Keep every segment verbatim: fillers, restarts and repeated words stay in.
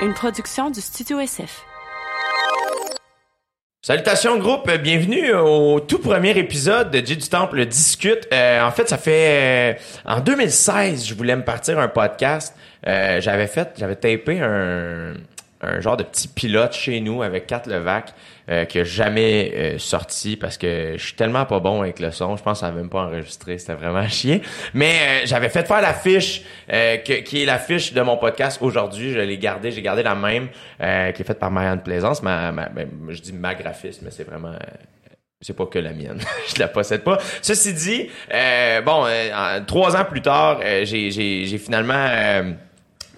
Une production du Studio S F. Salutations groupe, bienvenue au tout premier épisode de Jay Du Temple discute. Euh, en fait, ça fait euh, en deux mille seize, je voulais me partir un podcast. Euh, j'avais fait, j'avais tapé un un genre de petit pilote chez nous avec Quatre Levaque euh, qui a jamais euh, sorti parce que je suis tellement pas bon avec le son, je pense que ça avait même pas enregistré, c'était vraiment chier. Mais euh, j'avais fait faire la fiche euh, que, qui est la fiche de mon podcast aujourd'hui, je l'ai gardée, j'ai gardé la même euh, qui est faite par Marianne Plaisance, ma, ma ben, je dis ma graphiste, mais c'est vraiment euh, c'est pas que la mienne, je la possède pas. Ceci dit, euh, bon, euh, trois ans plus tard, euh, j'ai, j'ai, j'ai finalement euh,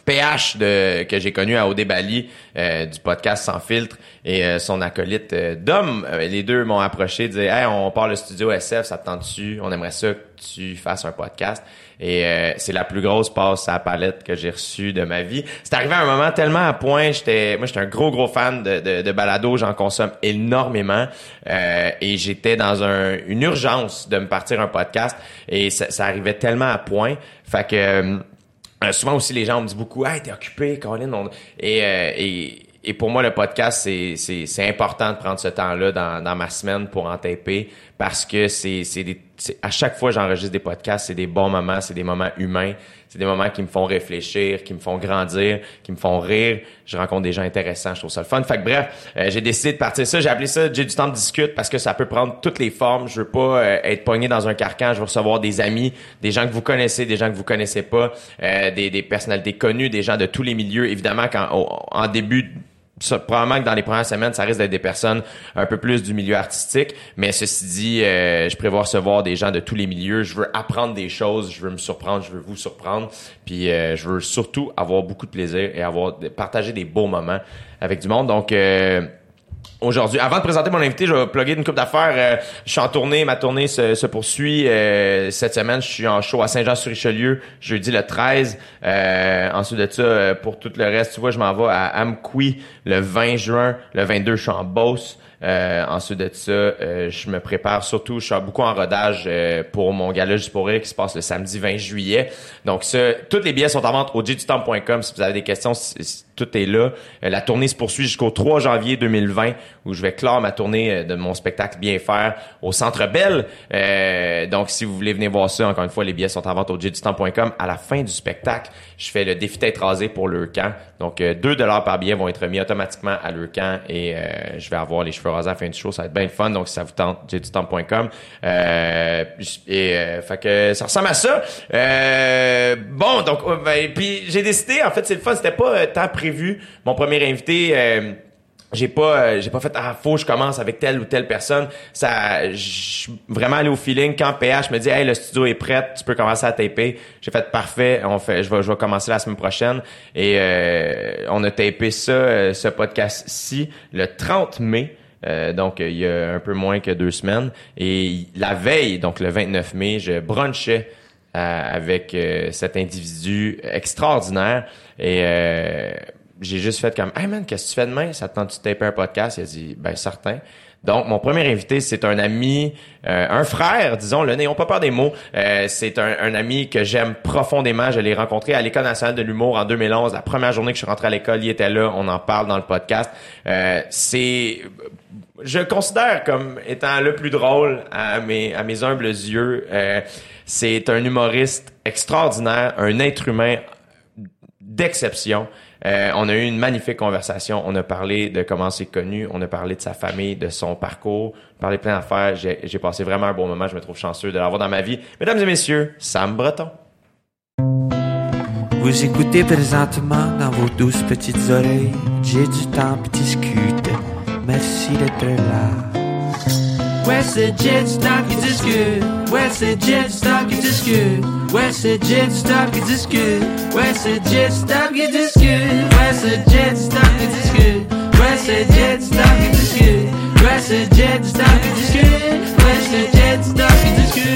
P H de, que j'ai connu à Odé Bali euh, du podcast Sans Filtre et euh, son acolyte euh, Dom, euh, les deux m'ont approché, disaient hey, on part le Studio S F, ça te tente dessus, on aimerait ça que tu fasses un podcast. Et euh, c'est la plus grosse passe à la palette que j'ai reçue de ma vie. C'est arrivé à un moment tellement à point, j'étais moi j'étais un gros gros fan de, de, de balado, j'en consomme énormément euh, et j'étais dans un, une urgence de me partir un podcast et ça, ça arrivait tellement à point, fait que euh, Euh, souvent aussi, les gens me disent beaucoup « Hey, t'es occupé, Colin. On... » Et, euh, et, et pour moi, le podcast, c'est, c'est, c'est important de prendre ce temps-là dans, dans ma semaine pour en taper parce que c'est, c'est des, c'est, à chaque fois que j'enregistre des podcasts, c'est des bons moments, c'est des moments humains, c'est des moments qui me font réfléchir, qui me font grandir, qui me font rire. Je rencontre des gens intéressants, je trouve ça le fun. Fait que bref, euh, j'ai décidé de partir ça. J'ai appelé ça « J'ai du temps de discute » parce que ça peut prendre toutes les formes. Je veux pas euh, être pogné dans un carcan. Je veux recevoir des amis, des gens que vous connaissez, des gens que vous connaissez pas, euh, des, des personnalités connues, des gens de tous les milieux. Évidemment, quand au, en début... Ça, probablement que dans les premières semaines, ça risque d'être des personnes un peu plus du milieu artistique, mais ceci dit, euh, je prévois recevoir des gens de tous les milieux. Je veux apprendre des choses, je veux me surprendre, je veux vous surprendre, puis euh, je veux surtout avoir beaucoup de plaisir et avoir partager des beaux moments avec du monde. Donc euh, aujourd'hui, avant de présenter mon invité, je vais plugger une couple d'affaires. Euh, je suis en tournée, ma tournée se, se poursuit euh, cette semaine. Je suis en show à Saint-Jean-sur-Richelieu, jeudi le treize. Euh, ensuite de ça, pour tout le reste, tu vois, je m'en vais à Amqui le vingt juin. Le vingt-deux, je suis en Beauce. Euh, ensuite de ça, euh, je me prépare surtout, je suis beaucoup en rodage euh, pour mon gala Juste pour rire qui se passe le samedi vingt juillet. Donc ça, toutes les billets sont en vente au jay du temple point com si vous avez des questions, si, si, tout est là. Euh, la tournée se poursuit jusqu'au trois janvier deux mille vingt où je vais clore ma tournée euh, de mon spectacle Bien faire au Centre Bell. Euh, donc si vous voulez venir voir ça, encore une fois, les billets sont en vente au jay du temple point com. À la fin du spectacle, je fais le défi d'être rasé pour Leucan. Donc euh, deux dollars par billet vont être mis automatiquement à Leucan et euh, je vais avoir les cheveux à la fin du show, ça va être bien fun, donc si ça vous tente, jay du temple point com. Euh, et euh, fait que ça ressemble à ça. Euh, bon, donc euh, ben, puis j'ai décidé, en fait, c'est le fun, c'était pas euh, tant prévu. Mon premier invité, euh, j'ai pas, euh, j'ai pas fait ah faut que je commence avec telle ou telle personne. Ça, je suis vraiment allé au feeling. Quand P H me dit hey le studio est prêt, tu peux commencer à taper. J'ai fait parfait. On fait, je vais, je vais commencer la semaine prochaine. Et euh, on a tapé ça, euh, ce podcast-ci le trente mai. Euh, donc, il y a un peu moins que deux semaines. Et la veille, donc le vingt-neuf mai, je brunchais euh, avec euh, cet individu extraordinaire. Et euh, j'ai juste fait comme « Hey man, qu'est-ce que tu fais demain? Ça te tente de taper un podcast? » Il a dit « Ben, certain. » Donc, mon premier invité, c'est un ami, euh, un frère, disons-le, n'ayons pas peur des mots. Euh, c'est un, un ami que j'aime profondément. Je l'ai rencontré à l'École nationale de l'humour en deux mille onze. La première journée que je suis rentré à l'école, il était là. On en parle dans le podcast. Euh, c'est... Je le considère comme étant le plus drôle à mes à mes humbles yeux. Euh, c'est un humoriste extraordinaire, un être humain d'exception. Euh, on a eu une magnifique conversation. On a parlé de comment c'est connu. On a parlé de sa famille, de son parcours. On a parlé plein d'affaires. J'ai, j'ai passé vraiment un bon moment. Je me trouve chanceux de l'avoir dans ma vie. Mesdames et messieurs, Sam Breton. Vous écoutez présentement dans vos douces petites oreilles. J'ai du temps pour discuter. Merci d'être là. Ouais, c'est Jay Du Temple qui discute. Ouais, c'est Jay Du Temple qui discute. Ouais, c'est Jay Du Temple qui discute. Ouais, c'est Jay Du Temple qui discute. Ouais, c'est Jay Du Temple qui discute. Ouais, c'est Jay Du Temple qui discute. Ouais, c'est Jay Du Temple qui discute. Ouais, c'est Jay Du Temple qui discute.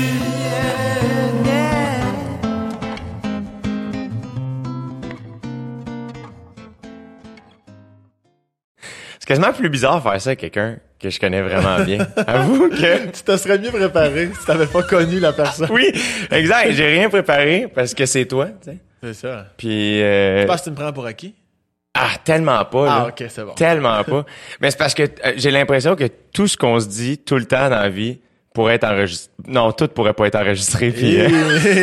C'est quasiment plus bizarre de faire ça à quelqu'un que je connais vraiment bien. Avoue que... Tu te serais mieux préparé si t'avais pas connu la personne. Oui, exact. J'ai rien préparé parce que c'est toi, tu sais. C'est ça. Puis... Euh... Tu penses que tu me prends pour acquis? Ah, tellement pas, là. Ah, OK, c'est bon. Tellement pas. Mais c'est parce que euh, j'ai l'impression que tout ce qu'on se dit tout le temps dans la vie pourrait être enregistré. Non, tout pourrait pas être enregistré. Puis, hey, euh...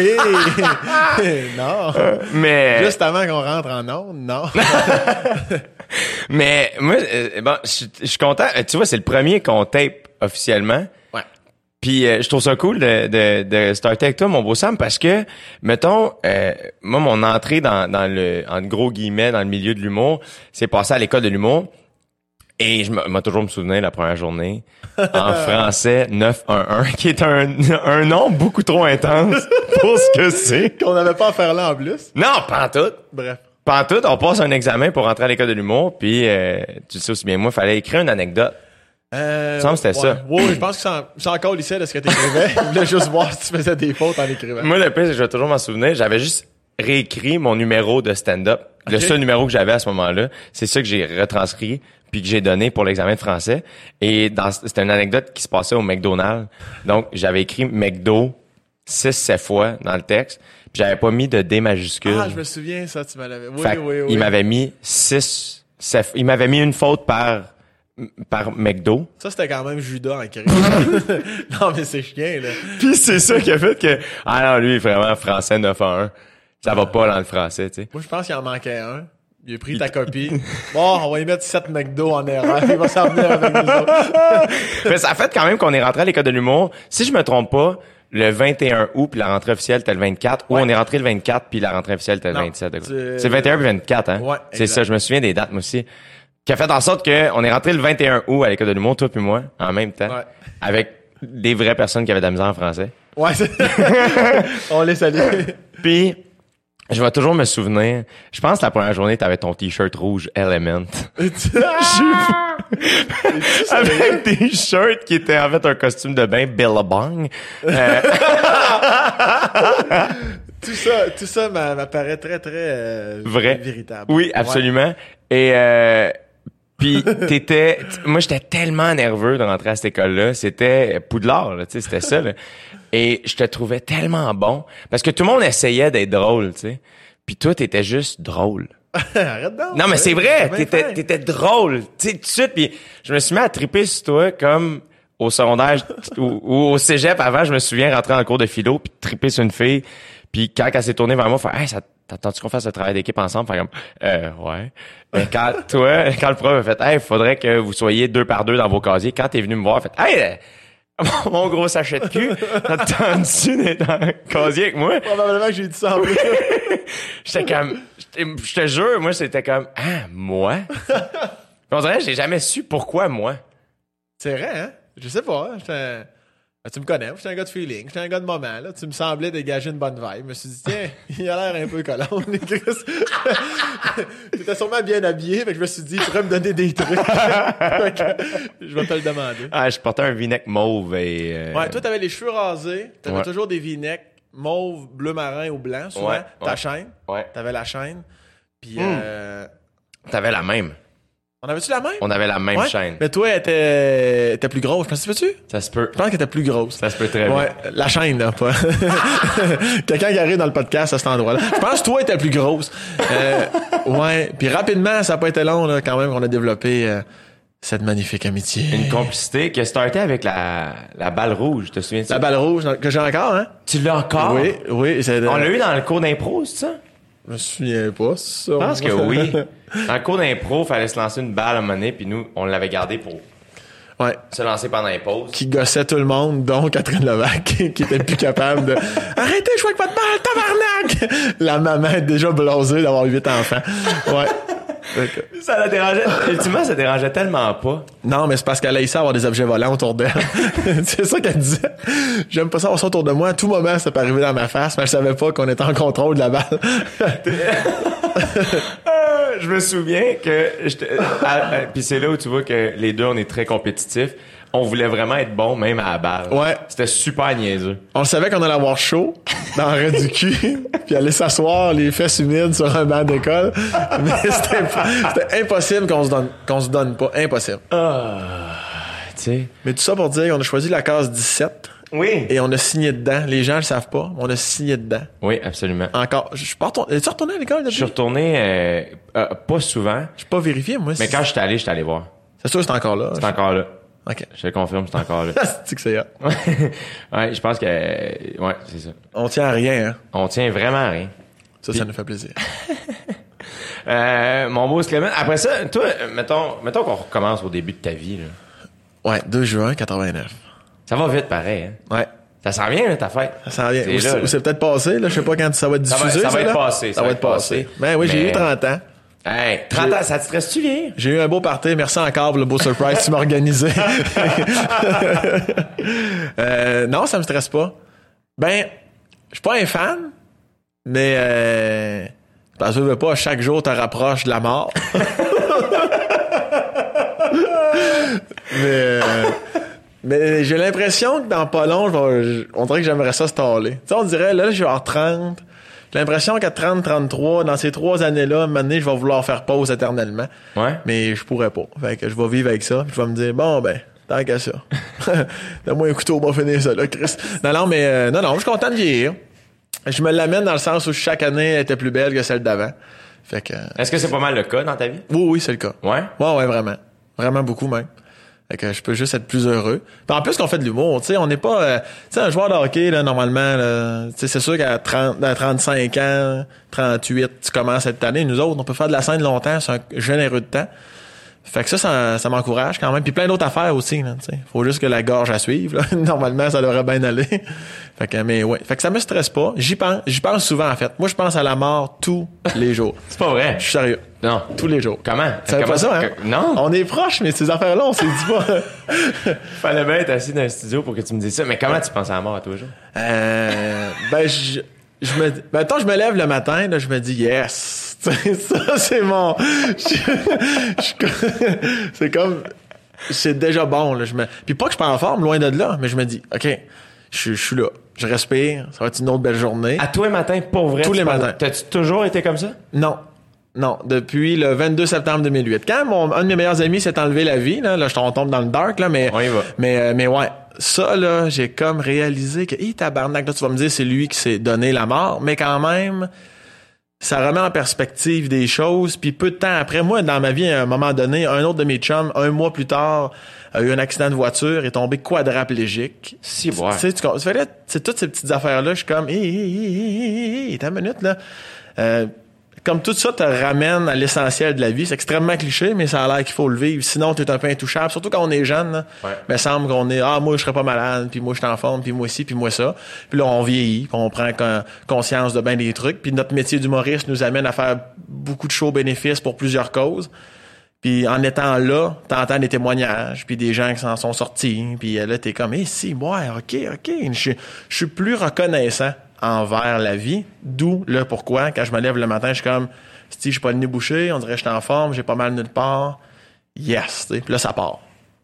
hey, non. Euh, mais... Juste avant qu'on rentre en onde, non. Mais moi, euh, bon, je suis content. Tu vois, c'est le premier qu'on tape officiellement. Ouais. Puis euh, je trouve ça cool de, de, de starter avec toi, mon beau Sam, parce que, mettons, euh, moi, mon entrée dans, dans le, en gros guillemets, dans le milieu de l'humour, c'est passé à l'école de l'humour. Et je m'a toujours me souvenir la première journée, en français, neuf un un, qui est un, un nom beaucoup trop intense pour ce que c'est. Qu'on n'avait pas à faire là en plus. Non, pantoute. Bref. Pantoute, on passe un examen pour entrer à l'école de l'humour, puis euh, tu sais aussi bien moi, il fallait écrire une anecdote. Euh, il me semble que c'était ouais. ça. Oui, je pense que c'est en, encore l'essai de ce que t'écrivais. Je voulais juste voir si tu faisais des fautes en écrivant. Moi, le pire, c'est que je vais toujours m'en souvenir. J'avais juste réécrit mon numéro de stand-up. Okay. Le seul numéro que j'avais à ce moment-là, c'est ça que j'ai retranscrit puis que j'ai donné pour l'examen de français. Et dans, c'était une anecdote qui se passait au McDonald's. Donc, j'avais écrit McDo six sept fois dans le texte. Puis j'avais pas mis de D majuscule. Ah, je me souviens, ça, tu m'avais... Oui, fait oui, oui. Il m'avait mis six... sept, il m'avait mis une faute par... par McDo. Ça, c'était quand même Judas en crise. Non, mais c'est chiant, là. Puis c'est ça qui a fait que... Ah non, lui, il est vraiment français neuf un. Ça va pas dans le français, tu sais. Moi, je pense qu'il en manquait un. Il a pris ta copie. Bon, on va y mettre sept McDo en erreur. Il va s'en venir avec nous autres. Mais ça a fait quand même qu'on est rentré à l'école de l'humour. Si je me trompe pas, le vingt et un août, puis la rentrée officielle, était le vingt-quatre. Ou ouais. On est rentré le vingt-quatre, puis la rentrée officielle, était le non, vingt-sept. Tu... C'est vingt et un puis vingt-quatre, hein? Ouais, c'est exact. Ça, je me souviens des dates, moi aussi. Qui a fait en sorte qu'on est rentré le vingt et un août à l'école de l'humour, toi puis moi, en même temps. Ouais. Avec des vraies personnes qui avaient de la misère en français. Ouais, c'est... On les salue. Puis... Je vais toujours me souvenir. Je pense que la première journée, t'avais ton t-shirt rouge Element. Ah! Avec des shirts qui étaient en fait un costume de bain Billabong. Euh... tout ça, tout ça m'apparaît très, très euh, vrai, véritable. Oui, absolument. Ouais. Et euh, puis t'étais, moi j'étais tellement nerveux de rentrer à cette école-là. C'était Poudlard, tu sais, c'était ça. Là. Et je te trouvais tellement bon. Parce que tout le monde essayait d'être drôle, tu sais. Puis toi, t'étais juste drôle. Arrête donc. Non, mais c'est vrai. T'étais, t'étais drôle. Tu sais, tout de suite. Puis je me suis mis à triper sur toi comme au secondaire ou, ou au cégep. Avant, je me souviens rentrer en cours de philo puis triper sur une fille. Puis quand elle s'est tournée vers moi, elle fait « Hey, ça... t'attends-tu qu'on fasse le travail d'équipe ensemble? » Fait comme, euh, ouais. Mais quand, toi, quand le prof a fait « Hey, faudrait que vous soyez deux par deux dans vos casiers. » Quand t'es venu me voir, fait « Hey, mon gros sachet de cul, t'attends-tu d'être dans un casier avec moi? » Probablement que j'ai dit ça en plus. J'étais comme, je te jure, moi, c'était comme, ah, moi? Puis on dirait que j'ai jamais su pourquoi moi. C'est vrai, hein? Je sais pas. J'étais... Tu me connais, j'étais un gars de feeling, j'étais un gars de moment, là. Tu me semblais dégager une bonne vibe. Je me suis dit, tiens, il a l'air un peu collant, les Chris. T'étais sûrement bien habillé, fait que je me suis dit, tu pourrais me donner des trucs. Je vais te le demander. Ah, je portais un v-neck mauve et... Euh... Ouais, toi, t'avais les cheveux rasés, t'avais ouais. toujours des v-necks mauve, bleu marin ou blanc, souvent. Ouais, Ta ouais. chaîne, ouais. t'avais la chaîne, puis... Mmh. Euh... T'avais la même. On avait-tu la même? On avait la même ouais. chaîne. Mais toi, elle était, était plus grosse. Penses-tu, peux-tu? Ça se peut. Je pense qu'elle était plus grosse. Ça se peut très ouais. bien. La chaîne, là, pas. Quelqu'un qui arrive dans le podcast à cet endroit-là. Je pense que toi, elle était plus grosse. Euh, ouais. Puis rapidement, ça n'a pas été long, là, quand même, qu'on a développé euh, cette magnifique amitié. Une complicité qui a starté avec la, la balle rouge, te souviens-tu? La balle rouge, que j'ai encore, hein? Tu l'as encore? Oui, oui. C'est, euh... On l'a eu dans le cours d'impro, c'est ça? Je me souviens pas, ça. Je pense que oui. Dans le cours d'impro, il fallait se lancer une balle à un moment donné, puis nous, on l'avait gardé pour ouais. se lancer pendant les pauses. Qui gossait tout le monde, dont Catherine Lévesque, qui était plus capable de « Arrêtez, je vois que votre balle, tabarnak! » La maman est déjà blasée d'avoir huit enfants. Ouais. Ça la dérangeait. Ultimement, ça dérangeait tellement pas. Non, mais c'est parce qu'elle haïssait avoir des objets volants autour d'elle. C'est ça qu'elle disait. J'aime pas ça avoir ça autour de moi. À tout moment, ça peut arriver dans ma face, mais je savais pas qu'on était en contrôle de la balle. Je me souviens que... Puis c'est là où tu vois que les deux, on est très compétitifs. On voulait vraiment être bon même à la balle. Ouais. C'était super niaiseux. On savait qu'on allait avoir chaud dans le reste du cul, puis aller s'asseoir les fesses humides sur un banc d'école. Mais c'était, c'était impossible qu'on se donne, qu'on se donne pas. Impossible. Ah, tu sais. Mais tout ça pour dire qu'on a choisi la case dix-sept Oui. Et on a signé dedans. Les gens le savent pas. On a signé dedans. Oui, absolument. Encore. Je suis pas retourné. Es-tu retourné à l'école depuis? Je suis retourné euh, euh, pas souvent. Je suis pas vérifié, moi. Mais quand ça. j'étais allé, j'étais allé voir. C'est sûr que c'est encore là. C'est je... encore là. OK. Je te confirme, c'est encore là. C'est que c'est là. Ouais, je pense que... Ouais, c'est ça. On tient à rien, hein? On tient vraiment à rien. Ça, Puis... ça nous fait plaisir. euh, mon beau Clément, après ça, toi, mettons, mettons qu'on recommence au début de ta vie, là. Ouais, deux juin quatre-vingt-neuf. Ça va vite, pareil, hein? Ouais. Ça s'en vient, là, ta fête. Ça s'en vient. Ou, là, c'est, là. Ou c'est peut-être passé, là. Je sais pas quand ça va être diffusé, ça. Va, ça, ça va être là? passé. Ça, ça va être passé. passé. Ben oui, Mais... j'ai eu trente ans. Hey, trente ans, ça te stresse-tu bien? J'ai eu un beau party. Merci encore pour le beau surprise que tu m'as organisé. euh, non, ça me stresse pas. Ben, je suis pas un fan, mais euh, parce que je veux pas, chaque jour, tu te rapproches de la mort. mais euh, mais j'ai l'impression que dans pas long, je, on dirait que j'aimerais ça se taller. Tu sais, on dirait, là, je suis genre trente. J'ai l'impression qu'à trente, trente-trois, dans ces trois années-là, maintenant, je vais vouloir faire pause éternellement. Ouais. Mais je pourrais pas. Fait que je vais vivre avec ça. Puis je vais me dire, bon, ben, tant qu'à ça. Donne-moi un couteau, on va finir ça, là, Chris. Non, non, mais, euh, non, non, je suis content de vieillir. Je me l'amène dans le sens où chaque année était plus belle que celle d'avant. Fait que. Est-ce que c'est, c'est pas mal le cas dans ta vie? Oui, oui, c'est le cas. Ouais? Ouais, ouais, vraiment. Vraiment beaucoup, même. Fait que je peux juste être plus heureux. Puis en plus qu'on fait de l'humour, tu sais, on n'est pas... Euh, tu sais, un joueur de hockey, là, normalement, là, c'est sûr qu'à trente, à trente-cinq ans, trente-huit, tu commences cette année. Nous autres, on peut faire de la scène longtemps, c'est un généreux de temps. Fait que ça, ça, ça m'encourage quand même. Puis plein d'autres affaires aussi, là, tu sais. Faut juste que la gorge à suive, là. Normalement, ça devrait bien aller. Fait que, mais ouais. Fait que ça me stresse pas. J'y pense, j'y pense souvent, en fait. Moi, je pense à la mort tous les jours. C'est pas vrai. Je suis sérieux. Non. Tous les jours. Comment? Ça fait pas ça, hein? Que... Non. On est proches, mais ces affaires-là, on s'est dit pas. Fallait bien être assis dans un studio pour que tu me dises ça. Mais comment tu penses à la mort, toi, Jean? Euh, ben, je, je me, ben, attends, je me lève le matin, là, je me dis, yes. Ça, c'est mon, je, je, c'est comme, c'est déjà bon, là, je me, puis pas que je suis pas en forme, loin de là, mais je me dis, OK, je, je suis là. Je respire. Ça va être une autre belle journée. À tous les matins, pour vrai? Tous les matins. T'as-tu toujours été comme ça? Non. Non, depuis le vingt-deux septembre deux mille huit. Quand mon, un de mes meilleurs amis s'est enlevé la vie, là, là, je tombe dans le dark, là, mais, mais, mais ouais. Ça, là, j'ai comme réalisé que, hé, tabarnak, là, tu vas me dire, c'est lui qui s'est donné la mort, mais quand même, ça remet en perspective des choses, puis peu de temps après, moi, dans ma vie, à un moment donné, un autre de mes chums, un mois plus tard, a eu un accident de voiture, est tombé quadraplégique. Si, ouais. Tu sais, tu fais là, c'est toutes ces petites affaires-là, je suis comme, hé, hé, hé, hé, hé, t'as une minute, là. Euh, Comme tout ça te ramène à l'essentiel de la vie. C'est extrêmement cliché, mais ça a l'air qu'il faut le vivre. Sinon, t'es un peu intouchable. Surtout quand on est jeune, là. Ouais. Mais semble qu'on est, ah, moi, je serais pas malade, puis moi, je suis en forme, puis moi ci, puis moi ça. Puis là, on vieillit, puis on prend conscience de bien des trucs. Puis notre métier d'humoriste nous amène à faire beaucoup de shows bénéfices pour plusieurs causes. Puis en étant là, t'entends des témoignages, puis des gens qui s'en sont sortis. Puis là, t'es comme, eh, si, moi, OK, OK. Je suis plus reconnaissant envers la vie, d'où le pourquoi. Quand je me lève le matin, je suis comme, si j'ai pas le nez bouché, on dirait que je suis en forme, j'ai pas mal nulle part. Yes, tu sais. Puis là, ça part.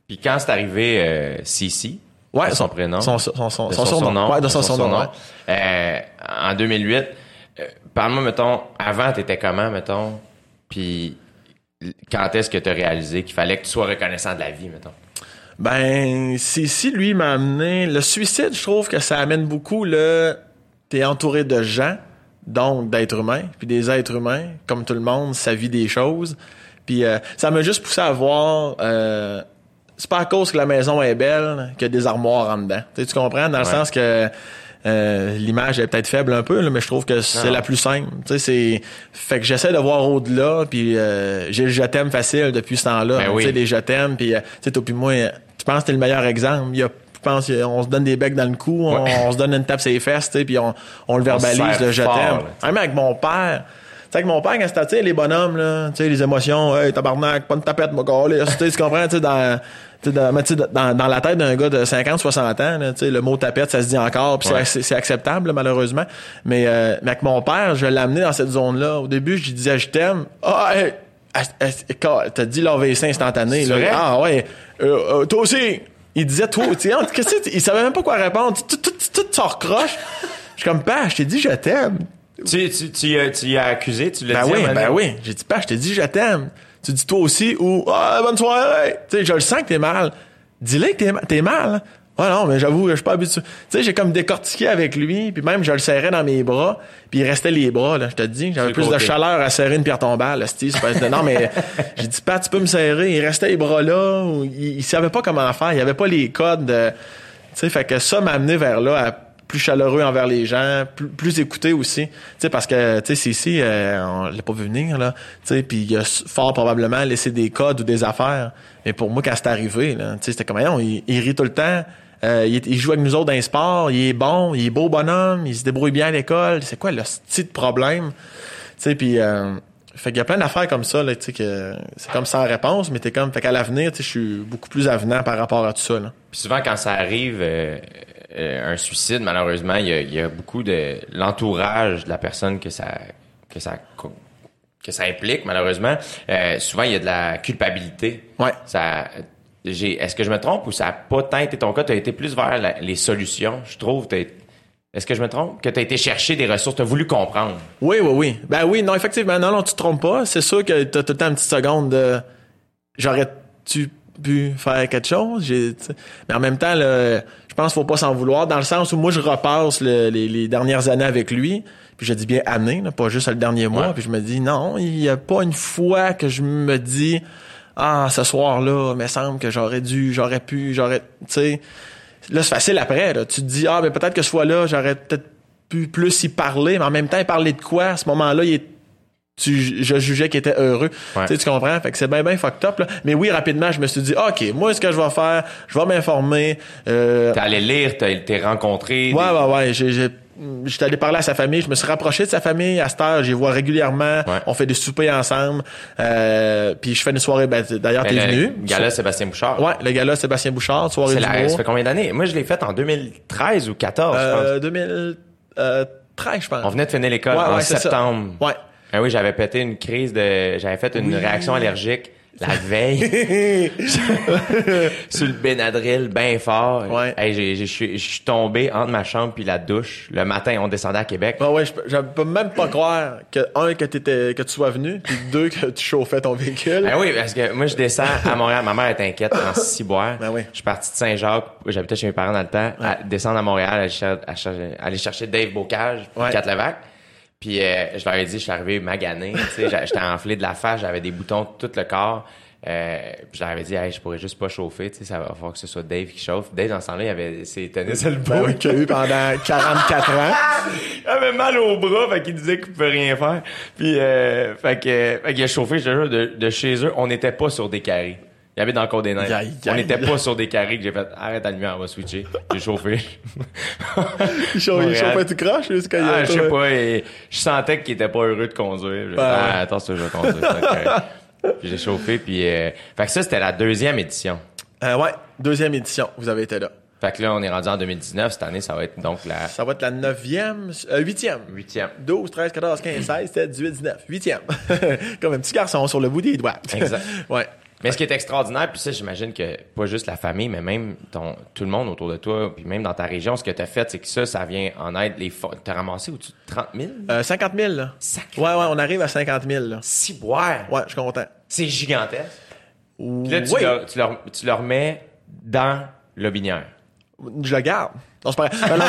Puis quand c'est arrivé euh, Cici, ouais, de son, son prénom, son, son, son, son, de son, son surnom, ouais, de son, son surnom, ouais. euh, en deux mille huit, euh, parle-moi, mettons, avant, t'étais comment, mettons, puis quand est-ce que t'as réalisé qu'il fallait que tu sois reconnaissant de la vie, mettons? Ben, Cici, lui, m'a amené... Le suicide, je trouve que ça amène beaucoup le... T'es entouré de gens, donc d'êtres humains, puis des êtres humains, comme tout le monde, ça vit des choses. Puis euh, ça m'a juste poussé à voir... Euh, c'est pas à cause que la maison est belle qu'il y a des armoires en dedans. T'sais, tu comprends? Dans le ouais. sens que euh, l'image est peut-être faible un peu, là, mais je trouve que c'est ah. la plus simple. T'sais, c'est fait que j'essaie de voir au-delà, puis euh, j'ai le « je t'aime » facile depuis ce temps-là. Ben hein, oui. Tu sais, les « je t'aime », puis toi puis moi, tu penses que t'es le meilleur exemple. Il y a Je pense qu'on se donne des becs dans le cou, on, ouais. on se donne une tape sur les fesses, tu sais, puis on, on le verbalise, on le je t'aime. Même avec mon père, tu sais, avec mon père, quand c'était, tu sais, les bonhommes, là, tu sais, les émotions, hey, tabarnak, pas de tapette, mon gars, tu sais, tu comprends, tu sais, dans, dans, dans, dans la tête d'un gars de cinquante, soixante ans, là, tu sais, le mot tapette, ça se dit encore, puis ouais. c'est, c'est acceptable, là, malheureusement. Mais, euh, mais avec mon père, je l'ai amené dans cette zone-là. Au début, je lui disais, je t'aime. Ah, oh, hey, t'as dit l'A V C instantané, là. Vrai? Ah, ouais. Euh, euh, toi aussi! Il disait, toi, tu sais, qu'est-ce que il savait même pas quoi répondre. Tout, tout, tout, tout, sort croche. Je suis comme, père, je t'ai dit, je t'aime. Tu, tu, tu, euh, tu y as accusé, tu l'as ben dit. Oui, ben oui, j'ai dit, père, je t'ai dit, je t'aime. Tu dis, toi aussi, ou, ah, bonne soirée. Tu sais, je le sens que t'es mal. Dis-le que t'es, t'es mal. Ah non, mais j'avoue, je suis pas habitué. Tu sais, j'ai comme décortiqué avec lui, puis même je le serrais dans mes bras, puis il restait les bras, là, je te dis. J'avais plus de chaleur à serrer une pierre tombale, là, c'est pas... Non, mais j'ai dit, Pat, tu peux me serrer. Il restait les bras là, ou il, il savait pas comment faire, il avait pas les codes. De... Tu sais, fait que ça m'a amené vers là, à plus chaleureux envers les gens, plus, plus écouté aussi. Tu sais, parce que, tu sais, c'est ici, euh, on l'a pas vu venir, là. Tu sais, puis il a fort probablement laissé des codes ou des affaires. Mais pour moi, quand c'est arrivé, là, tu sais, c'était comme, on, il, il rit tout le temps. Euh, il, il joue avec nous autres dans les sports, il est bon, il est beau bonhomme, il se débrouille bien à l'école. C'est quoi le style de problème? Tu sais, puis euh, fait qu'il y a plein d'affaires comme ça, là, tu sais, que c'est comme sans réponse, mais t'es comme, fait qu'à l'avenir, tu sais, je suis beaucoup plus avenant par rapport à tout ça, là. Puis souvent, quand ça arrive, euh, euh, un suicide, malheureusement, il y a, il y a beaucoup de l'entourage de la personne que ça, que ça, que ça implique, malheureusement. Euh, souvent, il y a de la culpabilité. Ouais. Ça, J'ai, est-ce que je me trompe ou ça n'a pas tant été ton cas? Tu as été plus vers la, les solutions, je trouve. T'as, est-ce que je me trompe? Que tu as été chercher des ressources, tu as voulu comprendre. Oui, oui, oui. Ben oui, non, effectivement, non, non, tu te trompes pas. C'est sûr que tu as tout le temps une petite seconde de j'aurais-tu pu faire quelque chose? J'ai, mais en même temps, là, je pense qu'il ne faut pas s'en vouloir, dans le sens où moi, je repasse le, les, les dernières années avec lui. Puis je dis bien année, là, pas juste le dernier mois. Ouais. Puis je me dis non, il n'y a pas une fois que je me dis. Ah, ce soir-là, il me semble que j'aurais dû, j'aurais pu, j'aurais... Tu sais, là, c'est facile après. Là. Tu te dis, ah, mais peut-être que ce fois-là, j'aurais peut-être pu plus y parler, mais en même temps, parler de quoi? À ce moment-là, il est... tu, je jugeais qu'il était heureux. Ouais. Tu comprends? Fait que c'est bien, bien fucked up. Là. Mais oui, rapidement, je me suis dit, OK, moi, ce que je vais faire, je vais m'informer. Euh... T'es allé lire, t'es, t'es rencontré. Ouais, des... ouais, ouais. J'ai, j'ai... J'étais allé parler à sa famille, je me suis rapproché de sa famille à cette heure, j'y vois régulièrement, ouais. On fait des soupers ensemble, euh, puis je fais une soirée, ben, d'ailleurs mais t'es le venu. Le gala so- Sébastien Bouchard. Ouais, le gala Sébastien Bouchard, soirée c'est d'humour. La, ça fait combien d'années? Moi je l'ai faite en deux mille treize ou deux mille quatorze, euh, je pense. deux mille treize, je pense. On venait de finir l'école ouais, en ouais, septembre. Ouais. Ah oui, j'avais pété une crise de, j'avais fait une oui. réaction allergique. La veille, sur le Benadryl, ben fort. Ouais. Hey, j'ai, j'ai, je suis tombé entre ma chambre puis la douche. Le matin, on descendait à Québec. Ah ouais, je, je peux même pas croire que un que t'étais, que tu sois venu, puis deux que tu chauffais ton véhicule. Ah ben oui, parce que moi je descends à Montréal. Ma mère est inquiète en ciboire. Ben oui. Je suis parti de Saint-Jacques, j'habitais chez mes parents dans le temps, ouais. à, descendre à Montréal, aller chercher, à chercher, aller chercher Dave Bocage, ouais. Quatre Levaque. Puis euh, je leur ai dit, je suis arrivé magané, tu sais, j'étais enflé de la face, j'avais des boutons de tout le corps. Euh, puis je leur avais dit, hey, je pourrais juste pas chauffer, tu sais, ça va falloir que ce soit Dave qui chauffe. Dave, dans ce temps-là, il avait ses tennis elbow ben oui, qu'il a eu pendant quarante-quatre ans. Il avait mal au bras, fait qu'il disait qu'il pouvait rien faire. Puis euh, fait que, fait qu'il a chauffé, je te jure, de, de chez eux, on n'était pas sur des carrés. Il y avait dans le côté des nains. On n'était pas sur des carrés que j'ai fait. Arrête la lumière, on va switcher. J'ai chauffé. Il chauffait tout croche jusqu'à ah, je sais pas. Et je sentais qu'il était pas heureux de conduire. Ben... Ah, attends, c'est que je vais conduire. Donc, puis j'ai chauffé. Puis, euh... Fait que ça, c'était la deuxième édition. Euh, ouais, deuxième édition. Vous avez été là. Fait que là, on est rendu en deux mille dix-neuf. Cette année, ça va être donc la... Ça va être la neuvième... Euh, huitième. Huitième. douze, treize, quatorze, quinze, seize, c'était dix-huit, dix-neuf. Huitième. Comme un petit garçon sur le bout des doigts. Exact. Ouais. Mais ce qui est extraordinaire, puis ça, j'imagine que pas juste la famille, mais même ton tout le monde autour de toi, puis même dans ta région, ce que t'as fait, c'est que ça, ça vient en aide. Les fo- t'as ramassé au-dessus de trente mille? Euh, cinquante mille, là. Sacré. Ouais, ouais, on arrive à cinquante mille, là. Ciboire! Ouais, je suis content. C'est gigantesque. Puis là, tu, oui. le, tu, le, tu le remets dans le binière. Je le garde. Non, c'est pas vrai.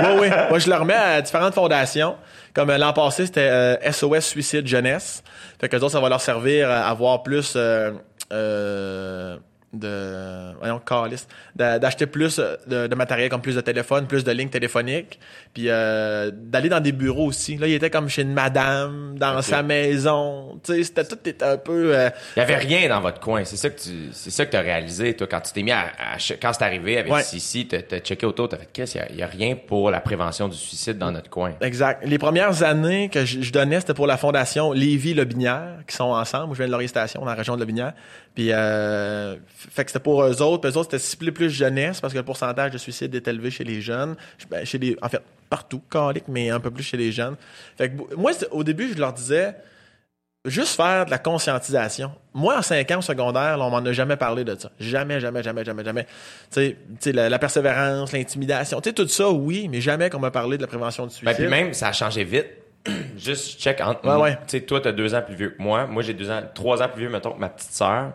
Oui, oui. Moi, je le remets à différentes fondations. Comme l'an passé, c'était euh, S O S Suicide Jeunesse. Fait que les autres, ça va leur servir à avoir plus... Euh, Euh, de voyons calice d'acheter plus de, de matériel comme plus de téléphones, plus de lignes téléphoniques, puis euh, d'aller dans des bureaux aussi. Là, il était comme chez une madame dans okay. sa maison. Tu sais, c'était tout était un peu. Euh, il y avait rien dans votre coin. C'est ça que tu, c'est ça que t'as réalisé toi quand tu t'es mis à, à quand c'est arrivé avec ouais. Sissi, t'as, t'as checké autour, t'as fait qu'est-ce il y, y a rien pour la prévention du suicide dans notre coin. Exact. Les premières années que je, je donnais, c'était pour la fondation Lévis-Lebinière qui sont ensemble. Où je viens de leur station dans la région de Lebinière. Puis euh, fait que c'était pour eux autres, puis eux autres c'était ciblé plus jeunesse parce que le pourcentage de suicide est élevé chez les jeunes, ben, chez les en fait partout, calique, mais un peu plus chez les jeunes. Fait que moi au début, je leur disais juste faire de la conscientisation. Moi en cinq ans au secondaire, là, on m'en a jamais parlé de ça. Jamais jamais jamais jamais jamais. Tu sais, tu sais la, la persévérance, l'intimidation, tu sais tout ça oui, mais jamais qu'on m'a parlé de la prévention du suicide. Ben, puis même ça a changé vite. Juste check entre nous. Ouais, ouais. Tu sais toi tu as deux ans plus vieux que moi, moi j'ai deux ans, trois ans plus vieux mettons que ma petite sœur.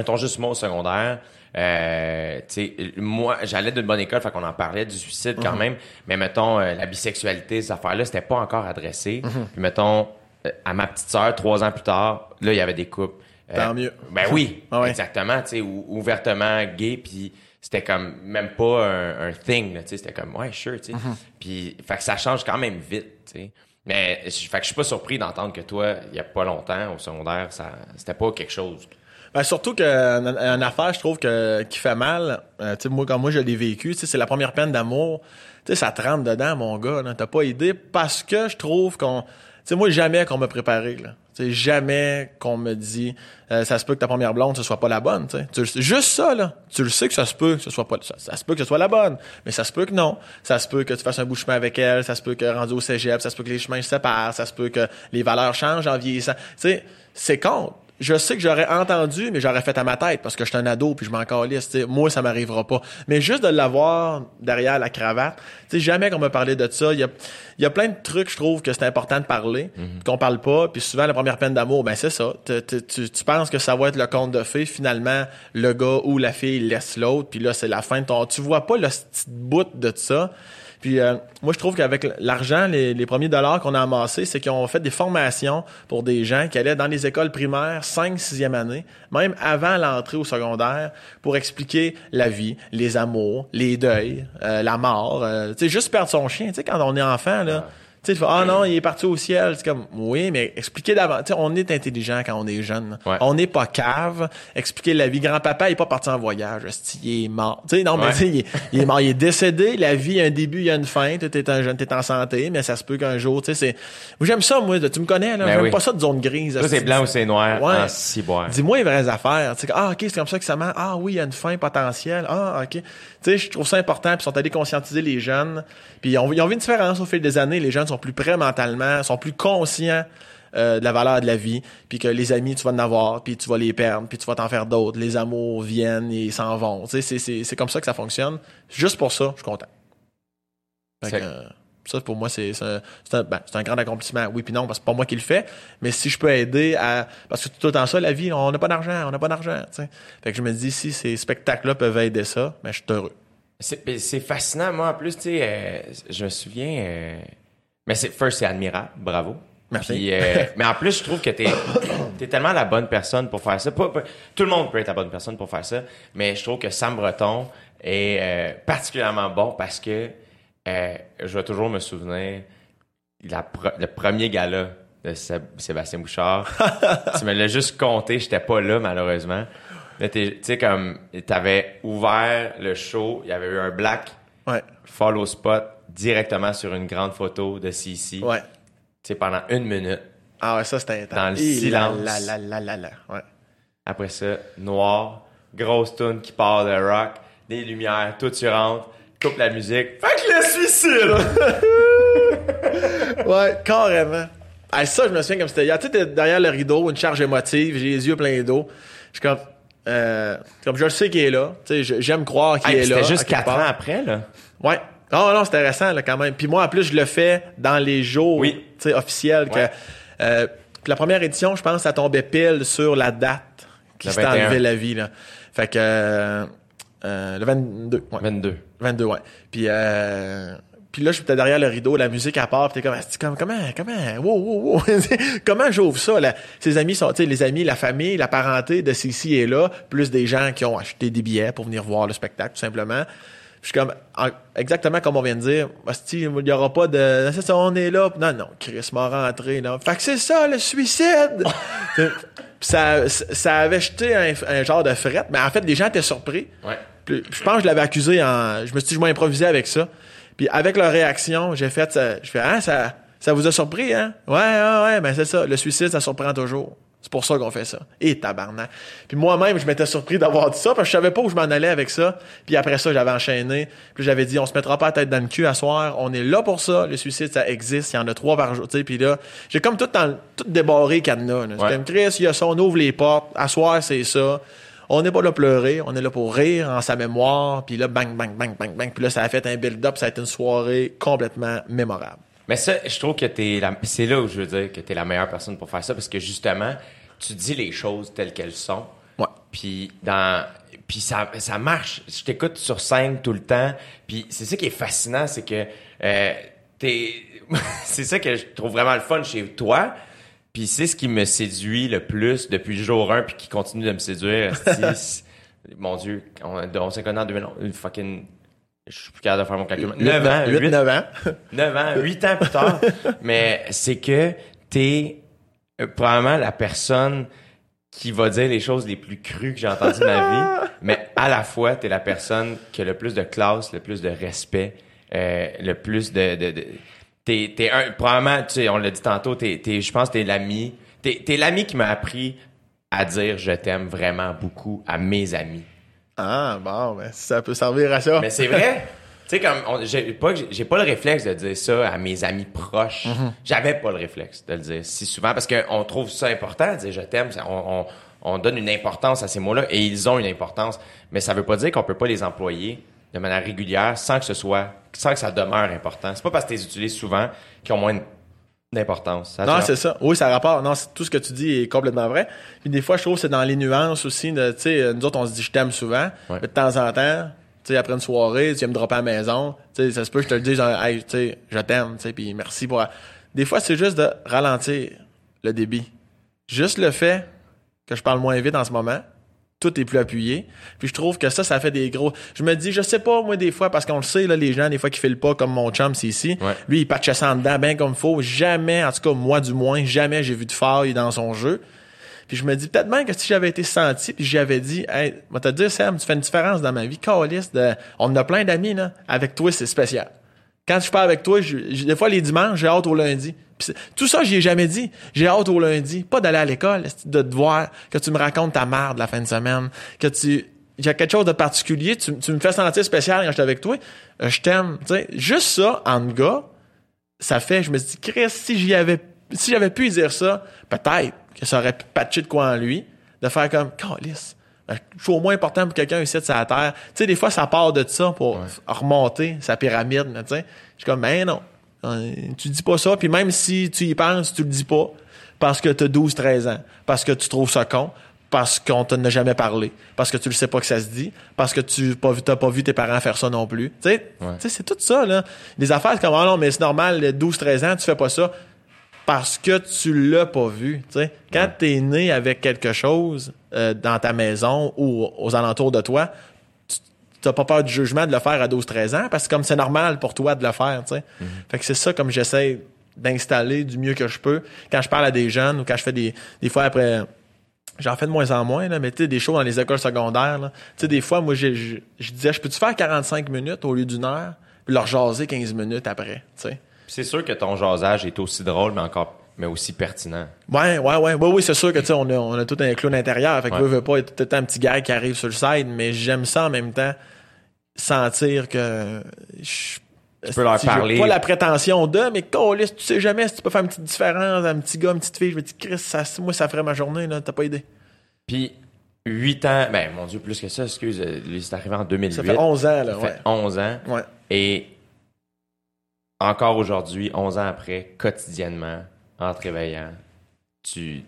mettons juste moi au secondaire, euh, tu sais, moi, j'allais d'une bonne école, fait qu'on en parlait du suicide quand mm-hmm. même, mais mettons, euh, la bisexualité, ces affaires-là, c'était pas encore adressé. Mm-hmm. Puis mettons, euh, à ma petite sœur, trois ans plus tard, là, il y avait des couples. Euh, Tant mieux. Ben oui, ah ouais. exactement, tu sais, ou, ouvertement gay, puis c'était comme même pas un, un thing, tu sais, c'était comme, ouais, sure, tu sais. Mm-hmm. Puis, fait que ça change quand même vite, tu sais. Mais, fait que je suis pas surpris d'entendre que toi, il y a pas longtemps, au secondaire, ça, c'était pas quelque chose... Ben surtout qu'une une affaire, je trouve, que qui fait mal, euh, tu sais, moi, quand moi, je l'ai vécu, tu sais, c'est la première peine d'amour, tu sais, ça te rentre dedans, mon gars, là, t'as pas idée, parce que je trouve qu'on... Tu sais, moi, jamais qu'on m'a préparé, là. Tu sais, jamais qu'on me dit, euh, ça se peut que ta première blonde, ce soit pas la bonne, tu sais. Tu le, juste ça, là. Tu le sais que ça se peut que ce soit pas... Ça, ça se peut que ce soit la bonne, mais ça se peut que non. Ça se peut que tu fasses un bout de chemin avec elle, ça se peut que rendu au cégep, ça se peut que les chemins se séparent, ça se peut que les valeurs changent en vieillissant. Tu sais, c'est con. Je sais que j'aurais entendu, mais j'aurais fait à ma tête parce que je suis un ado puis je m'en calisse. T'sais, moi, ça m'arrivera pas. Mais juste de l'avoir derrière la cravate, t'sais, jamais qu'on me parlait de ça. Il y a, y a plein de trucs, je trouve, que c'est important de parler, mm-hmm. qu'on parle pas. Puis souvent, la première peine d'amour, ben c'est ça. Tu, tu, tu, tu penses que ça va être le conte de fées. Finalement, le gars ou la fille laisse l'autre. Puis là, c'est la fin de ton... Tu vois pas le petit bout de ça. Puis euh, moi, je trouve qu'avec l'argent, les, les premiers dollars qu'on a amassés, c'est qu'ils ont fait des formations pour des gens qui allaient dans les écoles primaires, cinq, sixième année, même avant l'entrée au secondaire, pour expliquer la vie, les amours, les deuils, euh, la mort. Euh, tu sais, juste perdre son chien, tu sais, quand on est enfant, là... Tu sais, ah non, il est parti au ciel. C'est comme, oui, mais expliquez d'avant. Tu sais, on est intelligent quand on est jeune. Ouais. On n'est pas cave. Expliquez la vie. Grand-papa, il est pas parti en voyage. Il est mort. Tu sais, non, ouais. mais tu sais, il, il est mort. Il est décédé. La vie, il y a un début, il y a une fin. Tu es un jeune, tu es en santé, mais ça se peut qu'un jour, tu sais, c'est... J'aime ça, moi. Tu me connais, là. Ben J'aime oui. pas ça de zone grise. Ça, c'est blanc ou c'est noir. Ouais. En dis-moi les vraies affaires. Tu sais, ah, OK, c'est comme ça que ça marche. Ah oui, il y a une fin potentielle. Ah, OK. Tu sais, je trouve ça important. Puis ils sont allés conscientiser les jeunes. Puis ils ont, ils ont vu une différence au fil des années. Les jeunes sont plus prêts mentalement, sont plus conscients euh, de la valeur de la vie, puis que les amis, tu vas en avoir, puis tu vas les perdre, puis tu vas t'en faire d'autres. Les amours viennent et s'en vont. Tu sais, c'est, c'est, c'est comme ça que ça fonctionne. Juste pour ça, je suis content. Fait que, euh, ça, pour moi, c'est, c'est, un, c'est, un, ben, c'est un grand accomplissement. Oui puis non, parce que c'est pas moi qui le fais, mais si je peux aider à... Parce que tout en ça, la vie, on n'a pas d'argent, on n'a pas d'argent. Tu sais. Fait que je me dis, si ces spectacles-là peuvent aider ça, ben, je suis heureux. C'est, c'est fascinant, moi, en plus, tu sais, euh, je me souviens... Euh... Mais c'est, first, c'est admirable. Bravo. Merci. Puis, euh, mais en plus, je trouve que t'es, t'es tellement la bonne personne pour faire ça. Pas, pas, tout le monde peut être la bonne personne pour faire ça, mais je trouve que Sam Breton est euh, particulièrement bon parce que euh, je vais toujours me souvenir la pro- le premier gala de Séb- Sébastien Bouchard. Tu me l'as juste compté. J'étais pas là, malheureusement. Tu sais, comme, t'avais ouvert le show. Il y avait eu un black ouais. follow spot directement sur une grande photo de Cici. Ouais. Tu sais, pendant une minute. Ah ouais, ça, c'était intense. Dans le Et silence. La, la, la, la, la, ouais. Après ça, noir, grosse toune qui part de rock, des lumières, tout tu rentres, coupe la musique. Fait que le suicide! Ouais, carrément. Ah, ça, je me souviens comme c'était hier. Tu sais, t'es derrière le rideau, une charge émotive, j'ai les yeux pleins d'eau. Je suis comme... Euh, comme je le sais qu'il est là. Tu sais, j'aime croire qu'il ah, est là. C'était juste quatre part. ans après, là? Ouais. Oh non, c'était récent là quand même. Puis moi en plus je le fais dans les jours oui. officiels que ouais. euh, la première édition, je pense ça tombait pile sur la date qui s'est enlevée la vie là. Fait que euh, euh, le vingt-deux. Ouais. vingt-deux ouais. Puis euh, puis là j'étais derrière le rideau, la musique à part, puis t'es comme comment comment wow, wow, wow. Comment j'ouvre ça là? Ses amis sont tu sais les amis, la famille, la parenté de Cici est là, plus des gens qui ont acheté des billets pour venir voir le spectacle tout simplement. Je suis comme, exactement comme on vient de dire, il n'y aura pas de... Ça, on est là. Non, non, Chris m'a rentré. Là. Fait que c'est ça, le suicide! ça, ça avait jeté un, un genre de fret. Mais en fait, les gens étaient surpris. Ouais. Puis, je pense que je l'avais accusé en... Je me suis dit, je vais improviser avec ça. Puis avec leur réaction, j'ai fait... Ça, je fais, hein, ça, ça vous a surpris, hein? Ouais, ouais, ouais, ben c'est ça. Le suicide, ça surprend toujours. C'est pour ça qu'on fait ça. Et tabarnak. Puis moi-même, je m'étais surpris d'avoir dit ça parce que je savais pas où je m'en allais avec ça. Puis après ça, j'avais enchaîné. Puis j'avais dit, on se mettra pas la tête dans le cul à soir. On est là pour ça. Le suicide, ça existe. Il y en a trois par jour. Puis là, j'ai comme tout, en, tout débarré cadenas. Là. Ouais. Comme Chris, il y a ça, on ouvre les portes. À soir, c'est ça. On n'est pas là pour pleurer. On est là pour rire en sa mémoire. Puis là, bang, bang, bang, bang, bang. Puis là, ça a fait un build-up. Ça a été une soirée complètement mémorable. Mais ça, je trouve que t'es la... c'est là où je veux dire que t'es la meilleure personne pour faire ça parce que justement, tu dis les choses telles qu'elles sont. Ouais. Puis dans puis ça ça marche. Je t'écoute sur scène tout le temps. Puis c'est ça qui est fascinant, c'est que euh, t'es c'est ça que je trouve vraiment le fun chez toi. Puis c'est ce qui me séduit le plus depuis le jour un, puis qui continue de me séduire. Six, mon Dieu, on, on s'est connus en deux mille onze. Fucking... Je suis plus capable de faire mon calcul. neuf ans. huit, neuf ans. neuf ans. huit ans plus tard. Mais c'est que t'es euh, probablement la personne qui va dire les choses les plus crues que j'ai entendues de ma vie. Mais à la fois, t'es la personne qui a le plus de classe, le plus de respect, euh, le plus de... de, de... T'es, t'es un, probablement, tu sais, on l'a dit tantôt, t'es, t'es, je pense que t'es l'ami. T'es, t'es l'ami qui m'a appris à dire je t'aime vraiment beaucoup à mes amis. Ah, bon, ben, ça peut servir à ça. Mais c'est vrai. Tu sais, comme, on, j'ai, pas, j'ai pas le réflexe de dire ça à mes amis proches. Mm-hmm. J'avais pas le réflexe de le dire si souvent parce qu'on trouve ça important de dire je t'aime. On, on, on donne une importance à ces mots-là et ils ont une importance. Mais ça veut pas dire qu'on peut pas les employer de manière régulière, sans que ce soit, sans que ça demeure important. C'est pas parce que tu les utilises souvent qu'ils ont moins d'importance. Ça non, genre... c'est ça. Oui, ça rapporte. Non, c'est, tout ce que tu dis est complètement vrai. Puis des fois, je trouve que c'est dans les nuances aussi. Tu sais, nous autres, on se dit « je t'aime » souvent. Ouais. Mais de temps en temps, tu sais, après une soirée, tu viens me dropper à la maison. Tu sais, ça se peut que je te le dise « hey, tu sais, je t'aime », tu sais, puis merci pour... » Des fois, c'est juste de ralentir le débit. Juste le fait que je parle moins vite en ce moment, tout est plus appuyé. Puis je trouve que ça, ça fait des gros... Je me dis, je sais pas, moi, des fois, parce qu'on le sait, là, les gens, des fois, qui filent pas, comme mon chum, c'est ici. Ouais. Lui, il patche ça en dedans, ben comme faut. Jamais, en tout cas, moi, du moins, jamais j'ai vu de faille dans son jeu. Puis je me dis, peut-être même que si j'avais été senti, puis j'avais dit, hey, moi, te dire, Sam, tu fais une différence dans ma vie, câlisse de... On a plein d'amis, là. Avec toi, c'est spécial. Quand je suis pas avec toi, je... des fois, les dimanches, j'ai hâte au lundi. Puis tout ça, j'y ai jamais dit. J'ai hâte au lundi, pas d'aller à l'école, de te voir, que tu me racontes ta merde la fin de semaine, que tu... Il y a quelque chose de particulier, tu, tu me fais sentir spécial quand je suis avec toi. Euh, je t'aime. Tu sais, juste ça, en gars, ça fait... Je me suis dit, Chris, si j'y avais... Si j'avais pu dire ça, peut-être que ça aurait patché de quoi en lui, de faire comme, câlisse, ben, je suis au moins important pour quelqu'un ici de sa terre. Tu sais, des fois, ça part de ça pour ouais. remonter sa pyramide. Tu sais, je suis comme, ben non. Tu dis pas ça, puis même si tu y penses, tu le dis pas, parce que t'as douze treize ans, parce que tu trouves ça con, parce qu'on t'en a jamais parlé, parce que tu le sais pas que ça se dit, parce que tu t'as pas vu tes parents faire ça non plus. Tu sais, ouais. c'est tout ça, là. Les affaires, c'est comme, ah non, mais c'est normal, douze treize ans, tu fais pas ça, parce que tu l'as pas vu. T'sais. Quand ouais. t'es né avec quelque chose euh, dans ta maison ou aux alentours de toi, t'as pas peur du jugement de le faire à douze treize ans parce que comme c'est normal pour toi de le faire, tu sais. Mm-hmm. Fait que c'est ça comme j'essaie d'installer du mieux que je peux quand je parle à des jeunes ou quand je fais des des fois après j'en fais de moins en moins là, mais tu sais des shows dans les écoles secondaires là, tu sais des fois moi je je disais je peux-tu faire quarante-cinq minutes au lieu d'une heure, puis leur jaser quinze minutes après, tu sais. C'est sûr que ton jasage est aussi drôle mais encore mais aussi pertinent. Ouais, ouais, ouais. Oui, oui, c'est sûr que, tu sais, on a, on a tout un clown intérieur. Fait que, ouais. veux, veux pas, il y a tout le temps un petit gars qui arrive sur le side, mais j'aime ça en même temps, sentir que je... Tu peux leur parler. Pas la prétention d'eux, mais câlisse, tu sais jamais si tu peux faire une petite différence à un petit gars, une petite fille. Je me dis, Chris, ça, moi, ça ferait ma journée, là. T'as pas idée. Puis, huit ans, ben, mon Dieu, plus que ça, excuse, c'est arrivé en deux mille huit. Ça fait onze ans, là, ça ouais. Ça fait onze ans. Ouais. Et encore aujourd'hui, onze ans après, quotidiennement, en te réveillant, tu,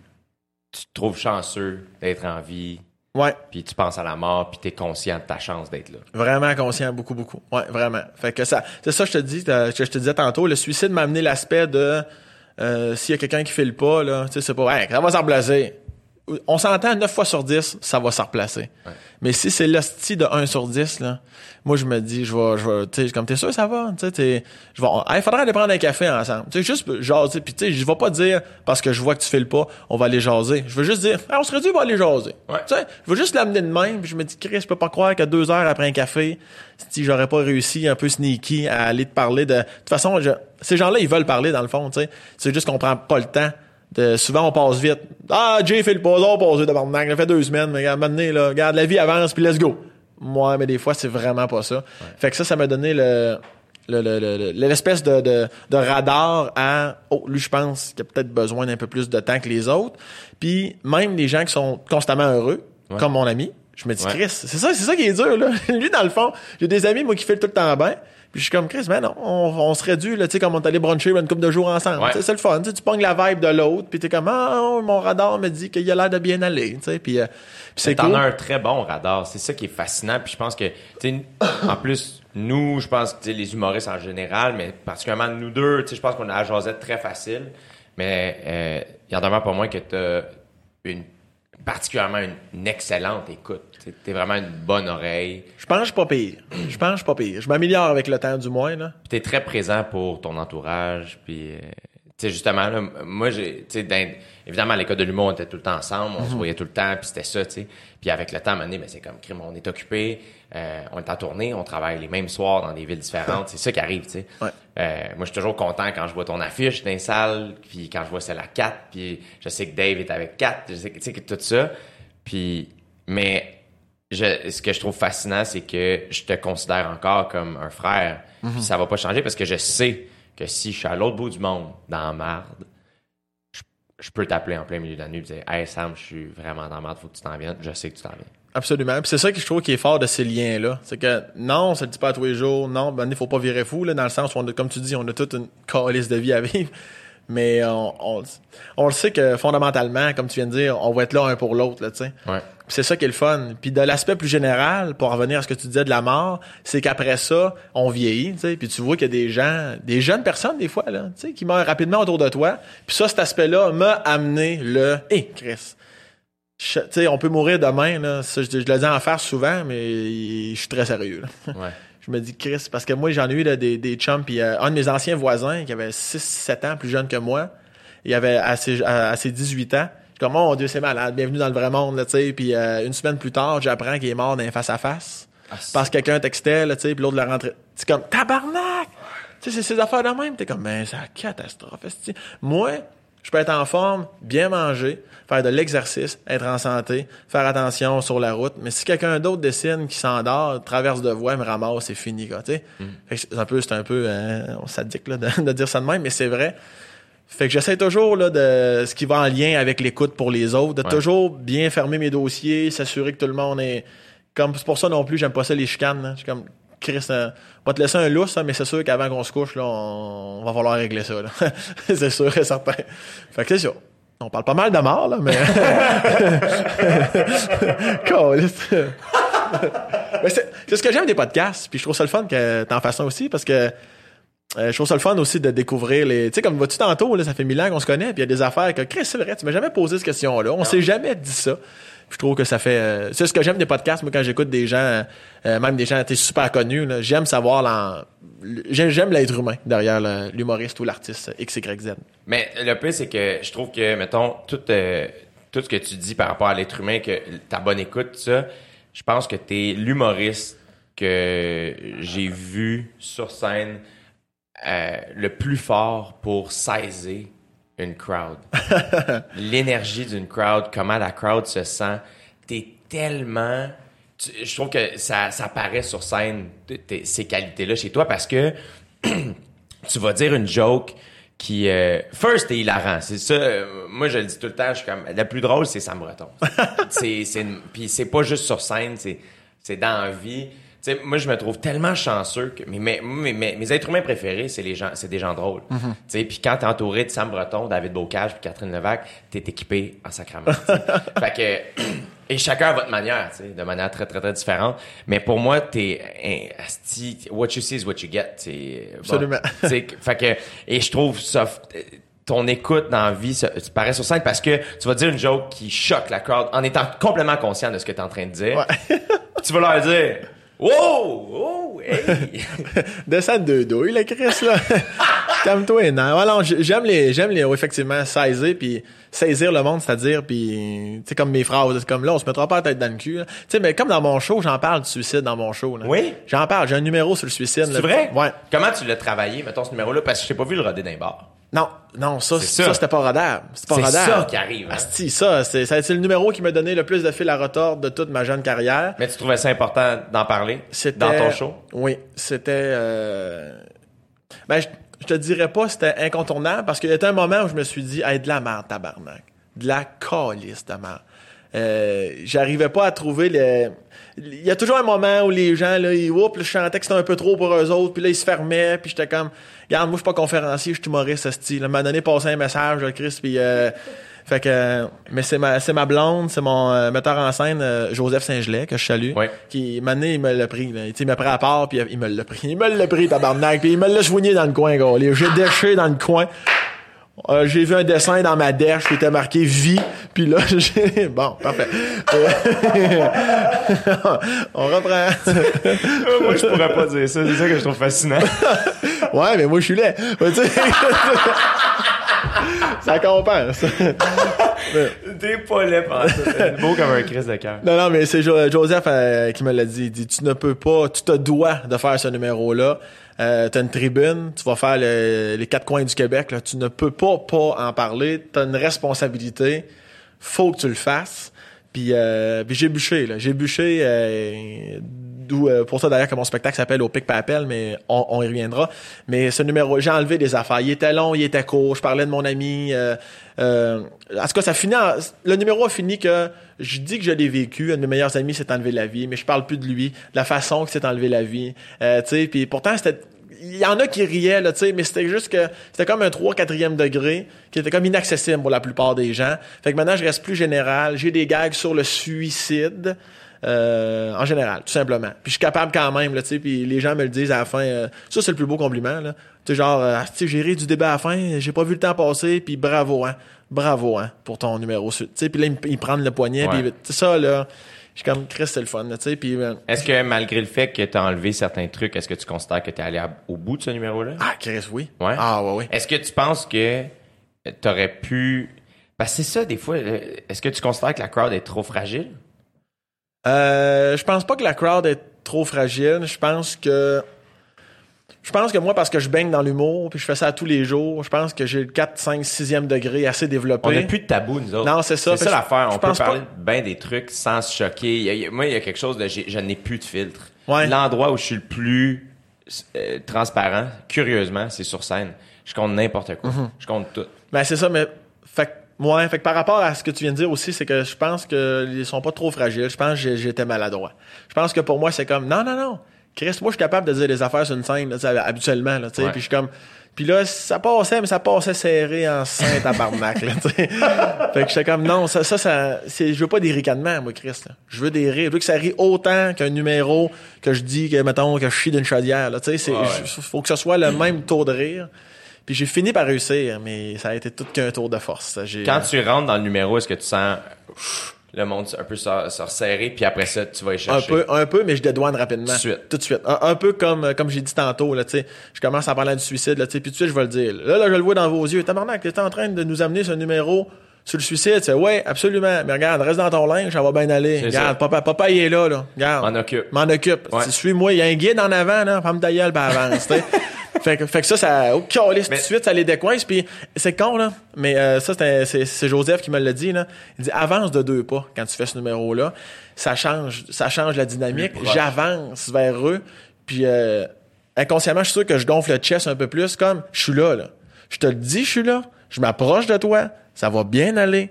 tu te trouves chanceux d'être en vie. Ouais. Puis tu penses à la mort, puis t'es conscient de ta chance d'être là. Vraiment conscient, beaucoup, beaucoup. Ouais, vraiment. Fait que ça, c'est ça que je te dis, que je te disais tantôt, le suicide m'a amené l'aspect de euh, s'il y a quelqu'un qui file pas, là, tu sais, c'est pas, hey, ça va s'en replacer. On s'entend neuf fois sur dix, ça va se replacer. Ouais. Mais si c'est l'hostie de un sur dix, là, moi, je me dis, je vais, je vais, tu sais, comme t'es sûr, ça va, tu sais, je vais, il hey, faudrait aller prendre un café ensemble. Tu sais, juste jaser, puis tu sais, je vais pas dire, parce que je vois que tu files pas, on va aller jaser. Je veux juste dire, hey, on serait dû, on va aller jaser. Ouais. Tu sais, je veux juste l'amener de même, puis je me dis, Chris, je peux pas croire que deux heures après un café, si j'aurais pas réussi un peu sneaky à aller te parler de, de toute façon, je... ces gens-là, ils veulent parler, dans le fond, tu sais. C'est juste qu'on prend pas le temps. De, souvent, on passe vite. Ah, Jay fait le pas, on passe vite de barnac. Ça fait deux semaines, mais à un moment donné, là, regarde, la vie avance, puis let's go. Moi, mais des fois, c'est vraiment pas ça. Ouais. Fait que ça, ça m'a donné le, le, le, le l'espèce de, de, de radar à, oh, lui, je pense qu'il a peut-être besoin d'un peu plus de temps que les autres. Puis, même les gens qui sont constamment heureux, ouais. comme mon ami, je me dis, ouais. Chris, c'est ça, c'est ça qui est dur, là. Lui, dans le fond, j'ai des amis, moi, qui filent tout le temps bien. Puis je suis comme, Chris, man, on, on serait dû, là, tu sais, comme on est allé bruncher une couple de jours ensemble. Ouais. C'est le fun. Tu pognes la vibe de l'autre, puis t'es comme, ah, mon radar me dit qu'il a l'air de bien aller. T'sais, puis, euh, puis c'est cool. T'en as un très bon radar. C'est ça qui est fascinant. Puis je pense que, tu sais, en plus, nous, je pense, tu sais, les humoristes en général, mais particulièrement nous deux, tu sais, je pense qu'on a la jasette très facile. Mais euh, il y en demeure pas moins que t'as une. particulièrement une, une excellente écoute. T'sais, t'es vraiment une bonne oreille. Je pense que je suis pas pire. Je pense que je suis pas pire. Je m'améliore avec le temps, du moins, là. Puis t'es très présent pour ton entourage. Puis, euh, tu sais, justement, là, moi, j'ai, tu sais, évidemment, à l'école de l'humour, on était tout le temps ensemble. On mm-hmm. se voyait tout le temps. Puis c'était ça, tu sais. Puis avec le temps, à un moment donné, ben, c'est comme, crime, on est occupé. Euh, on est en tournée. On travaille les mêmes soirs dans des villes différentes. C'est ça qui arrive, tu sais. Ouais. Euh, moi, je suis toujours content quand je vois ton affiche dans les salles, puis quand je vois celle à quatre, puis je sais que Dave est avec quatre, je sais que, tu sais, que tout ça. Puis, mais je, ce que je trouve fascinant, c'est que je te considère encore comme un frère. Mm-hmm. Puis ça va pas changer parce que je sais que si je suis à l'autre bout du monde, dans la merde, je, je peux t'appeler en plein milieu de la nuit et dire « Hey Sam, je suis vraiment dans la merde, faut que tu t'en viennes. » Je sais que tu t'en viens. Absolument. Puis c'est ça que je trouve qui est fort de ces liens-là. C'est que non, ça ne dit pas à tous les jours. Non, ben il faut pas virer fou, là, dans le sens où, on a, comme tu dis, on a toute une câlisse de vie à vivre. Mais on, on, on le sait que fondamentalement, comme tu viens de dire, on va être là un pour l'autre, là, tu sais. Ouais. Puis c'est ça qui est le fun. Puis de l'aspect plus général, pour revenir à ce que tu disais de la mort, c'est qu'après ça, on vieillit, tu sais. Puis tu vois qu'il y a des gens, des jeunes personnes, des fois, là, tu sais, qui meurent rapidement autour de toi. Puis ça, cet aspect-là m'a amené le « Hey, Chris ». Je, t'sais, on peut mourir demain, là. Ça, je, je le dis en faire souvent, mais je suis très sérieux. Là. Ouais. Je me dis, Chris, parce que moi, j'en ai eu là, des, des chums, puis euh, un de mes anciens voisins, qui avait six sept ans, plus jeune que moi, il avait à ses, à, à ses dix-huit ans, je suis comme, mon Dieu, c'est malade, bienvenue dans le vrai monde. Là, t'sais. Puis euh, une semaine plus tard, j'apprends qu'il est mort d'un face-à-face, ah, parce que quelqu'un textait, là, t'sais, puis l'autre le rentrait. C'est comme, tabarnak! T'sais, c'est ces affaires de même. T'es comme, mais c'est la catastrophe. T'sais. Moi... Je peux être en forme, bien manger, faire de l'exercice, être en santé, faire attention sur la route. Mais si quelqu'un d'autre décide qui s'endort, traverse de voie, me ramasse, c'est fini, quoi, tu sais. Mm. Fait que c'est un peu, c'est un peu, euh, on s'addique, là, de, de dire ça de même, mais c'est vrai. Fait que j'essaie toujours, là, de ce qui va en lien avec l'écoute pour les autres, de ouais. toujours bien fermer mes dossiers, s'assurer que tout le monde est, comme, c'est pour ça non plus, j'aime pas ça les chicanes, là. Je suis comme, Chris, on va te laisser un lousse, hein, mais c'est sûr qu'avant qu'on se couche, là, on, on va falloir régler ça. Là. C'est sûr et certain. Fait que c'est sûr. On parle pas mal de mort, là, mais... mais c'est, c'est ce que j'aime des podcasts, puis je trouve ça le fun que t'en fasses ça aussi, parce que euh, je trouve ça le fun aussi de découvrir les... Tu sais, comme vas-tu tantôt, là, ça fait mille ans qu'on se connaît, puis il y a des affaires que, Chris, c'est vrai, tu m'as jamais posé cette question-là, on non. s'est jamais dit ça. Je trouve que ça fait... Euh, c'est ce que j'aime des podcasts, moi, quand j'écoute des gens, euh, même des gens super connus, là, j'aime savoir... L'en, j'aime, j'aime l'être humain derrière le, l'humoriste ou l'artiste X, Y, Z. Mais le pire, c'est que je trouve que, mettons, tout, euh, tout ce que tu dis par rapport à l'être humain, que ta bonne écoute, ça, je pense que t'es l'humoriste que j'ai vu sur scène euh, le plus fort pour saisir une crowd. L'énergie d'une crowd, comment la crowd se sent. T'es tellement... Tu, je trouve que ça, ça apparaît sur scène, t'es, t'es, ces qualités-là chez toi, parce que tu vas dire une joke qui... Euh, first, t'es hilarant. C'est ça. Euh, moi, je le dis tout le temps, je suis comme... La plus drôle, c'est Sam Breton. c'est, c'est une, puis c'est pas juste sur scène, c'est, c'est dans la vie. Tu sais, moi, je me trouve tellement chanceux que mes, mes, mes, mes, mes êtres humains préférés, c'est les gens, c'est des gens drôles. Mm-hmm. Tu sais, puis quand t'es entouré de Sam Breton, Dave Bocage, puis Catherine Lévesque, t'es équipé en sacrament. Fait que, et chacun à votre manière, tu sais, de manière très, très, très différente. Mais pour moi, t'es, hein, asti, what you see is what you get, tu sais. Absolument. Bon, fait que, et je trouve ça, ton écoute dans la vie, ça, tu parais sur scène parce que tu vas dire une joke qui choque la crowd en étant complètement conscient de ce que t'es en train de dire. Ouais. Tu vas leur dire, wow! Oh! Hey! Descends de deux douilles, la Chris, là. Calme-toi, non. Alors, j'aime les, j'aime les, effectivement, saisir, puis saisir le monde, c'est-à-dire, puis, tu sais, comme mes phrases, c'est comme là, on se mettra pas la tête dans le cul, là. Tu sais, mais comme dans mon show, j'en parle du suicide dans mon show, là. Oui? J'en parle, j'ai un numéro sur le suicide, c'est là. C'est vrai? Ouais. Comment tu l'as travaillé, mettons, ce numéro-là, parce que je t'ai pas vu le roder dans les bars. Non, non, ça, c'est c'est, ça, c'était pas rodable. C'est pas c'est rodable. C'est ça qui arrive. Hein? Asti, ça, c'est, ça, c'est le numéro qui m'a donné le plus de fil à retordre de toute ma jeune carrière. Mais tu trouvais ça important d'en parler? C'était, dans ton show? Oui, c'était, euh... ben, je, je te dirais pas, c'était incontournable parce qu'il y a eu un moment où je me suis dit, hey, de la merde, tabarnak. De la calisse, de merde. euh, j'arrivais pas à trouver le... Il y a toujours un moment où les gens, là, ils, oups, je chantais que c'était un peu trop pour eux autres, puis là, ils se fermaient, puis j'étais comme, regarde, moi, je suis pas conférencier, je suis humoriste, ce style. À un moment donné, passait un message, Chris, puis... Euh, fait que, mais c'est ma, c'est ma blonde, c'est mon euh, metteur en scène, euh, Joseph Saint-Gelais, que je salue, ouais. qui, mané, il me l'a pris, là. Il m'a pris à part, puis il me l'a pris, il me l'a pris, tabarnak, puis il me l'a joigné dans le coin, gros. J'ai déché dans le coin. Euh, j'ai vu un dessin dans ma dèche qui était marqué vie, puis là j'ai bon parfait. On reprend. Moi je pourrais pas dire ça, c'est ça que je trouve fascinant. Ouais, mais moi je suis laid. Ça compense. T'es pas laid par ça. C'est beau comme un Christ de cœur. Non, non, mais c'est jo- Joseph euh, qui me l'a dit. Il dit, tu ne peux pas, tu te dois de faire ce numéro-là. Euh, t'as une tribune, tu vas faire le, les quatre coins du Québec. Là. Tu ne peux pas pas en parler. T'as une responsabilité. Faut que tu le fasses. Puis, euh, puis j'ai bûché. Là. J'ai bûché... Euh, D'où, euh, pour ça d'ailleurs que mon spectacle s'appelle Au Pic-Papel, mais on, on y reviendra. Mais ce numéro, j'ai enlevé des affaires. Il était long, il était court. Je parlais de mon ami. Euh, euh, en tout cas, ça finit. En, le numéro a fini que je dis que je l'ai vécu. Un de mes meilleurs amis s'est enlevé la vie, mais je parle plus de lui, de la façon qu'il s'est enlevé la vie. Euh, tu sais, puis pourtant c'était. Il y en a qui riaient, là, tu sais, mais c'était juste que c'était comme un trois quatrième degré qui était comme inaccessible pour la plupart des gens. Fait que maintenant, je reste plus général. J'ai des gags sur le suicide. Euh, en général, tout simplement. Puis je suis capable quand même, là, tu sais, puis les gens me le disent à la fin. Euh, ça, c'est le plus beau compliment, là. Tu sais, genre, euh, tu sais, j'ai ri du débat à la fin, j'ai pas vu le temps passer, puis bravo, hein. Bravo, hein, pour ton numéro. Tu sais, puis là, ils, ils prennent le poignet, ouais. Puis ça, là... Je suis comme, Chris, c'est le fun, tu sais, puis... Euh, est-ce que, malgré le fait que t'as enlevé certains trucs, est-ce que tu considères que t'es allé à, au bout de ce numéro-là? Ah, Chris, oui. Ouais? Ah, ouais, oui. Est-ce que tu penses que t'aurais pu... Parce que c'est ça, des fois, est-ce que tu considères que la crowd est trop fragile? Euh, je pense pas que la crowd est trop fragile. Je pense que... Je pense que moi, parce que je baigne dans l'humour, puis je fais ça tous les jours, je pense que j'ai le quatre, cinq, sixième degré assez développé. On n'a plus de tabou, nous autres. Non, c'est ça. C'est ça l'affaire. On peut parler de ben des trucs sans se choquer. Il y a, moi, il y a quelque chose de... Je n'ai plus de filtre. Ouais. L'endroit où je suis le plus euh, transparent, curieusement, c'est sur scène. Je compte n'importe quoi. Mm-hmm. Je compte tout. Ben, c'est ça, mais... Fait que... Ouais, fait que par rapport à ce que tu viens de dire aussi, c'est que je pense qu'ils sont pas trop fragiles. Je pense que j'étais maladroit. Je pense que pour moi, c'est comme... Non, non, non. Chris, moi, je suis capable de dire des affaires sur une scène, là, habituellement, là, tu sais, puis je suis comme... Puis là, ça passait, mais ça passait serré en saint tabarnak, là, tu sais. Fait que j'étais comme, non, ça, ça, ça, c'est, je veux pas des ricanements, moi, Chris, là. Je veux des rires. Je veux que ça rie autant qu'un numéro que je dis, que, mettons, que je chie d'une chaudière, là, tu sais. C'est, ouais, ouais. Faut que ce soit le même taux de rire. Puis j'ai fini par réussir, mais ça a été tout qu'un tour de force. J'ai, Quand euh... tu rentres dans le numéro, est-ce que tu sens... Ouf, le monde un peu se resserrer, puis après ça, tu vas y chercher. Un peu, un peu, mais je dédouane rapidement. Tout de suite. Tout de suite. Un, un peu comme, comme j'ai dit tantôt, là, tu sais. Je commence à parler du suicide, là, tu sais. Puis tout de suite, je vais le dire. Là, là, je le vois dans vos yeux. Tabarnak, t'es en train de nous amener ce numéro sur le suicide. Tu fais, ouais, absolument. Mais regarde, reste dans ton linge, ça va bien aller. C'est regarde, ça. papa, papa, il est là, là. Regarde. M'en occupe. M'en occupe. Ouais. Suis-moi. Il y a un guide en avant, là. Femme d'aïeul, par avance, tu sais. Fait que, fait que ça, ça, au caliste tout de suite, ça les décoince, puis c'est con, là. Mais, euh, ça, c'est, c'est, c'est Joseph qui me l'a dit, là. Il dit, avance de deux pas quand tu fais ce numéro-là. Ça change, ça change la dynamique. J'avance vers eux, puis euh, inconsciemment, je suis sûr que je gonfle le chest un peu plus, comme, je suis là, là. Je te le dis, je suis là. Je m'approche de toi. Ça va bien aller.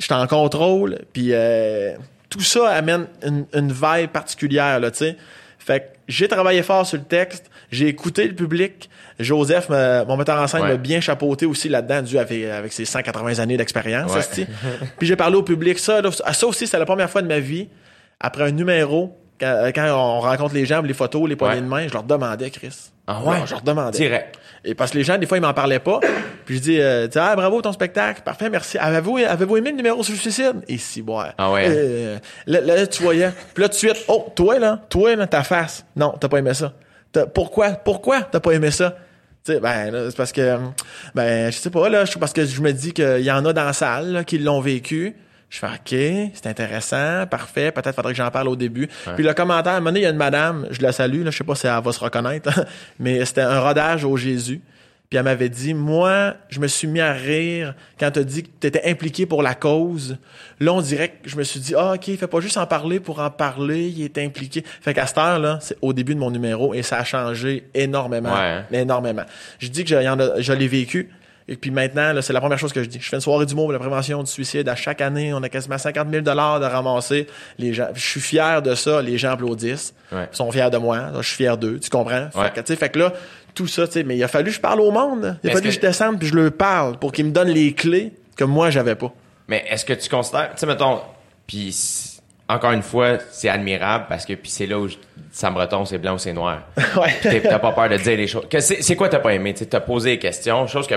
Je t'en contrôle, puis euh, tout ça amène une, une vibe particulière, là, tu sais. Fait que j'ai travaillé fort sur le texte. J'ai écouté le public. Joseph, me, mon metteur en scène, ouais. m'a bien chapeauté aussi là-dedans, dû avec, avec ses cent quatre-vingts années d'expérience. Ouais. Ça, puis j'ai parlé au public. Ça, là, ça aussi, c'est la première fois de ma vie. Après un numéro, quand, quand on rencontre les gens, les photos, les poignées ouais. de main, je leur demandais, Chris. Ah ouais? Alors, je leur demandais. Direct. Et parce que les gens, des fois, ils m'en parlaient pas. Puis je dis, euh, ah, bravo ton spectacle. Parfait, merci. Avez-vous, avez-vous aimé le numéro sur le suicide? Et si, ouais. Ah ouais. Euh, là, là, tu voyais. Puis là, tout de suite, oh, toi, là, toi, là, ta face. Non, t'as pas aimé ça. T'as, pourquoi? Pourquoi t'as pas aimé ça? Tu sais, ben, là, c'est parce que, ben, je sais pas, là, parce que je me dis qu'il y en a dans la salle, là, qui l'ont vécu. Je fais, OK, c'est intéressant, parfait, peut-être faudrait que j'en parle au début. Ouais. Puis le commentaire, à un moment donné, il y a une madame, je la salue, là, je sais pas si elle va se reconnaître, mais c'était un rodage au Jésus. Puis elle m'avait dit, moi, je me suis mis à rire quand t'as dit que t'étais impliqué pour la cause. Là, on dirait que je me suis dit, ah, OK, il fait pas juste en parler pour en parler, il est impliqué. Fait qu'à cette heure, là, c'est au début de mon numéro et ça a changé énormément, ouais. énormément. Je dis que je, je l'ai vécu. Et puis maintenant, là, c'est la première chose que je dis. Je fais une soirée d'humour pour la prévention du suicide. À chaque année, on a quasiment cinquante mille dollars de ramasser. Les gens, je suis fier de ça. Les gens applaudissent. Ouais. Ils sont fiers de moi. Je suis fier d'eux. Tu comprends? Ouais. Fait, que, fait que là, tout ça, tu sais, mais il a fallu que je parle au monde. Il a fallu que je descende puis je leur parle pour qu'ils me donnent les clés que moi, j'avais pas. Mais est-ce que tu considères, tu sais, mettons, puis encore une fois, c'est admirable parce que puis c'est là où je, Sam Breton, c'est blanc ou c'est noir. Ouais. T'as pas peur de dire les choses. Que c'est, c'est quoi t'as pas aimé? T'sais, t'as posé des questions, chose que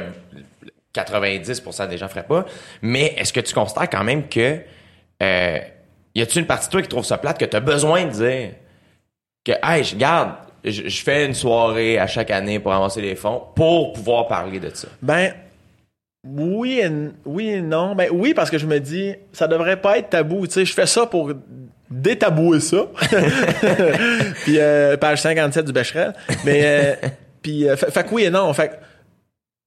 quatre-vingt-dix pour cent des gens feraient pas. Mais est-ce que tu constates quand même que euh, y a-tu une partie de toi qui trouve ça plate, que t'as besoin de dire que hey, je garde, je, je fais une soirée à chaque année pour avancer les fonds pour pouvoir parler de ça? Ben oui et, oui et non. Ben oui, parce que je me dis, ça devrait pas être tabou. Tu sais, je fais ça pour détabouer ça. Puis euh, page cinquante-sept du Becherel. Mais euh, puis euh, fait, fait que oui et non. Fait que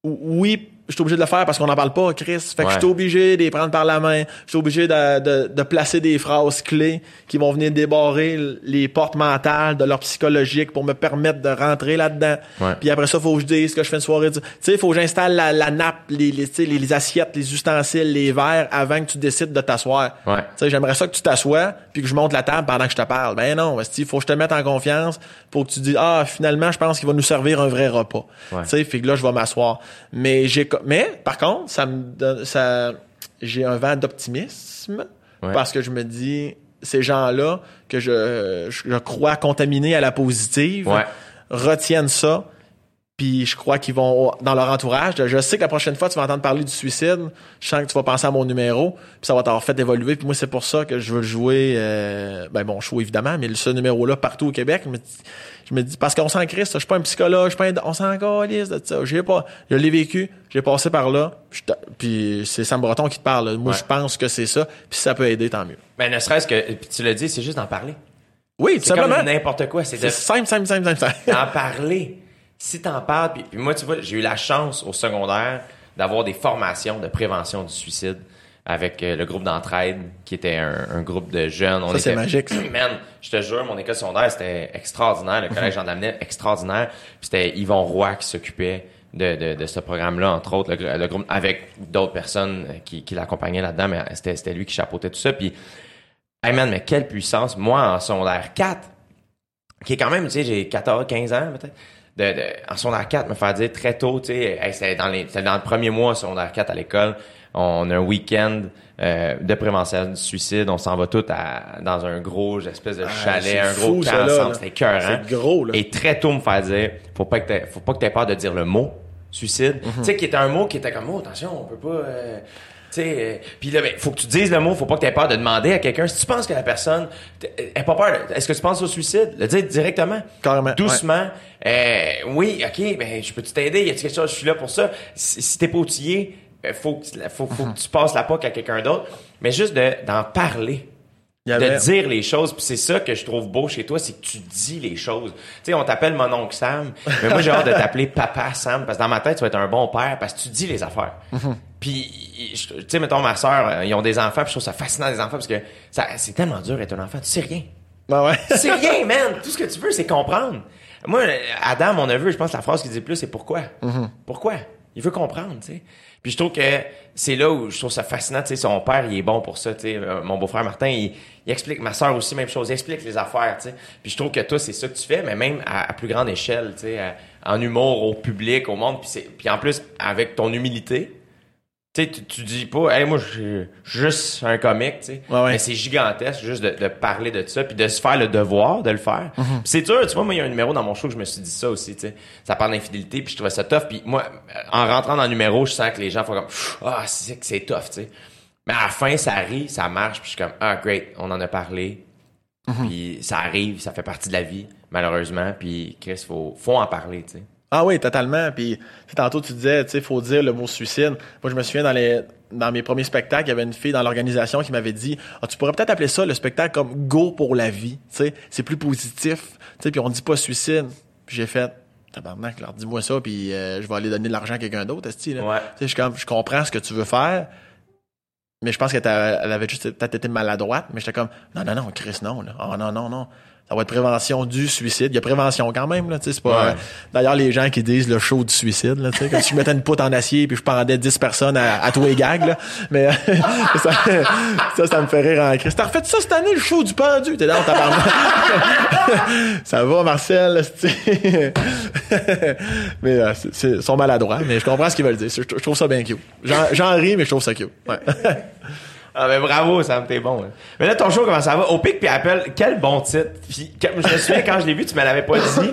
oui, je suis obligé de le faire parce qu'on n'en parle pas, Chris. Fait que ouais. Je suis obligé de les prendre par la main. Je suis obligé de, de, de placer des phrases clés qui vont venir débarrer les portes mentales de leur psychologique pour me permettre de rentrer là-dedans. Ouais. Puis après ça, faut que je dise que je fais une soirée. Tu sais, faut que j'installe la, la nappe, les, les, les, les assiettes, les ustensiles, les verres avant que tu décides de t'asseoir. Ouais. Tu sais, j'aimerais ça que tu t'assoies puis que je monte la table pendant que je te parle. Ben non, il faut que je te mette en confiance pour que tu dises, ah, finalement, je pense qu'il va nous servir un vrai repas. Ouais. Tu sais, fait que là, je vais m'asseoir. Mais j'ai Mais, par contre, ça me donne, ça, j'ai un vent d'optimisme ouais. parce que je me dis, ces gens-là que je, je, je crois contaminés à la positive ouais. retiennent ça, puis je crois qu'ils vont dans leur entourage. Je sais que la prochaine fois, tu vas entendre parler du suicide, je sens que tu vas penser à mon numéro, puis ça va t'avoir fait évoluer. Puis moi, c'est pour ça que je veux jouer, euh, ben bon, show évidemment, mais ce numéro-là partout au Québec. Mais je me dis, parce qu'on s'en crisse, je suis pas un psychologue, je suis pas un, on s'en calisse de ça. J'ai pas, je l'ai vécu, j'ai passé par là, puis c'est Sam Breton qui te parle. Moi, ouais. je pense que c'est ça, puis si ça peut aider, tant mieux. Mais ne serait-ce que, puis tu l'as dit, c'est juste d'en parler. Oui, tout simplement. C'est comme n'importe quoi. C'est, c'est de, simple, simple, simple, simple, simple. D'en parler. Si t'en parles, puis, puis moi, tu vois, j'ai eu la chance au secondaire d'avoir des formations de prévention du suicide avec euh, le groupe d'entraide qui était un, un groupe de jeunes. On ça, était, c'est magique. Ça. Man, je te jure, mon école secondaire, c'était extraordinaire. Le collège Jean de Lamennais, extraordinaire. Puis c'était Yvon Roy qui s'occupait de, de, de ce programme-là, entre autres, le, le groupe avec d'autres personnes qui, qui l'accompagnaient là-dedans, mais c'était, c'était lui qui chapeautait tout ça. Puis, hey man, mais quelle puissance. Moi, en secondaire quatre, qui est quand même, tu sais, j'ai quatorze, quinze ans peut-être, De, de, en secondaire quatre, me faire dire très tôt, tu sais, hey, c'était dans, les, c'était dans le premier mois en secondaire quatre à l'école, on a un week-end euh, de prévention du suicide, on s'en va tous à, dans un gros espèce de chalet, ah, un fou, gros camp ensemble, là. C'était écœurant. C'est gros, là. Et très tôt me faire dire, faut pas que t'aies, faut pas que t'aies peur de dire le mot suicide, mm-hmm. tu sais, qui était un mot qui était comme, oh, attention, on peut pas... Euh, tu sais, euh, puis là, ben, faut que tu dises le mot, faut pas que t'aies peur de demander à quelqu'un. Si tu penses que la personne, elle pas peur, est-ce que tu penses au suicide? Le dire directement. Carrément. Doucement. Ouais. Euh, oui, ok, ben, je peux-tu t'aider? Y a-t-il quelque chose? Je suis là pour ça. Si, si t'es pas outillé, faut, faut, faut mm-hmm. que tu passes la poque à quelqu'un d'autre. Mais juste de, d'en parler. Avait... De dire les choses, puis c'est ça que je trouve beau chez toi, c'est que tu dis les choses. Tu sais, on t'appelle mon oncle Sam, mais moi j'ai hâte de t'appeler papa Sam, parce que dans ma tête, tu vas être un bon père, parce que tu dis les affaires. Mm-hmm. Puis, tu sais, mettons, ma sœur, ils ont des enfants, puis je trouve ça fascinant, les enfants, parce que ça, c'est tellement dur d'être un enfant, tu sais rien. Ben ouais. Tu sais rien, man! Tout ce que tu veux, c'est comprendre. Moi, Adam, mon neveu, je pense que la phrase qu'il dit le plus, c'est « Pourquoi? Mm-hmm. » Pourquoi? Il veut comprendre, tu sais. Puis je trouve que c'est là où je trouve ça fascinant, tu sais, son père, il est bon pour ça, tu sais. Mon beau-frère Martin, il, il explique, ma sœur aussi, même chose, il explique les affaires, tu sais. Puis je trouve que toi, c'est ça que tu fais, mais même à, à plus grande échelle, tu sais, à, en humour, au public, au monde, puis, c'est, puis en plus, avec ton humilité, tu sais, tu, tu dis pas, hey, moi, je suis juste un comique, tu sais. Ouais, ouais. Mais c'est gigantesque, juste de, de parler de ça, puis de se faire le devoir de le faire. Mm-hmm. Puis c'est dur, tu vois, moi, il y a un numéro dans mon show que je me suis dit ça aussi, tu sais. Ça parle d'infidélité, puis je trouvais ça tough. Puis moi, en rentrant dans le numéro, je sens que les gens font comme, ah, oh, c'est que c'est tough, tu sais. Mais à la fin, ça rit, ça marche, puis je suis comme, ah, great, on en a parlé. Mm-hmm. Puis ça arrive, ça fait partie de la vie, malheureusement. Puis, Chris, faut, faut en parler, tu sais. Ah oui, totalement. Puis tantôt, tu disais, tu sais, faut dire le mot suicide. Moi, je me souviens dans les dans mes premiers spectacles, il y avait une fille dans l'organisation qui m'avait dit, ah, tu pourrais peut-être appeler ça le spectacle comme Go pour la vie. Tu sais, c'est plus positif. Tu sais, puis on dit pas suicide. Puis j'ai fait, tabarnak, alors dis-moi ça, puis euh, je vais aller donner de l'argent à quelqu'un d'autre, esti, là. Ouais. Tu sais, je comme, je comprends ce que tu veux faire. Mais je pense qu'elle avait juste peut-être été maladroite. Mais j'étais comme, non, non, non, Chris, non, là. Oh, non, non, non. Ça va être prévention du suicide. Il y a prévention quand même, là, tu sais, c'est pas... Ouais. D'ailleurs, les gens qui disent le show du suicide, là, tu sais, comme si je mettais une poutre en acier puis je pendais dix personnes à, à tous les gags, là. Mais ça, ça, ça me fait rire en crise. T'as refait ça cette année, le show du pendu? T'es là, on t'a parlé. Ça va, Marcel, c'est... Mais euh, c'est, c'est, sont maladroits, mais je comprends ce qu'ils veulent dire. Je, je trouve ça bien cute. J'en, j'en ris, mais je trouve ça cute. Ouais. Ah ben bravo, Sam, t'es bon. Hein. Mais là, ton show, comment ça va? Au Pic-Papel, quel bon titre. Puis, je me souviens, quand je l'ai vu, tu me l'avais pas dit.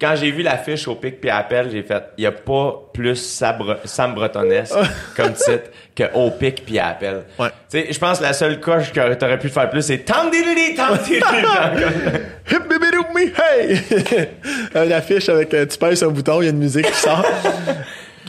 Quand j'ai vu l'affiche au Pic-Papel, j'ai fait, il y a pas plus sabre, Sam Bretonesque comme titre que Au Pic-Papel. Ouais. Tu sais, je pense que la seule coche que t'aurais pu faire plus, c'est Tandilili, Tandilili. Hip baby do me, hey! Une affiche avec, tu pèses un bouton, il y a une musique qui sort.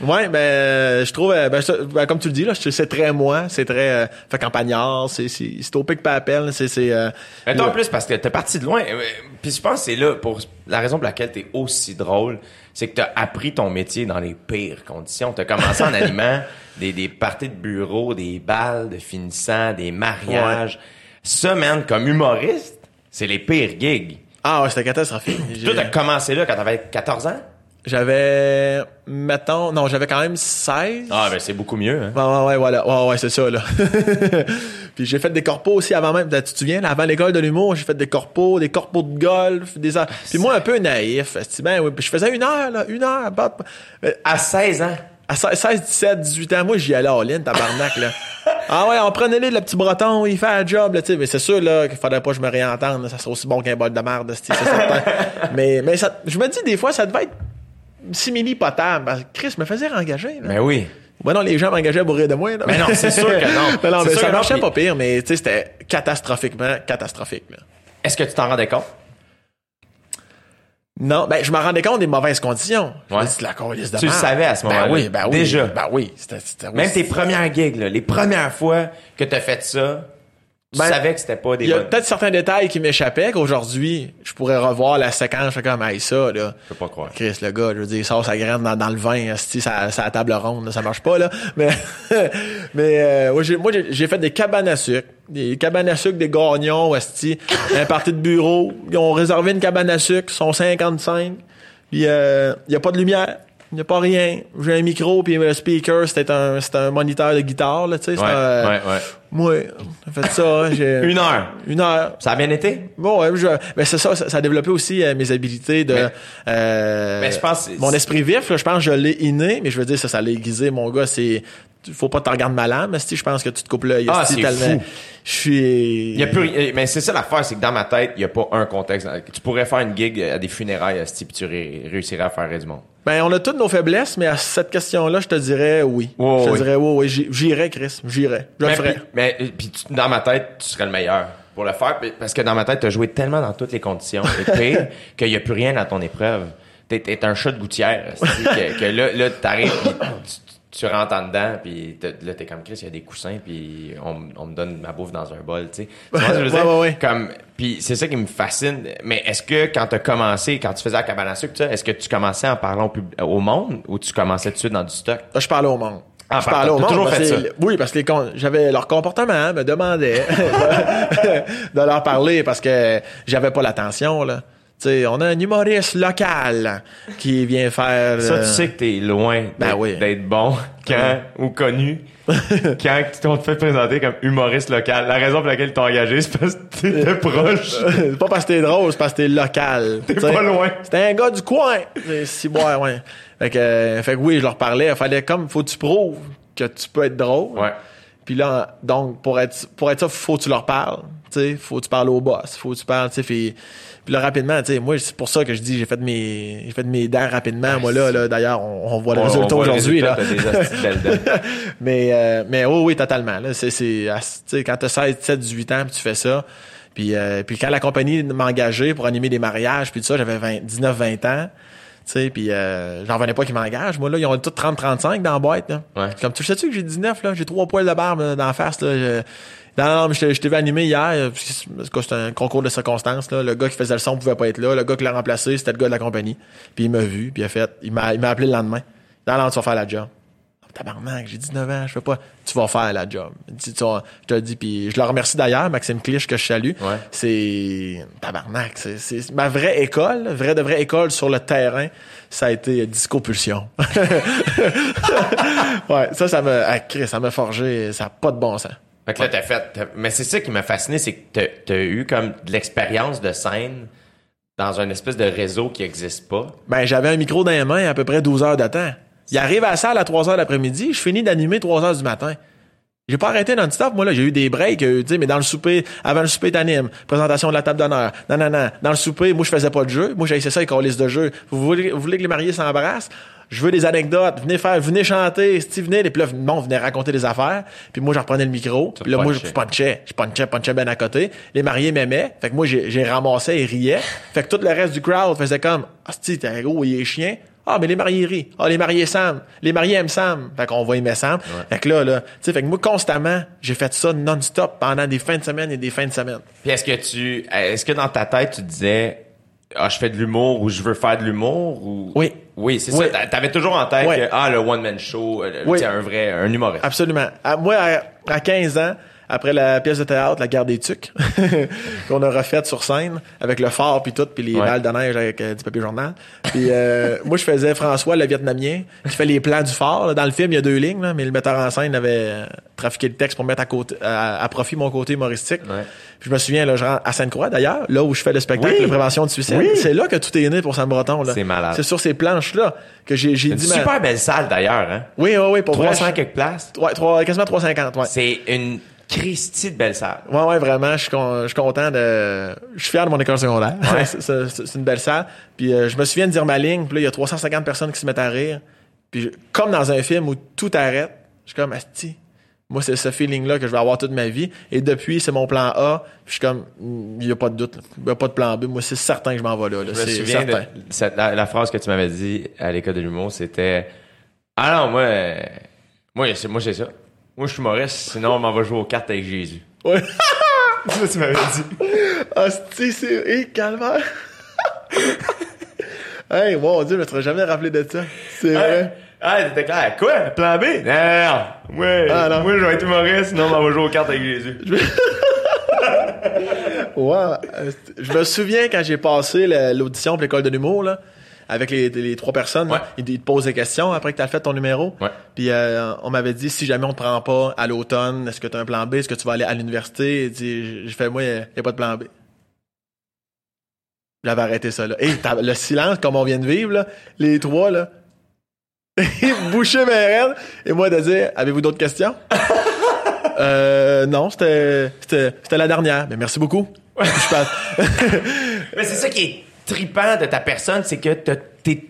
Ouais, ben je trouve, ben, ben comme tu le dis là, c'est très moi, c'est très euh, fait campagnard, c'est c'est c'est au Pic-Papel, c'est c'est. Euh, mais en plus parce que t'es parti de loin, euh, puis je pense que c'est là pour la raison pour laquelle t'es aussi drôle, c'est que t'as appris ton métier dans les pires conditions. T'as commencé en animant des des parties de bureau, des balles de finissant, des mariages. Ouais. Ça, man, comme humoriste, c'est les pires gigs. Ah ouais, c'était catastrophique. Toi, t'as commencé là quand t'avais quatorze ans. J'avais, mettons, non, j'avais quand même seize. Ah, ben, c'est beaucoup mieux, hein. Ouais, ouais, ouais, voilà. Ouais, ouais, c'est ça, là. Puis j'ai fait des corpos aussi avant même. Tu te souviens, là, avant l'école de l'humour, j'ai fait des corpos, des corpos de golf, des, ah, puis moi, un peu naïf. Ben, oui. Puis je faisais une heure, là, une heure. À seize ans. À seize, dix-sept, dix-huit ans, moi, j'y allais en ligne, tabarnak, là. Ah ouais, on prenait les le petit breton, il fait un job, là, tu sais, mais c'est sûr, là, qu'il fallait pas que je me réentende, là, ça serait aussi bon qu'un bol de merde, c'est certain. Mais, mais ça, je me dis, des fois, ça devait être simili potable. Chris me faisait rengager. Mais oui. Ben non, les gens m'engageaient à bourrer de moi. Là. Mais non, c'est sûr que non. Mais non, mais ça marchait pas pire, mais tu sais, c'était catastrophiquement catastrophique. Là. Est-ce que tu t'en rendais compte? Non, ben je m'en rendais compte des mauvaises conditions. Ouais. Je me dis, la colisse de tu marre. Le savais à ce moment-là. Ben oui, ben oui. Déjà. Ben oui. C'était, c'était, oui Même c'était... tes premières gigs, là, les premières fois que t'as fait ça. Tu ben, savais que c'était pas des. Il y a bonnes... peut-être certains détails qui m'échappaient qu'aujourd'hui, je pourrais revoir la séquence comme hey, ça là. Je peux pas croire. Chris, le gars, je veux dire, il sort sa graine dans, dans le vin, si ça, ça table ronde, là, ça marche pas là. Mais, mais euh, moi, j'ai, moi, j'ai fait des cabanes à sucre, des cabanes à sucre des gagnons, asti, un party de bureau, ils ont réservé une cabane à sucre, ils sont cinquante-cinq, puis il euh, y a pas de lumière. Il n'y a pas rien. J'ai un micro, puis le speaker, c'était un, c'était un moniteur de guitare, là, tu sais. Ouais, un... ouais, ouais. Moi, j'ai fait ça. J'ai... Une heure. Une heure. Ça a bien été? Bon, ouais, je... mais c'est ça, ça, ça a développé aussi euh, mes habiletés de, mais... euh, mais je pense, mon esprit vif, là, je pense que je l'ai inné, mais je veux dire, ça, ça l'a aiguisé, mon gars, c'est, faut pas que t'en regardes ma lame, si je pense que tu te coupes là, il y a ah, c'est tellement... fou. Je suis... Il y a plus... Mais c'est ça l'affaire, c'est que dans ma tête, il n'y a pas un contexte. Tu pourrais faire une gig à des funérailles, si tu ré- réussirais à faire rire du monde. Ben, on a toutes nos faiblesses, mais à cette question-là, je te dirais oui. Oh, je te oui. dirais oui, oui. J'y, j'irais, Chris. J'irais. Je le ferais. Mais, puis dans ma tête, tu serais le meilleur pour le faire. Parce que dans ma tête, t'as joué tellement dans toutes les conditions. Et pire, qu'il n'y a plus rien à ton épreuve. T'es, t'es un chat de gouttière. que, que là, là t'arrives, tu, tu rentres en dedans, puis là, t'es comme Chris, il y a des coussins, puis on, on me donne ma bouffe dans un bol, tu sais. Tu vois ce que je veux dire? Ouais, ouais, ouais. Comme, puis c'est ça qui me fascine. Mais est-ce que quand t'as commencé, quand tu faisais la cabane à sucre, est-ce que tu commençais en parlant au, pub- au monde ou tu commençais tout de suite dans du stock? Je parlais au monde. Ah, je parlais au monde. Toujours fait ça. Oui, parce que les con- j'avais leur comportement, me demandait de leur parler parce que j'avais pas l'attention, là. T'sais, on a un humoriste local qui vient faire... Ça, tu sais que t'es loin ben d'être, oui. d'être bon quand ou connu quand on te fait présenter comme humoriste local. La raison pour laquelle ils t'ont engagé, c'est parce que t'étais proche. C'est pas parce que t'es drôle, c'est parce que t'es local. T'es t'sais, pas loin. C'était un gars du coin. Si ouais, ouais. Fait que, euh, fait que oui, je leur parlais. Il fallait comme, faut que tu prouves que tu peux être drôle. Ouais. Puis là, donc, pour être pour être ça, faut que tu leur parles. T'sais, faut que tu parles au boss. Faut que tu parles, tu sais, fait... Puis là, rapidement, tu sais, moi, c'est pour ça que je dis, j'ai fait mes, j'ai fait mes dents rapidement. Ah, moi, là, là, d'ailleurs, on, on voit le on, résultat on voit aujourd'hui, le résultat, là. T'as des hosties dedans. mais, euh, mais, oh, oui, totalement, là. C'est, c'est, tu sais, quand t'as seize, dix-sept, dix-huit ans, pis tu fais ça. Puis, euh, puis quand la compagnie m'a engagé pour animer des mariages, puis tout ça, j'avais dix-neuf, vingt ans. Tu sais, puis euh, j'en venais pas qu'ils m'engagent. Moi, là, ils ont tous trente, trente-cinq dans la boîte, là. Ouais. Comme, tu sais-tu que j'ai dix-neuf, là? J'ai trois poils de barbe là, dans la face, là. Je, Non, non, mais je t'ai vu animé hier, parce que c'était un concours de circonstances, là. Le gars qui faisait le son pouvait pas être là. Le gars qui l'a remplacé, c'était le gars de la compagnie. Puis il m'a vu, puis il a fait, il m'a, il m'a appelé le lendemain. Non, non, tu vas faire la job. tabarnak, j'ai dix-neuf ans, je fais pas. Tu vas faire la job. Tu, tu vas, je te le dis, puis je le remercie d'ailleurs, Maxime Cliché, que je salue. Ouais. C'est tabarnak. C'est, c'est ma vraie école, vraie de vraie école sur le terrain, ça a été Disco-Pulsion. Ouais, ça, ça me, ah, Chris, ça m'a forgé, ça n'a pas de bon sens. Fait que là, t'as fait, t'as... mais c'est ça qui m'a fasciné, c'est que t'as, t'as eu comme de l'expérience de scène dans un espèce de réseau qui n'existe pas. Ben, j'avais un micro dans les mains à, à peu près douze heures de temps. Il arrive à la salle à trois heures l'après-midi, je finis d'animer trois heures du matin. J'ai pas arrêté non-stop, moi, là. J'ai eu des breaks, euh, tu sais, mais dans le souper, avant le souper, t'animes, présentation de la table d'honneur, non, non, non. Dans le souper, moi, je faisais pas de jeu. Moi, j'ai essayé ça avec liste de jeu. Vous voulez, vous voulez que les mariés s'embrassent? Je veux des anecdotes. Venez faire, venez chanter. Si venez, les puis là, bon, venez raconter des affaires. Puis moi, je reprenais le micro. Puis là, punché. Moi, je punchais. Je punchais, punchais ben à côté. Les mariés m'aimaient. Fait que moi, j'ai, j'ai ramassé et riais. Fait que tout le reste du crowd faisait comme, ah, c'ti, t'es gros, il est chien. Ah, mais les mariés rient. Ah, les mariés Sam. Les mariés aiment Sam. Fait qu'on va aimer Sam. Ouais. Fait que là, là, tu sais, fait que moi, constamment, j'ai fait ça non-stop pendant des fins de semaine et des fins de semaine. Puis est-ce que tu, est-ce que dans ta tête, tu disais, ah, je fais de l'humour ou je veux faire de l'humour ou. Oui. Oui, c'est oui. ça. T'avais toujours en tête oui. que, ah, le one-man show, oui. c'est un vrai, un humoriste. Absolument. À, moi, à, à quinze ans, après la pièce de théâtre, la guerre des tucs, qu'on a refaite sur scène, avec le phare puis tout, puis les ouais. balles de neige avec euh, du papier journal. Puis euh, moi, je faisais François, le Vietnamien, qui fait les plans du phare. Là. Dans le film, il y a deux lignes, là, mais le metteur en scène avait euh, trafiqué le texte pour mettre à, côté, à, à profit mon côté humoristique. Ouais. Puis je me souviens, là, je rentre à Sainte-Croix, d'ailleurs, là où je fais le spectacle, oui. la prévention du suicide. Oui. C'est là que tout est né pour Sam Breton. Là. C'est malade. C'est sur ces planches-là que j'ai, j'ai c'est dit... C'est une super ma... belle salle, d'ailleurs. Hein? Oui, oui, oui. Pour trois cents quelques places. Ouais, trois, quasiment trois cent cinquante, ouais. C'est une... Christy de belle salle. Ouais, ouais, vraiment, je suis con, je suis content de... Je suis fier de mon école secondaire. Ouais. c'est, c'est, c'est une belle salle. Puis euh, je me souviens de dire ma ligne, puis là, il y a trois cent cinquante personnes qui se mettent à rire. Puis je, comme dans un film où tout arrête, je suis comme, asti, moi, c'est ce feeling-là que je vais avoir toute ma vie. Et depuis, c'est mon plan A. Puis je suis comme, il n'y a pas de doute. Il n'y a pas de plan B. Moi, c'est certain que je m'en vais là. là. Je me c'est souviens certain. De cette, la, la phrase que tu m'avais dit à l'école de l'humour, c'était... Ah non, moi... Moi, c'est, moi, c'est ça. Moi, je suis humoriste, sinon on m'en va jouer aux cartes avec Jésus. Ouais. C'est ça que tu m'avais dit. Hostie, c'est... Hé, calvaire. Hey, mon Dieu, je ne me serais jamais rappelé de ça. C'est hey. Vrai. Ah, hey, t'étais clair. Quoi? Plan B? Non, non, non. Ouais. Ah, non. Moi, je vais être humoriste, sinon on m'en va jouer aux cartes avec Jésus. Wow. Je me souviens quand j'ai passé l'audition pour l'école de l'humour, là. Avec les, les trois personnes, ouais. là, ils, ils te posent des questions après que tu as fait ton numéro. Ouais. Puis euh, on m'avait dit, si jamais on te prend pas à l'automne, est-ce que tu as un plan B? Est-ce que tu vas aller à l'université? J'ai fait, moi, il n'y a, a pas de plan B. J'avais arrêté ça. Là. Et le silence, comme on vient de vivre, là, les trois, là, bouchaient mes rênes. Et moi, de dire, avez-vous d'autres questions? euh, non, c'était, c'était, c'était la dernière. Mais merci beaucoup. Je passe. Mais c'est ça qui est... trippant de ta personne, c'est que t'as, t'es...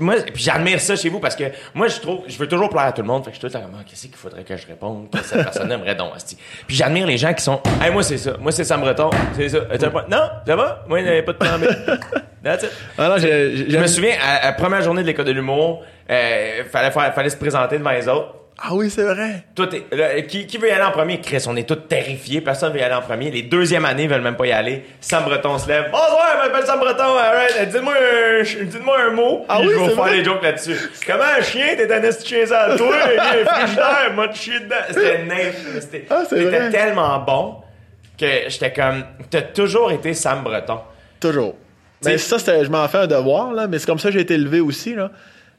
Moi, puis j'admire ça chez vous parce que moi, je trouve, je veux toujours plaire à tout le monde. Fait que je suis tout le temps comme, ah, qu'est-ce qu'il faudrait que je réponde? Que cette personne aimerait donc, asti. Puis j'admire les gens qui sont, hey, moi, c'est ça. Moi, c'est Sam Breton. C'est ça. T'as un point? Non, ça va? Moi, il n'y avait pas de plan B. That's it. Ah non, j'ai, j'ai... Je me souviens, à la première journée de l'école de l'humour, euh, fallait, faire, fallait se présenter devant les autres. Ah oui, c'est vrai. Toi, là, qui, qui veut y aller en premier? Chris, on est tous terrifiés. Personne veut y aller en premier. Les deuxièmes années veulent même pas y aller. Sam Breton se lève. Bonsoir, je m'appelle Sam Breton. All right. Dites-moi un, dites-moi un mot. Ah oui, je vais vous faire des jokes là-dessus. Comment un chien, t'es un esti chien sale. Toi, il y a un frigidaire, moi, tu chies dedans. C'était naïf. C'était, ah, c'est c'était vrai. Tellement bon que j'étais comme, t'as toujours été Sam Breton. Toujours. T'sais, mais ça, c'était, je m'en fais un devoir, là. Mais c'est comme ça que j'ai été élevé aussi, là.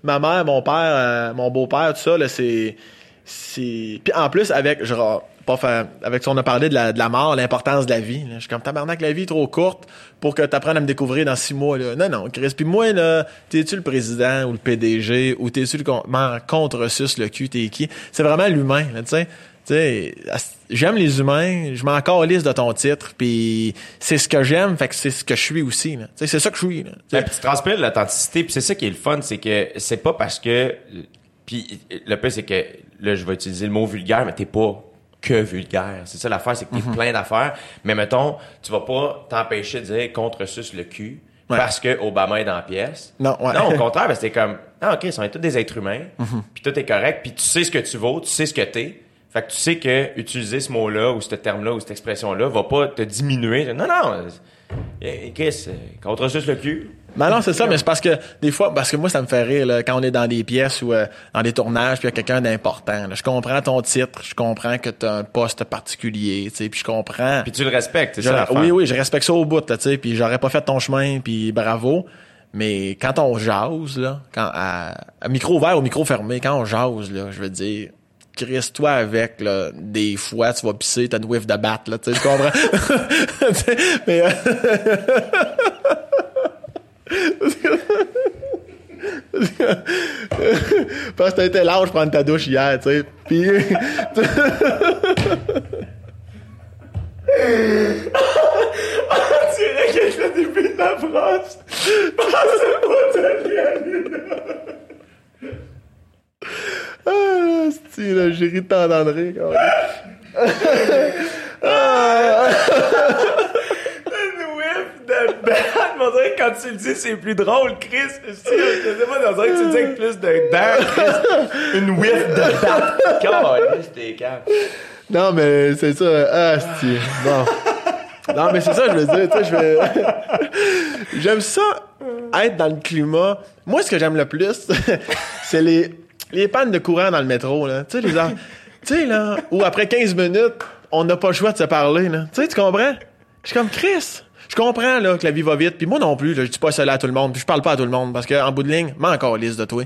Ma mère, mon père, euh, mon beau-père, tout ça, là, c'est... c'est... Puis en plus, avec... genre, pas faire, avec ce qu'on a parlé de la, de la mort, l'importance de la vie. Là. Je suis comme, tabarnak, la vie est trop courte pour que t'apprennes à me découvrir dans six mois. Là. Non, non, Chris. Puis moi, là, t'es-tu le président ou le P D G ou t'es-tu le con- contre-sus le cul, t'es qui? C'est vraiment l'humain, tu sais. Tu sais, j'aime les humains, je m'en calisse de ton titre, puis c'est ce que j'aime, fait que c'est ce que je suis aussi. Là. Tu sais, c'est ça que je suis. Là. Ben, puis tu transpires l'authenticité, puis c'est ça qui est le fun, c'est que c'est pas parce que... Puis le pire, c'est que, là, je vais utiliser le mot vulgaire, mais t'es pas que vulgaire. C'est ça l'affaire, c'est que t'es mm-hmm. plein d'affaires, mais mettons, tu vas pas t'empêcher de dire « contre-suce le cul ». Ouais. Parce que Obama est dans la pièce. Non, ouais. Non, au contraire, ben, c'est comme « Ah, OK, on est tous des êtres humains, mm-hmm. puis tout est correct, puis tu sais ce que tu vaux, tu sais ce que t'es. » Fait que tu sais que utiliser ce mot-là ou ce terme-là ou cette expression-là va pas te diminuer. Non, non. Qu'est-ce? Contre-suce le cul. Ben non, c'est ça, mais c'est parce que des fois, parce que moi, ça me fait rire là, quand on est dans des pièces ou euh, dans des tournages, puis il y a quelqu'un d'important. Je comprends ton titre, je comprends que tu as un poste particulier, tu sais, puis je comprends. Puis tu le respectes, c'est je, ça? Oui, oui, je respecte ça au bout, tu sais, puis j'aurais pas fait ton chemin, puis bravo. Mais quand on jase, là, quand à, à micro ouvert ou micro fermé, quand on jase, là, je veux dire. Chris, toi avec, là, des fois, tu vas pisser, t'as une whiff de batte, là, tu sais, tu comprends? Mais, euh... parce que t'as été large prendre ta douche hier, tu sais, pis... Tu dirais que je l'ai début de la brosse, je pensais pas de la ah, c'est là, j'ai ri tant d'en rire, quand même. Ah! Une whiff de bad! On dirait que quand tu le dis, c'est plus drôle, Chris. Je sais pas, on dirait que tu le dis avec plus de dents, Chris. Une whiff de bad! Calme, c'était calme. Non, mais c'est ça. Ah, c'est... Bon. Non, mais c'est ça, je veux dire, tu sais, je vais... J'aime ça, être dans le climat. Moi, ce que j'aime le plus, c'est les... Les pannes de courant dans le métro, là. Tu sais, les tu sais, là, où après quinze minutes, on n'a pas le choix de se parler, là. Tu sais, tu comprends? Je suis comme Chris. Je comprends, là, que la vie va vite. Puis moi non plus, là, je dis pas cela à tout le monde. Puis je parle pas à tout le monde parce qu'en bout de ligne, m'en calisse de toi.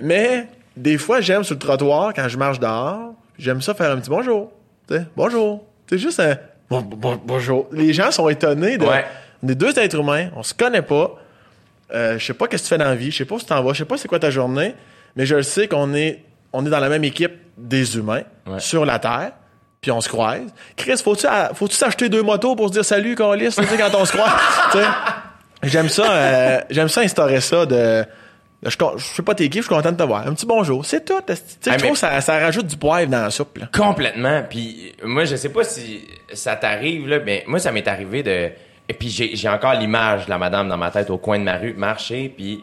Mais des fois, j'aime sur le trottoir, quand je marche dehors, j'aime ça faire un petit bonjour. Tu sais, bonjour. C'est juste un bon, bon, bonjour. Les gens sont étonnés de. Ouais. On est deux êtres humains, on se connaît pas. Euh, je sais pas qu'est-ce que tu fais dans la vie, je sais pas où tu t'en vas, je sais pas c'est quoi ta journée. Mais je le sais qu'on est on est dans la même équipe des humains, ouais. Sur la Terre, puis on se croise. Chris, faut-tu à, faut-tu s'acheter deux motos pour se dire salut, câlisse, tu sais, quand on se croise? J'aime ça, euh, j'aime ça instaurer ça de... Je, je sais pas t'es qui, je suis content de te voir. Un petit bonjour, c'est tout. Tu sais, je trouve ça ça rajoute du poivre dans la soupe. Là. Complètement. Puis moi, je sais pas si ça t'arrive, là, mais moi, ça m'est arrivé de... Et puis j'ai, j'ai encore l'image de la madame dans ma tête au coin de ma rue, marcher, puis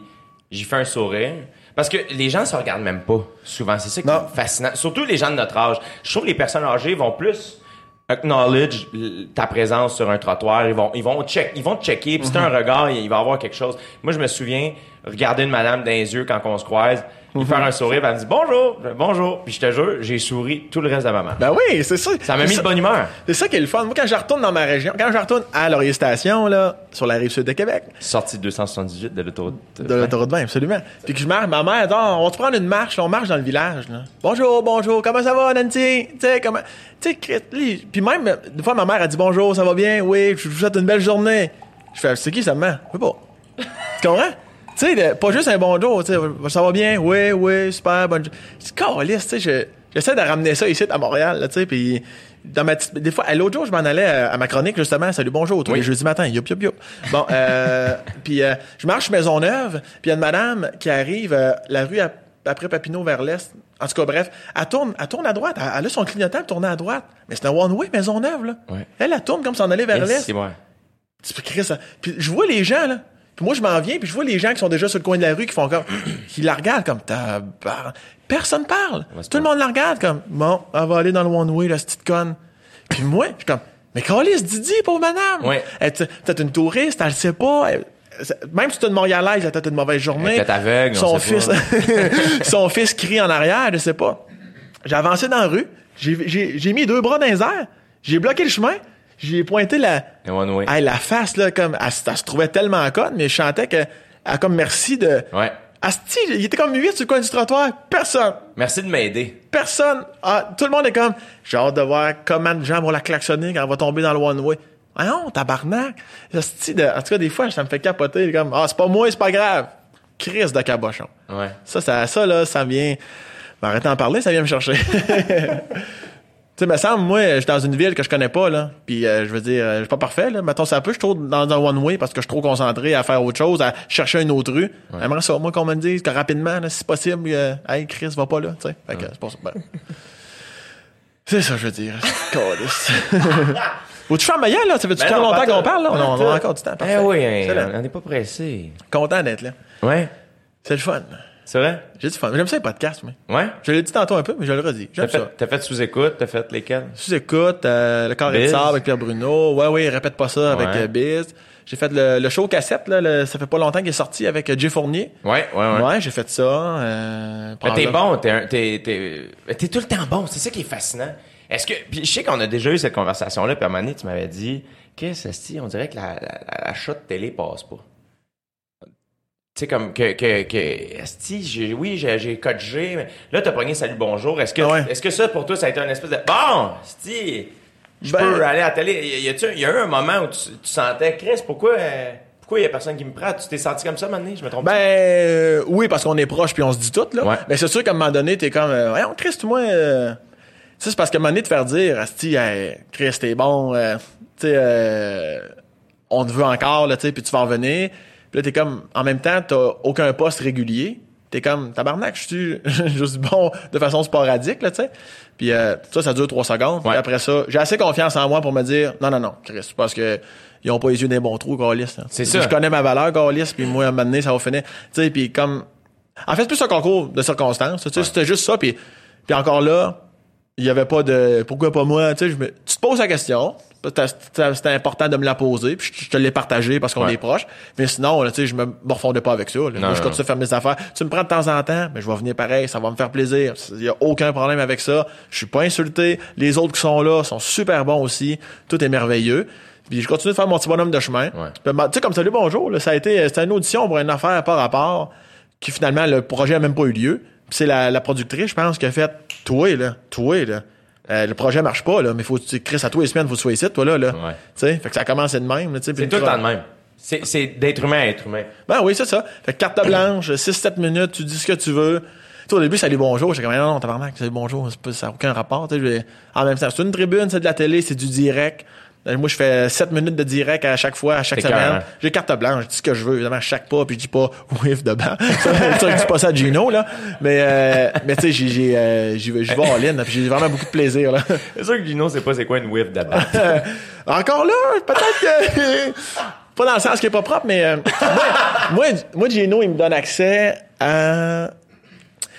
j'ai fait un sourire... Parce que les gens se regardent même pas, souvent. C'est ça qui est fascinant. Surtout les gens de notre âge. Je trouve que les personnes âgées vont plus acknowledge ta présence sur un trottoir. Ils vont, ils vont check, ils vont te checker. Puis mm-hmm. Si t'as un regard, il va y avoir quelque chose. Moi, je me souviens, regarder une madame dans les yeux quand on se croise, lui mm-hmm. faire un sourire, puis elle me dit « Bonjour, bonjour ». Puis je te jure, j'ai souri tout le reste de ma maman. Ben oui, c'est ça. Ça m'a mis ça, de bonne humeur. C'est ça qui est le fun. Moi, quand je retourne dans ma région, quand je retourne à Laurier Station, là, sur la rive sud de Québec. Sortie deux cent soixante-dix-huit de l'autoroute vingt. De l'autoroute vingt, absolument. Puis que je marche, ma mère, on se prend une marche, on marche dans le village. Là. Bonjour, bonjour, comment ça va, Nancy? Tu sais, comment... Tu sais, puis même, des fois, ma mère, elle dit « Bonjour, ça va bien? Oui, je vous souhaite une belle journée. » Je fais « C'est qui, ça me ment? » Je sais pas. Tu comprends? Tu sais, pas juste un bonjour, tu sais, ça va bien, oui, oui, super, bonne journée. C'est câlisse, tu sais, j'essaie de ramener ça ici à Montréal, tu sais, puis dans ma petite... Des fois, l'autre jour, je m'en allais à ma chronique, justement, salut, bonjour, tous les jeudis matin, yup, yup, yup. Bon, euh, puis euh, je marche Maisonneuve, puis il y a une madame qui arrive, euh, la rue à, après Papineau vers l'est, en tout cas, bref, elle tourne, elle tourne à droite, elle, elle a son clignotant, elle tourne à droite, mais c'est un one-way, Maisonneuve, là. Ouais. Elle, elle tourne comme si on allait vers elle, l'est. C'est moi. Chris, puis je vois les gens, là. Puis moi, je m'en viens, puis je vois les gens qui sont déjà sur le coin de la rue qui font comme... qui la regardent comme... Tabar... Personne parle. Ouais, tout le monde la regarde comme... Bon, elle va aller dans le one-way, la petite conne. Puis moi, je suis comme... Mais câlisse, Didi, pauvre madame! Ouais. Elle, peut-être une touriste, elle le sait pas. Elle, même si t'es une Montréalaise, elle a peut-être une mauvaise journée. Elle est aveugle, son fils, son fils crie en arrière, je sais pas. J'ai avancé dans la rue, j'ai, j'ai, j'ai mis deux bras dans les airs, j'ai bloqué le chemin... J'ai pointé la, elle, la face, là, comme, elle, elle se trouvait tellement conne, mais je chantais que, elle, comme, merci de, ouais. Asti, il était comme huit sur le coin du trottoir, personne. Merci de m'aider. Personne. Ah, tout le monde est comme, j'ai hâte de voir comment les gens vont la klaxonner quand elle va tomber dans le one-way. Ah non, tabarnak. Asti de, en tout cas, des fois, ça me fait capoter, comme, ah, c'est pas moi, c'est pas grave. Crise de cabochon. Ouais. Ça, ça, ça, là, ça vient, m'arrêter d'en parler, ça vient me chercher. Tu sais, me semble, moi, je suis dans une ville que je connais pas, là. Puis, euh, je veux dire, euh, je suis pas parfait, là. Mettons, ça peut, je suis trop dans un one-way parce que je suis trop concentré à faire autre chose, à chercher une autre rue. Ouais. J'aimerais ça, moi, qu'on me dise que rapidement, là, si c'est possible, euh, hey, Chris, va pas là, tu sais. Fait que, ouais. C'est pas ça. Ben. C'est ça, je veux dire. Faut-tu faire maillant, là? Ça fait-tu ben longtemps qu'on parle, là? On, on a encore du temps. Parfait. Eh oui, hein, on n'est pas pressé. Content d'être là. Ouais. C'est le fun. C'est vrai? J'ai du fun. J'aime ça les podcasts, mais. Ouais? Je l'ai dit tantôt un peu, mais je le redis. J'aime t'as fait, ça. T'as fait sous-écoute? T'as fait lesquels? Sous-écoute, euh, le carré de sable avec Pierre Bruno. Ouais, ouais, répète pas ça avec ouais. Biz. J'ai fait le, le show cassette, là, le, ça fait pas longtemps qu'il est sorti avec Jay Fournier. Ouais, ouais, ouais. Ouais, j'ai fait ça. Euh, mais t'es bon, t'es, un, t'es, t'es, t'es, t'es tout le temps bon. C'est ça qui est fascinant. Est-ce que, pis je sais qu'on a déjà eu cette conversation-là, puis à un moment donné, tu m'avais dit, qu'est-ce que c'est, on dirait que la, la, la shot télé passe pas. Tu sais, comme que, que, que, esti, j'ai, oui, j'ai, j'ai code G, mais là, t'as pogné Salut bonjour. Est-ce que, ouais. est-ce que ça, pour toi, ça a été un espèce de, bon, esti, je ben, peux aller à la télé. Y a-tu, y a eu un moment où tu, tu sentais, Chris, pourquoi, euh, pourquoi il y a personne qui me prend? Tu t'es senti comme ça, maintenant? Je me trompe? Ben, euh, oui, parce qu'on est proche puis on se dit tout, là. Ouais. Mais c'est sûr qu'à un moment donné, t'es comme, euh, voyons, Chris, moi, euh, ça, c'est parce qu'à un moment donné, te faire dire, esti, hey, Chris, t'es bon, euh, tu sais, euh, on te veut encore, là, tu sais, puis tu vas en venir. Puis là, t'es comme, en même temps, t'as aucun poste régulier. T'es comme, tabarnak, je suis juste bon de façon sporadique, là, tu sais. Puis euh, ça, ça dure trois secondes. Ouais. Puis après ça, j'ai assez confiance en moi pour me dire, non, non, non, Chris, parce que ils ont pas les yeux des bons trous, Carlis. C'est ça. Je connais ma valeur, Carlis, puis moi, à un moment donné, ça va finir. Tu sais, puis comme... En fait, c'est plus un concours de circonstances. Tu sais, ouais. C'était juste ça, puis, puis encore là, il y avait pas de... Pourquoi pas moi? Tu sais, je me... tu te poses la question... C'était important de me la poser, puis je te l'ai partagé parce qu'on ouais. est proche. Mais sinon, là, tu sais, je me refondais pas avec ça. Là. Non, moi, je continue de faire mes affaires. Tu me prends de temps en temps, mais je vais venir pareil, ça va me faire plaisir. Il y a aucun problème avec ça. Je suis pas insulté. Les autres qui sont là sont super bons aussi. Tout est merveilleux. Puis je continue de faire mon petit bonhomme de chemin. Ouais. Tu sais, comme Salut bonjour, là, ça a été, c'était une audition pour une affaire par rapport qui finalement le projet a même pas eu lieu. Puis c'est la, la productrice, je pense, qui a fait toi là, toi là. Euh, le projet marche pas, là, mais faut, tu Chris, à toi les semaines, faut que tu sois ici, toi, là, là. Ouais. Tu sais, fait que ça a commencé de même, là, tu sais. C'est tout le temps de même. C'est, c'est d'être humain à être humain. Ben oui, c'est ça. Fait que carte blanche, six sept minutes, tu dis ce que tu veux. T'sais, au début, Salut bonjour. J'étais comme, non, non, t'as vraiment que Salut bonjour. C'est pas, ça n'a aucun rapport, tu sais. En même temps, c'est une tribune, c'est de la télé, c'est du direct. Moi, je fais sept minutes de direct à chaque fois, à chaque c'est semaine. Carrément. J'ai carte blanche, je dis ce que je veux, évidemment, à chaque pas, puis je dis pas whiff de banc. Ça, je dis pas ça à Gino, là. Mais, euh, mais tu sais, j'ai, j'ai, euh, j'y vais, j'y vais en ligne, là, puis j'ai vraiment beaucoup de plaisir, là. C'est sûr que Gino sait pas c'est quoi une whiff de banc. Encore là, peut-être que... Pas dans le sens qui est pas propre, mais... Euh, moi, moi, Gino, il me donne accès à...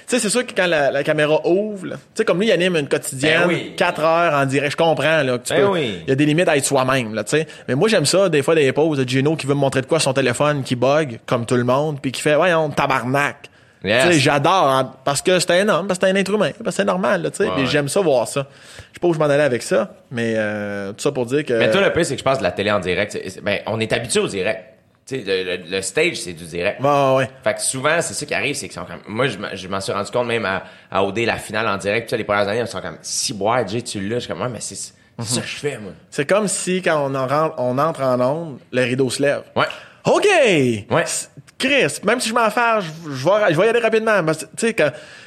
Tu sais, c'est sûr que quand la, la caméra ouvre, tu sais, comme lui, il anime une quotidienne, quatre ben oui. heures en direct, je comprends, là, que tu ben peux, oui. il y a des limites à être soi-même, là, tu sais. Mais moi, j'aime ça, des fois, des pauses de Gino qui veut me montrer de quoi son téléphone, qui bug, comme tout le monde, puis qui fait, voyons, tabarnak. Yes. Tu sais, j'adore, hein, parce que c'est un homme, parce que c'est un être humain, parce que c'est normal, là, tu sais. Ouais, puis ouais. j'aime ça voir ça. Je sais pas où je m'en allais avec ça, mais euh, tout ça pour dire que... Mais toi, le pire, c'est que je pense de la télé en direct, ben, on est habitué au direct. Tu sais, le, le, le stage, c'est du direct. Bon, ouais. Fait que souvent, c'est ça qui arrive, c'est qu'ils sont comme... Moi, je, je m'en suis rendu compte même à, à Odé, la finale en direct. Puis les premières années, on sont comme, si boire, Jay, tu l'as. Je suis comme, ouais, mais c'est, c'est mm-hmm. ça que je fais, moi. C'est comme si, quand on, en rentre, on entre en onde, le rideau se lève. Ouais. OK! Ouais. Chris, même si je m'en fais, je, je, vais, je vais y aller rapidement. Parce, tu sais,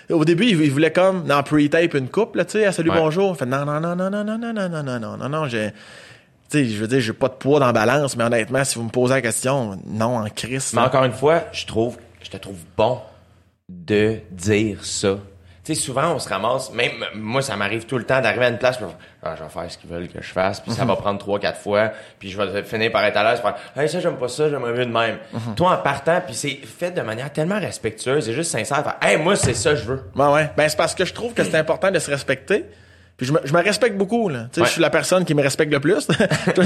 au début, il, il voulait comme, dans pre-tape, une coupe, là, tu sais, à Salut, ouais. bonjour. On fait, non, non, non, non, non, non, non, non, non, non, non, non, non, j'ai... Tu sais, je veux dire, j'ai pas de poids dans la balance, mais honnêtement, si vous me posez la question, non, en Christ. Mais encore une fois, je trouve, je te trouve bon de dire ça. Tu sais, souvent, on se ramasse, même moi, ça m'arrive tout le temps d'arriver à une place, ah, je vais faire ce qu'ils veulent que je fasse, puis mm-hmm. ça va prendre trois, quatre fois, puis je vais finir par être à l'aise, faire, hey, ça, j'aime pas ça, j'aimerais mieux de même. Mm-hmm. Toi, en partant, puis c'est fait de manière tellement respectueuse et juste sincère, faire, hey, moi, c'est ça, je veux. Ben ouais, ben c'est parce que je trouve que c'est important de se respecter. Puis je me, je me respecte beaucoup, là. Tu sais, ouais. je suis la personne qui me respecte le plus.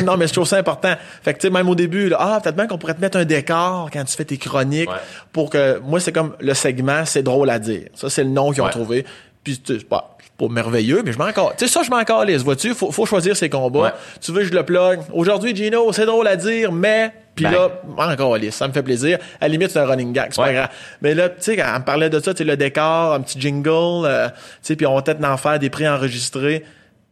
Non, mais je trouve ça important. Fait que, tu sais, même au début, là, ah, peut-être bien qu'on pourrait te mettre un décor quand tu fais tes chroniques ouais. pour que, moi, c'est comme le segment, c'est drôle à dire. Ça, c'est le nom qu'ils ont ouais. trouvé. Puis, tu sais, bah, c'est pas merveilleux, mais je m'en calisse. Tu sais, ça, je m'en calisse, vois-tu? Faut, faut choisir ses combats. Ouais. Tu veux que je le plug? Aujourd'hui, Gino, c'est drôle à dire, mais... Puis ben. Là, encore lisse, ça me fait plaisir. À la limite, c'est un running gag, c'est ouais. pas grave. Mais là, tu sais, quand on me parlait de ça, tu sais, le décor, un petit jingle, euh, tu sais, puis on va peut-être en faire des pré-enregistrés.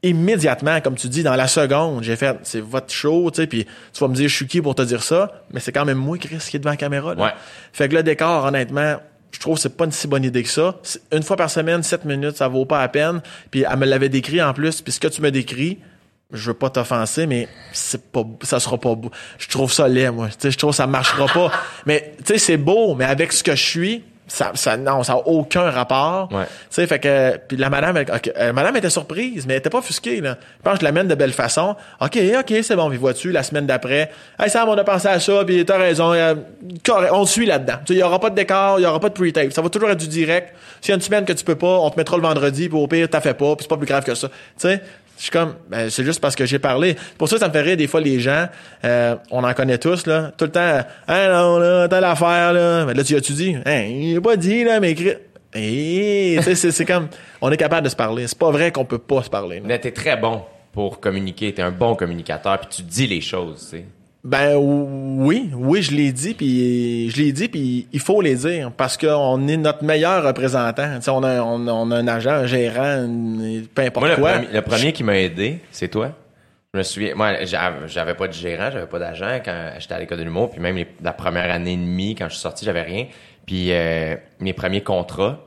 Immédiatement, comme tu dis, dans la seconde, j'ai fait, c'est votre show, tu sais, puis tu vas me dire, je suis qui pour te dire ça, mais c'est quand même moi, Chris, qui est devant la caméra, là. Ouais. Fait que le décor, honnêtement, je trouve que c'est pas une si bonne idée que ça. C'est une fois par semaine, sept minutes, ça vaut pas la peine. Puis elle me l'avait décrit en plus, puis ce que tu me décris, je veux pas t'offenser, mais c'est pas, ça sera pas beau. Je trouve ça laid, moi. Tu sais, je trouve ça marchera pas. Mais, tu sais, c'est beau, mais avec ce que je suis, ça, ça non, ça n'a aucun rapport. Ouais. Tu sais, fait que puis la madame, elle, okay, euh, madame était surprise, mais elle était pas offusquée là. Je pense que je l'amène de belle façon. OK, OK, c'est bon, puis vois-tu la semaine d'après, hey Sam, on a pensé à ça, puis t'as raison, euh, on te suit là-dedans. Tu sais, il y aura pas de décor, il y aura pas de pre-tape, ça va toujours être du direct. S'il y a une semaine que tu peux pas, on te mettra le vendredi, puis au pire, t'as fait pas, puis c'est pas plus grave que ça. Tu sais, je suis comme, ben, c'est juste parce que j'ai parlé. Pour ça, ça me fait rire des fois les gens. Euh, on en connaît tous, là. Tout le temps, « Ah non, là, t'as l'affaire, là. Ben, » Là, tu as-tu dit? « Hein, il n'a pas dit, là, mais écrit. » Hey, c'est, c'est comme, on est capable de se parler. C'est pas vrai qu'on peut pas se parler. Là. Mais t'es très bon pour communiquer. T'es un bon communicateur, puis tu dis les choses, tu sais. Ben oui, oui, je l'ai dit, puis je l'ai dit, puis il faut les dire parce qu'on est notre meilleur représentant. Tu sais, on a, on, on a un agent, un gérant, une, peu importe moi, quoi. Le premier, le premier qui m'a aidé, c'est toi. Je me souviens, moi, j'avais pas de gérant, j'avais pas d'agent quand j'étais à l'école de l'humour, puis même les, la première année et demie quand je suis sorti, j'avais rien. Puis euh, mes premiers contrats,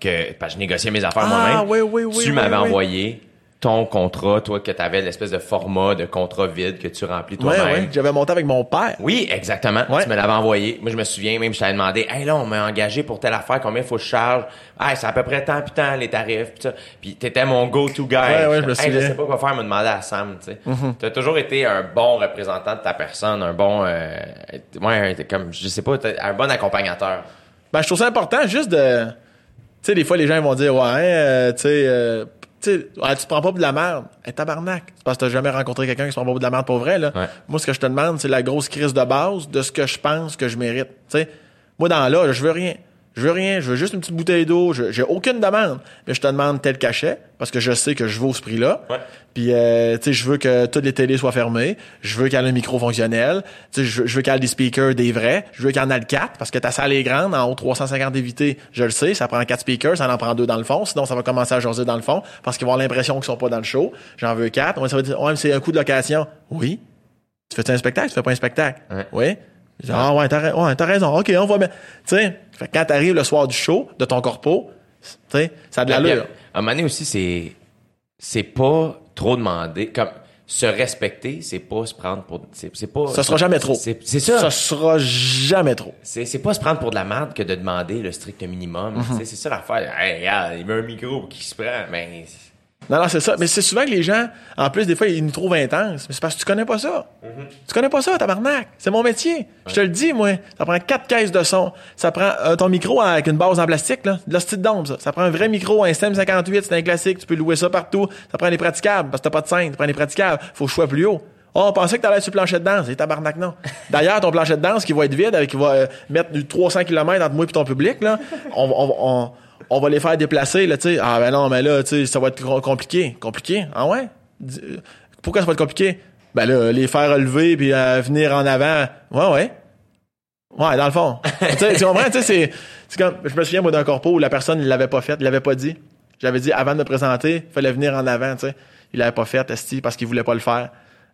que parce que je négociais mes affaires ah, moi-même. Oui, oui, oui, tu oui, m'avais oui, envoyé. Ton contrat, toi, que t'avais l'espèce de format de contrat vide que tu remplis toi-même. Oui, oui, j'avais monté avec mon père. Oui, exactement. Ouais. Tu me l'avais envoyé. Moi, je me souviens, même, je t'avais demandé, « Hey, là, on m'a engagé pour telle affaire, combien faut que je charge? Hey, c'est à peu près tant, puis tant, les tarifs, puis ça. » Puis t'étais mon go-to guy. Ouais, ouais, je me souviens. Hey, je sais pas quoi faire, me demander à Sam, tu sais. Mm-hmm. T'as toujours été un bon représentant de ta personne, un bon, euh, ouais, t'es comme, je sais pas, un bon accompagnateur. Ben, je trouve ça important juste de, tu sais, des fois, les gens vont dire, ouais, euh, tu sais, euh, tu sais, tu te prends pas de la merde. Hey, tabarnak. C'est parce que t'as jamais rencontré quelqu'un qui se prend pas de la merde pour vrai, là. Ouais. Moi, ce que je te demande, c'est la grosse crise de base de ce que je pense que je mérite. Tu sais, moi, dans là, je veux rien. Je veux rien. Je veux juste une petite bouteille d'eau. Je, j'ai aucune demande. Mais je te demande tel cachet parce que je sais que je vaux ce prix-là. Ouais. Puis, euh, tu sais, je veux que toutes les télés soient fermées. Je veux qu'elle ait un micro fonctionnel. Tu sais, je, je veux qu'elle ait des speakers, des vrais. Je veux qu'elle en ait quatre parce que ta salle est grande, en haut trois cent cinquante invités. Je le sais, ça prend quatre speakers, ça en prend deux dans le fond. Sinon, ça va commencer à jaser dans le fond parce qu'ils vont avoir l'impression qu'ils sont pas dans le show. J'en veux quatre. On va dire, ouais, mais c'est un coût de location. Oui. Tu fais un spectacle, tu fais pas un spectacle. Ouais. Oui. Ah ouais, t'as, ouais, t'as raison. OK, on va mettre. Tu sais, quand t'arrives le soir du show, de ton corpo, tu sais, ça a de l'allure. À un moment donné aussi, c'est, c'est pas trop demander. Comme, se respecter, c'est pas se prendre pour, c'est, c'est pas. Ça sera jamais trop. C'est, c'est ça. Ça sera jamais trop. C'est, c'est pas se prendre pour de la merde que de demander le strict minimum. Mm-hmm. Tu sais, c'est ça l'affaire. Hey, regarde, il met un micro qui se prend. Mais. Non, non, c'est ça. Mais c'est souvent que les gens, en plus, des fois, ils nous trouvent intenses. Mais c'est parce que tu connais pas ça. Mm-hmm. Tu connais pas ça, tabarnak. C'est mon métier. Ouais. Je te le dis, moi. Ça prend quatre caisses de son. Ça prend euh, ton micro avec une base en plastique, là. De la style Dom, ça. Ça prend un vrai micro, un S M cinquante-huit, c'est un classique. Tu peux louer ça partout. Ça prend des praticables, parce que t'as pas de scène. Ça prend des praticables. Faut que je sois plus haut. Oh, on pensait que t'allais sur le plancher de danse. Et tabarnak, non. D'ailleurs, ton plancher de danse qui va être vide, avec qui va euh, mettre du trois cents kilomètres entre moi et ton public, là. On, on, on on va les faire déplacer, là, tu sais. Ah, ben non, mais là, tu sais, ça va être compliqué. Compliqué? Ah ouais? Pourquoi ça va être compliqué? Ben là, les faire relever puis euh, venir en avant. Ouais, ouais. Ouais, dans le fond. Tu sais, tu comprends? Tu sais, c'est, c'est comme, je me souviens, moi, d'un corpo où la personne, il l'avait pas fait, il l'avait pas dit. J'avais dit, avant de me présenter, il fallait venir en avant, tu sais. Il l'avait pas fait, esti, parce qu'il voulait pas le faire.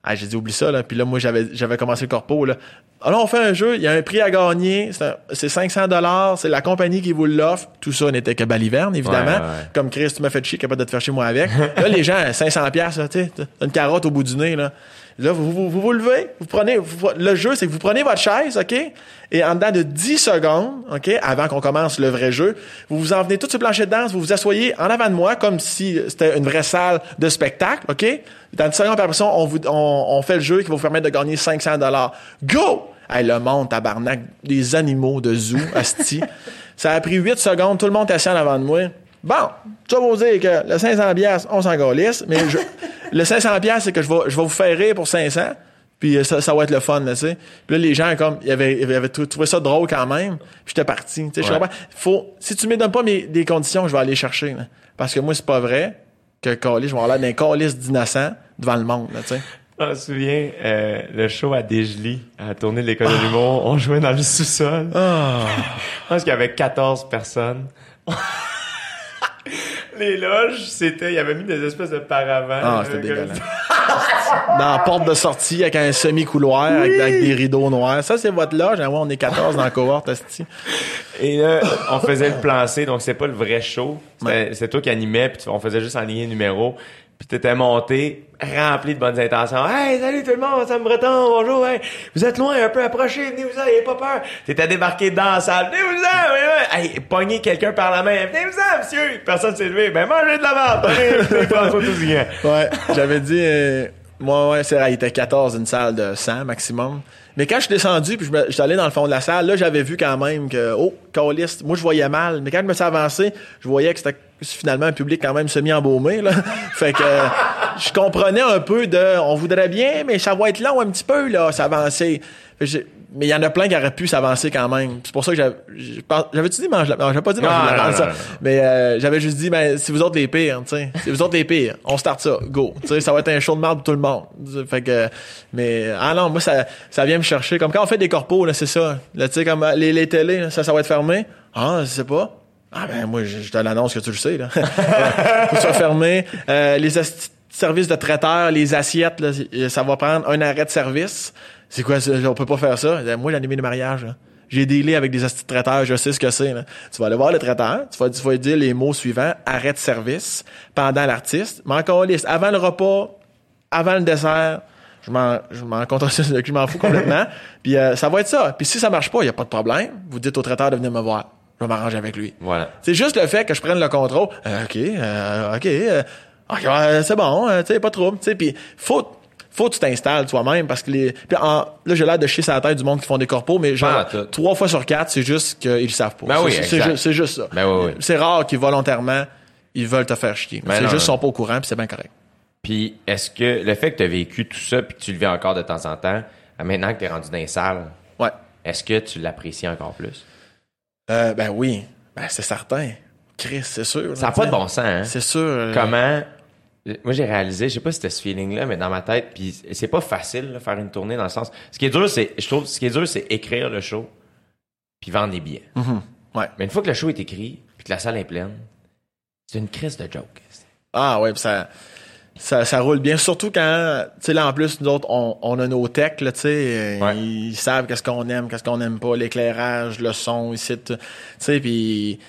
Ah, j'ai dit, oublie ça, là. Puis là, moi, j'avais, j'avais commencé le corpo, là. Alors, on fait un jeu, il y a un prix à gagner, c'est, un, c'est cinq cents dollars, c'est la compagnie qui vous l'offre. Tout ça n'était que baliverne, évidemment. Ouais, ouais. Comme Chris, tu m'as fait chier, capable de te faire chier moi avec. Là, les gens, cinq cents piastres, là, tu sais, une carotte au bout du nez, là. Là, vous vous, vous, vous levez, vous prenez, vous, le jeu, c'est que vous prenez votre chaise, OK? Et en dedans de dix secondes, OK, avant qu'on commence le vrai jeu, vous vous en venez tout sur le plancher de danse, vous vous asseyez en avant de moi, comme si c'était une vraie salle de spectacle, OK? Dans dix secondes, par personne, on, vous, on, on fait le jeu qui va vous permettre de gagner cinq cents dollars. Go! Hey, le monde, tabarnak, des animaux de zoo, asti. Ça a pris huit secondes, tout le monde est assis en avant de moi. Bon, ça veut dire que le cinq cents dollars, on s'en galisse, mais je, le cinq cents dollars, c'est que je vais, je vais vous faire rire pour cinq cents, puis ça, ça va être le fun, là, tu sais. Puis là, les gens, comme, ils avaient, ils avaient trouvé ça drôle quand même, puis j'étais parti, tu sais, ouais. Faut, si tu me donnes pas mes, des conditions, je vais aller chercher, là, parce que moi, c'est pas vrai que calice, je vais avoir l'air d'un calice d'innocent devant le monde, là, tu sais. Je me souviens, euh, le show à Desjely, à la tournée de l'école de l'humour, oh. On jouait dans le sous-sol. Oh. Je pense qu'il y avait quatorze personnes. Les loges, c'était... Il avait mis des espèces de paravents. Ah, c'était dégueulasse. Dans la porte de sortie, avec un semi-couloir, oui. avec, avec des rideaux noirs. Ça, c'est votre loge. Hein? Ouais, on est quatorze dans la cohorte, asti. Et là, on faisait le plan C, donc c'est pas le vrai show. C'était, ouais. C'est toi qui animais, puis on faisait juste en ligne numéro. Puis t'étais monté, rempli de bonnes intentions. « Hey, salut tout le monde, Sam Breton, bonjour, hey, vous êtes loin, un peu approché, venez-vous-en, ayez pas peur. » T'étais débarqué dans la salle, « Venez-vous-en, hey, hey, pogné quelqu'un par la main, venez-vous-en, monsieur! » Personne s'est levé, « Ben, mangez de la merde, venez, pas tout Ouais, j'avais dit, euh, moi, ouais, c'est vrai, il était quatorze, une salle de cent maximum. Mais quand je suis descendu, puis je suis allé dans le fond de la salle, là, j'avais vu quand même que, oh, caliste, moi, je voyais mal. Mais quand je me suis avancé, je voyais que c'était finalement un public quand même semi-embaumé, là. Fait que je comprenais un peu de, on voudrait bien, mais ça va être long un petit peu, là, s'avancer. Mais il y en a plein qui auraient pu s'avancer quand même. C'est pour ça que j'avais, j'avais-tu dit mange la merde? Non, j'avais pas dit mange la merde, ça. Mais, euh, j'avais juste dit, ben, c'est vous autres les pires, tu sais. C'est vous autres les pires. On start ça. Go. Tu sais, ça va être un show de merde pour tout le monde. Fait que, mais, ah non, moi, ça, ça vient me chercher. Comme quand on fait des corpos, là, c'est ça. Là, tu sais, comme les, les télés, là, ça, ça va être fermé. Ah, je sais pas. Ah, ben, moi, je, je te l'annonce que tu le sais, là. Faut ça fermé. Euh, les ast- services de traiteurs, les assiettes, là, ça va prendre un arrêt de service. C'est quoi ça? On peut pas faire ça. Moi, j'ai animé des mariages, là. J'ai dealé avec des astuces de traiteurs, je sais ce que c'est, là. Tu vas aller voir le traiteur, tu vas, tu vas lui dire les mots suivants, arrêt de service, pendant l'artiste, m'en calisse, avant le repas, avant le dessert, je m'en, je m'en contre, je m'en fous complètement. Puis, euh, ça va être ça. Puis si ça marche pas, il y a pas de problème. Vous dites au traiteur de venir me voir. Je vais m'arranger avec lui. Voilà. C'est juste le fait que je prenne le contrôle. Euh, OK, euh, OK, euh, okay euh, c'est bon, euh, tu sais, pas de trouble, tu sais. Puis, faut, faut que tu t'installes toi-même parce que les. Puis en... là, j'ai l'air de chier sur la tête du monde qui font des corpos, mais genre, ah, trois fois sur quatre, c'est juste qu'ils le savent pas. Ben oui, c'est, c'est, juste, c'est juste ça. Ben oui, oui. C'est rare qu'ils volontairement, ils veulent te faire chier. Ben c'est non, juste qu'ils sont pas au courant, puis c'est bien correct. Puis est-ce que le fait que tu as vécu tout ça, puis que tu le vis encore de temps en temps, maintenant que tu es rendu dans les salles, ouais. Est-ce que tu l'apprécies encore plus? Euh, ben oui, ben c'est certain. Chris, c'est sûr. Ça n'a pas de bon sens, hein? C'est sûr. Euh... Comment. Moi, j'ai réalisé, je sais pas si c'était ce feeling-là, mais dans ma tête, puis c'est pas facile de faire une tournée dans le sens. Ce qui est dur, c'est, je trouve, ce qui est dur, c'est écrire le show, puis vendre des billets. Mm-hmm. Ouais. Mais une fois que le show est écrit, puis que la salle est pleine, c'est une crise de joke. Ah ouais, puis ça, ça, ça roule bien. Surtout quand, tu sais, là en plus, nous autres, on, on a nos techs, là, tu sais, ouais. Ils savent qu'est-ce qu'on aime, qu'est-ce qu'on aime pas, l'éclairage, le son, ici, tu sais, puis.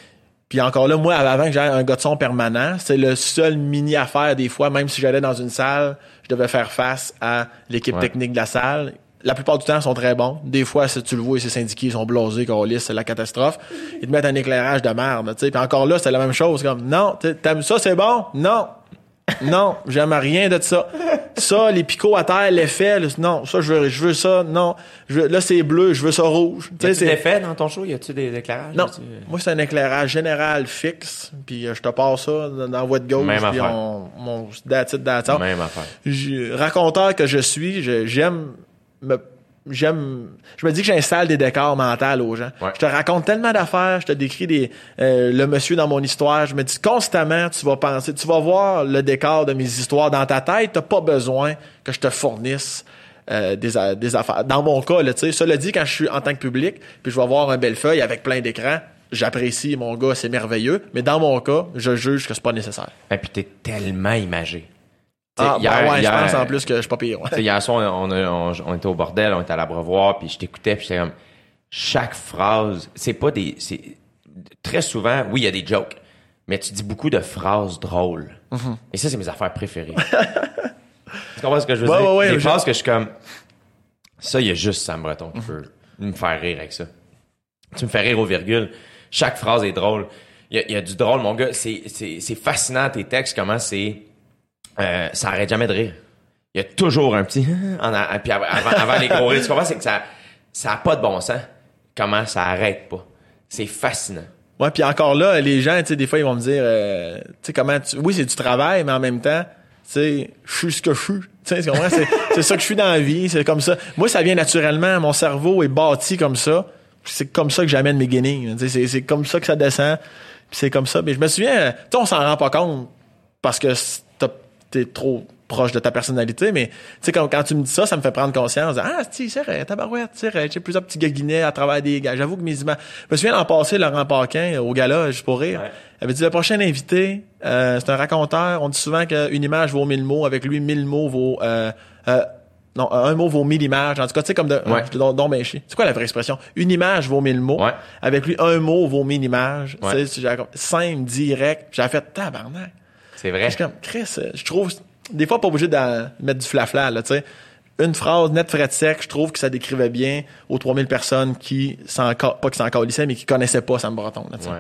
Puis encore là, moi, avant que j'aie un gars de son permanent, c'est le seul mini-affaire des fois, même si j'allais dans une salle, je devais faire face à l'équipe ouais. technique de la salle. La plupart du temps, ils sont très bons. Des fois, si tu le vois, ces syndiqués, ils sont blasés, câlisse, c'est la catastrophe. Ils te mettent un éclairage de merde, tu sais. Puis encore là, c'est la même chose. Comme, non, t'aimes ça, c'est bon? Non. Non, j'aime rien de ça. Ça, les picots à terre, l'effet, le, non, ça, je veux, je veux ça, non. Je veux, là, c'est bleu, je veux ça rouge. Y a-tu des effets dans ton show? Y a-tu des éclairages? Non. Là-tu... Moi, c'est un éclairage général fixe, puis euh, je te passe ça dans la voie de gauche, puis on, on se datite dans ça. Même affaire. Je, raconteur que je suis, je, j'aime me... J'aime, je me dis que j'installe des décors mentaux aux gens. Ouais. Je te raconte tellement d'affaires, je te décris des, euh, le monsieur dans mon histoire. Je me dis constamment, tu vas penser, tu vas voir le décor de mes histoires dans ta tête. T'as pas besoin que je te fournisse euh, des, des affaires. Dans mon cas, là, tu sais, cela dit, quand je suis en tant que public, puis je vais voir un Bellefeuille avec plein d'écrans, j'apprécie mon gars, c'est merveilleux. Mais dans mon cas, je juge que c'est pas nécessaire. Et puis t'es tellement imagé. T'sais, ah, hier, ben ouais, hier, je pense en plus que je suis pas pire. Ouais. Hier soir, on, on, on, on était au bordel, on était à l'Abreuvoir, puis je t'écoutais, puis j'étais comme... Chaque phrase, c'est pas des... c'est très souvent, oui, il y a des jokes, mais tu dis beaucoup de phrases drôles. Mm-hmm. Et ça, c'est mes affaires préférées. Tu comprends ce que je veux ouais, dire? Ouais, ouais, des phrases que je suis comme... Ça, il y a juste Sam Breton qui mm-hmm. peut me faire rire avec ça. Tu me fais rire aux virgules. Chaque phrase est drôle. Il y, y a du drôle, mon gars. C'est, c'est, c'est fascinant, tes textes, comment c'est... Euh, ça arrête jamais de rire. Il y a toujours un petit... en a... Puis avant, avant les gros rires, tu comprends, c'est que ça ça a pas de bon sens. Comment ça arrête pas. C'est fascinant. Ouais, puis encore là, les gens, tu sais, des fois, ils vont me dire... Euh, tu sais, comment tu... Oui, c'est du travail, mais en même temps, tu sais, je suis ce que je suis. Tu sais, c'est, c'est ça que je suis dans la vie, c'est comme ça. Moi, ça vient naturellement, mon cerveau est bâti comme ça. C'est comme ça que j'amène mes guenilles. C'est, c'est comme ça que ça descend. Puis c'est comme ça. Mais je me souviens, tu sais, on s'en rend pas compte parce que... t'es trop proche de ta personnalité, mais tu sais, quand, quand tu me dis ça, ça me fait prendre conscience. Ah, tu sais, c'est tabarouette, tu sais, j'ai plusieurs petits gaguinets à travers des gars. J'avoue que mes images... Je me souviens d'en passer Laurent Paquin au gala, juste pour rire. Ouais. Elle avait dit, le prochain invité, euh, c'est un raconteur. On dit souvent qu'une image vaut mille mots. Avec lui, mille mots vaut... Euh, euh, non, un mot vaut mille images. En tout cas, tu sais, comme de... Ouais. Don, don ben chier. C'est quoi la vraie expression? Une image vaut mille mots. Ouais. Avec lui, un mot vaut mille images. Ouais. Tu sais, simple, direct. J'ai fait tabarnak. C'est vrai. Je suis comme, Chris, je trouve, des fois, pas obligé de mettre du flafla, là, tu sais. Une phrase nette, frette sec, je trouve que ça décrivait bien aux trois mille personnes qui, s'en, pas qui s'en calissaient, mais qui connaissaient pas Sam Breton, là, tu sais. Ouais.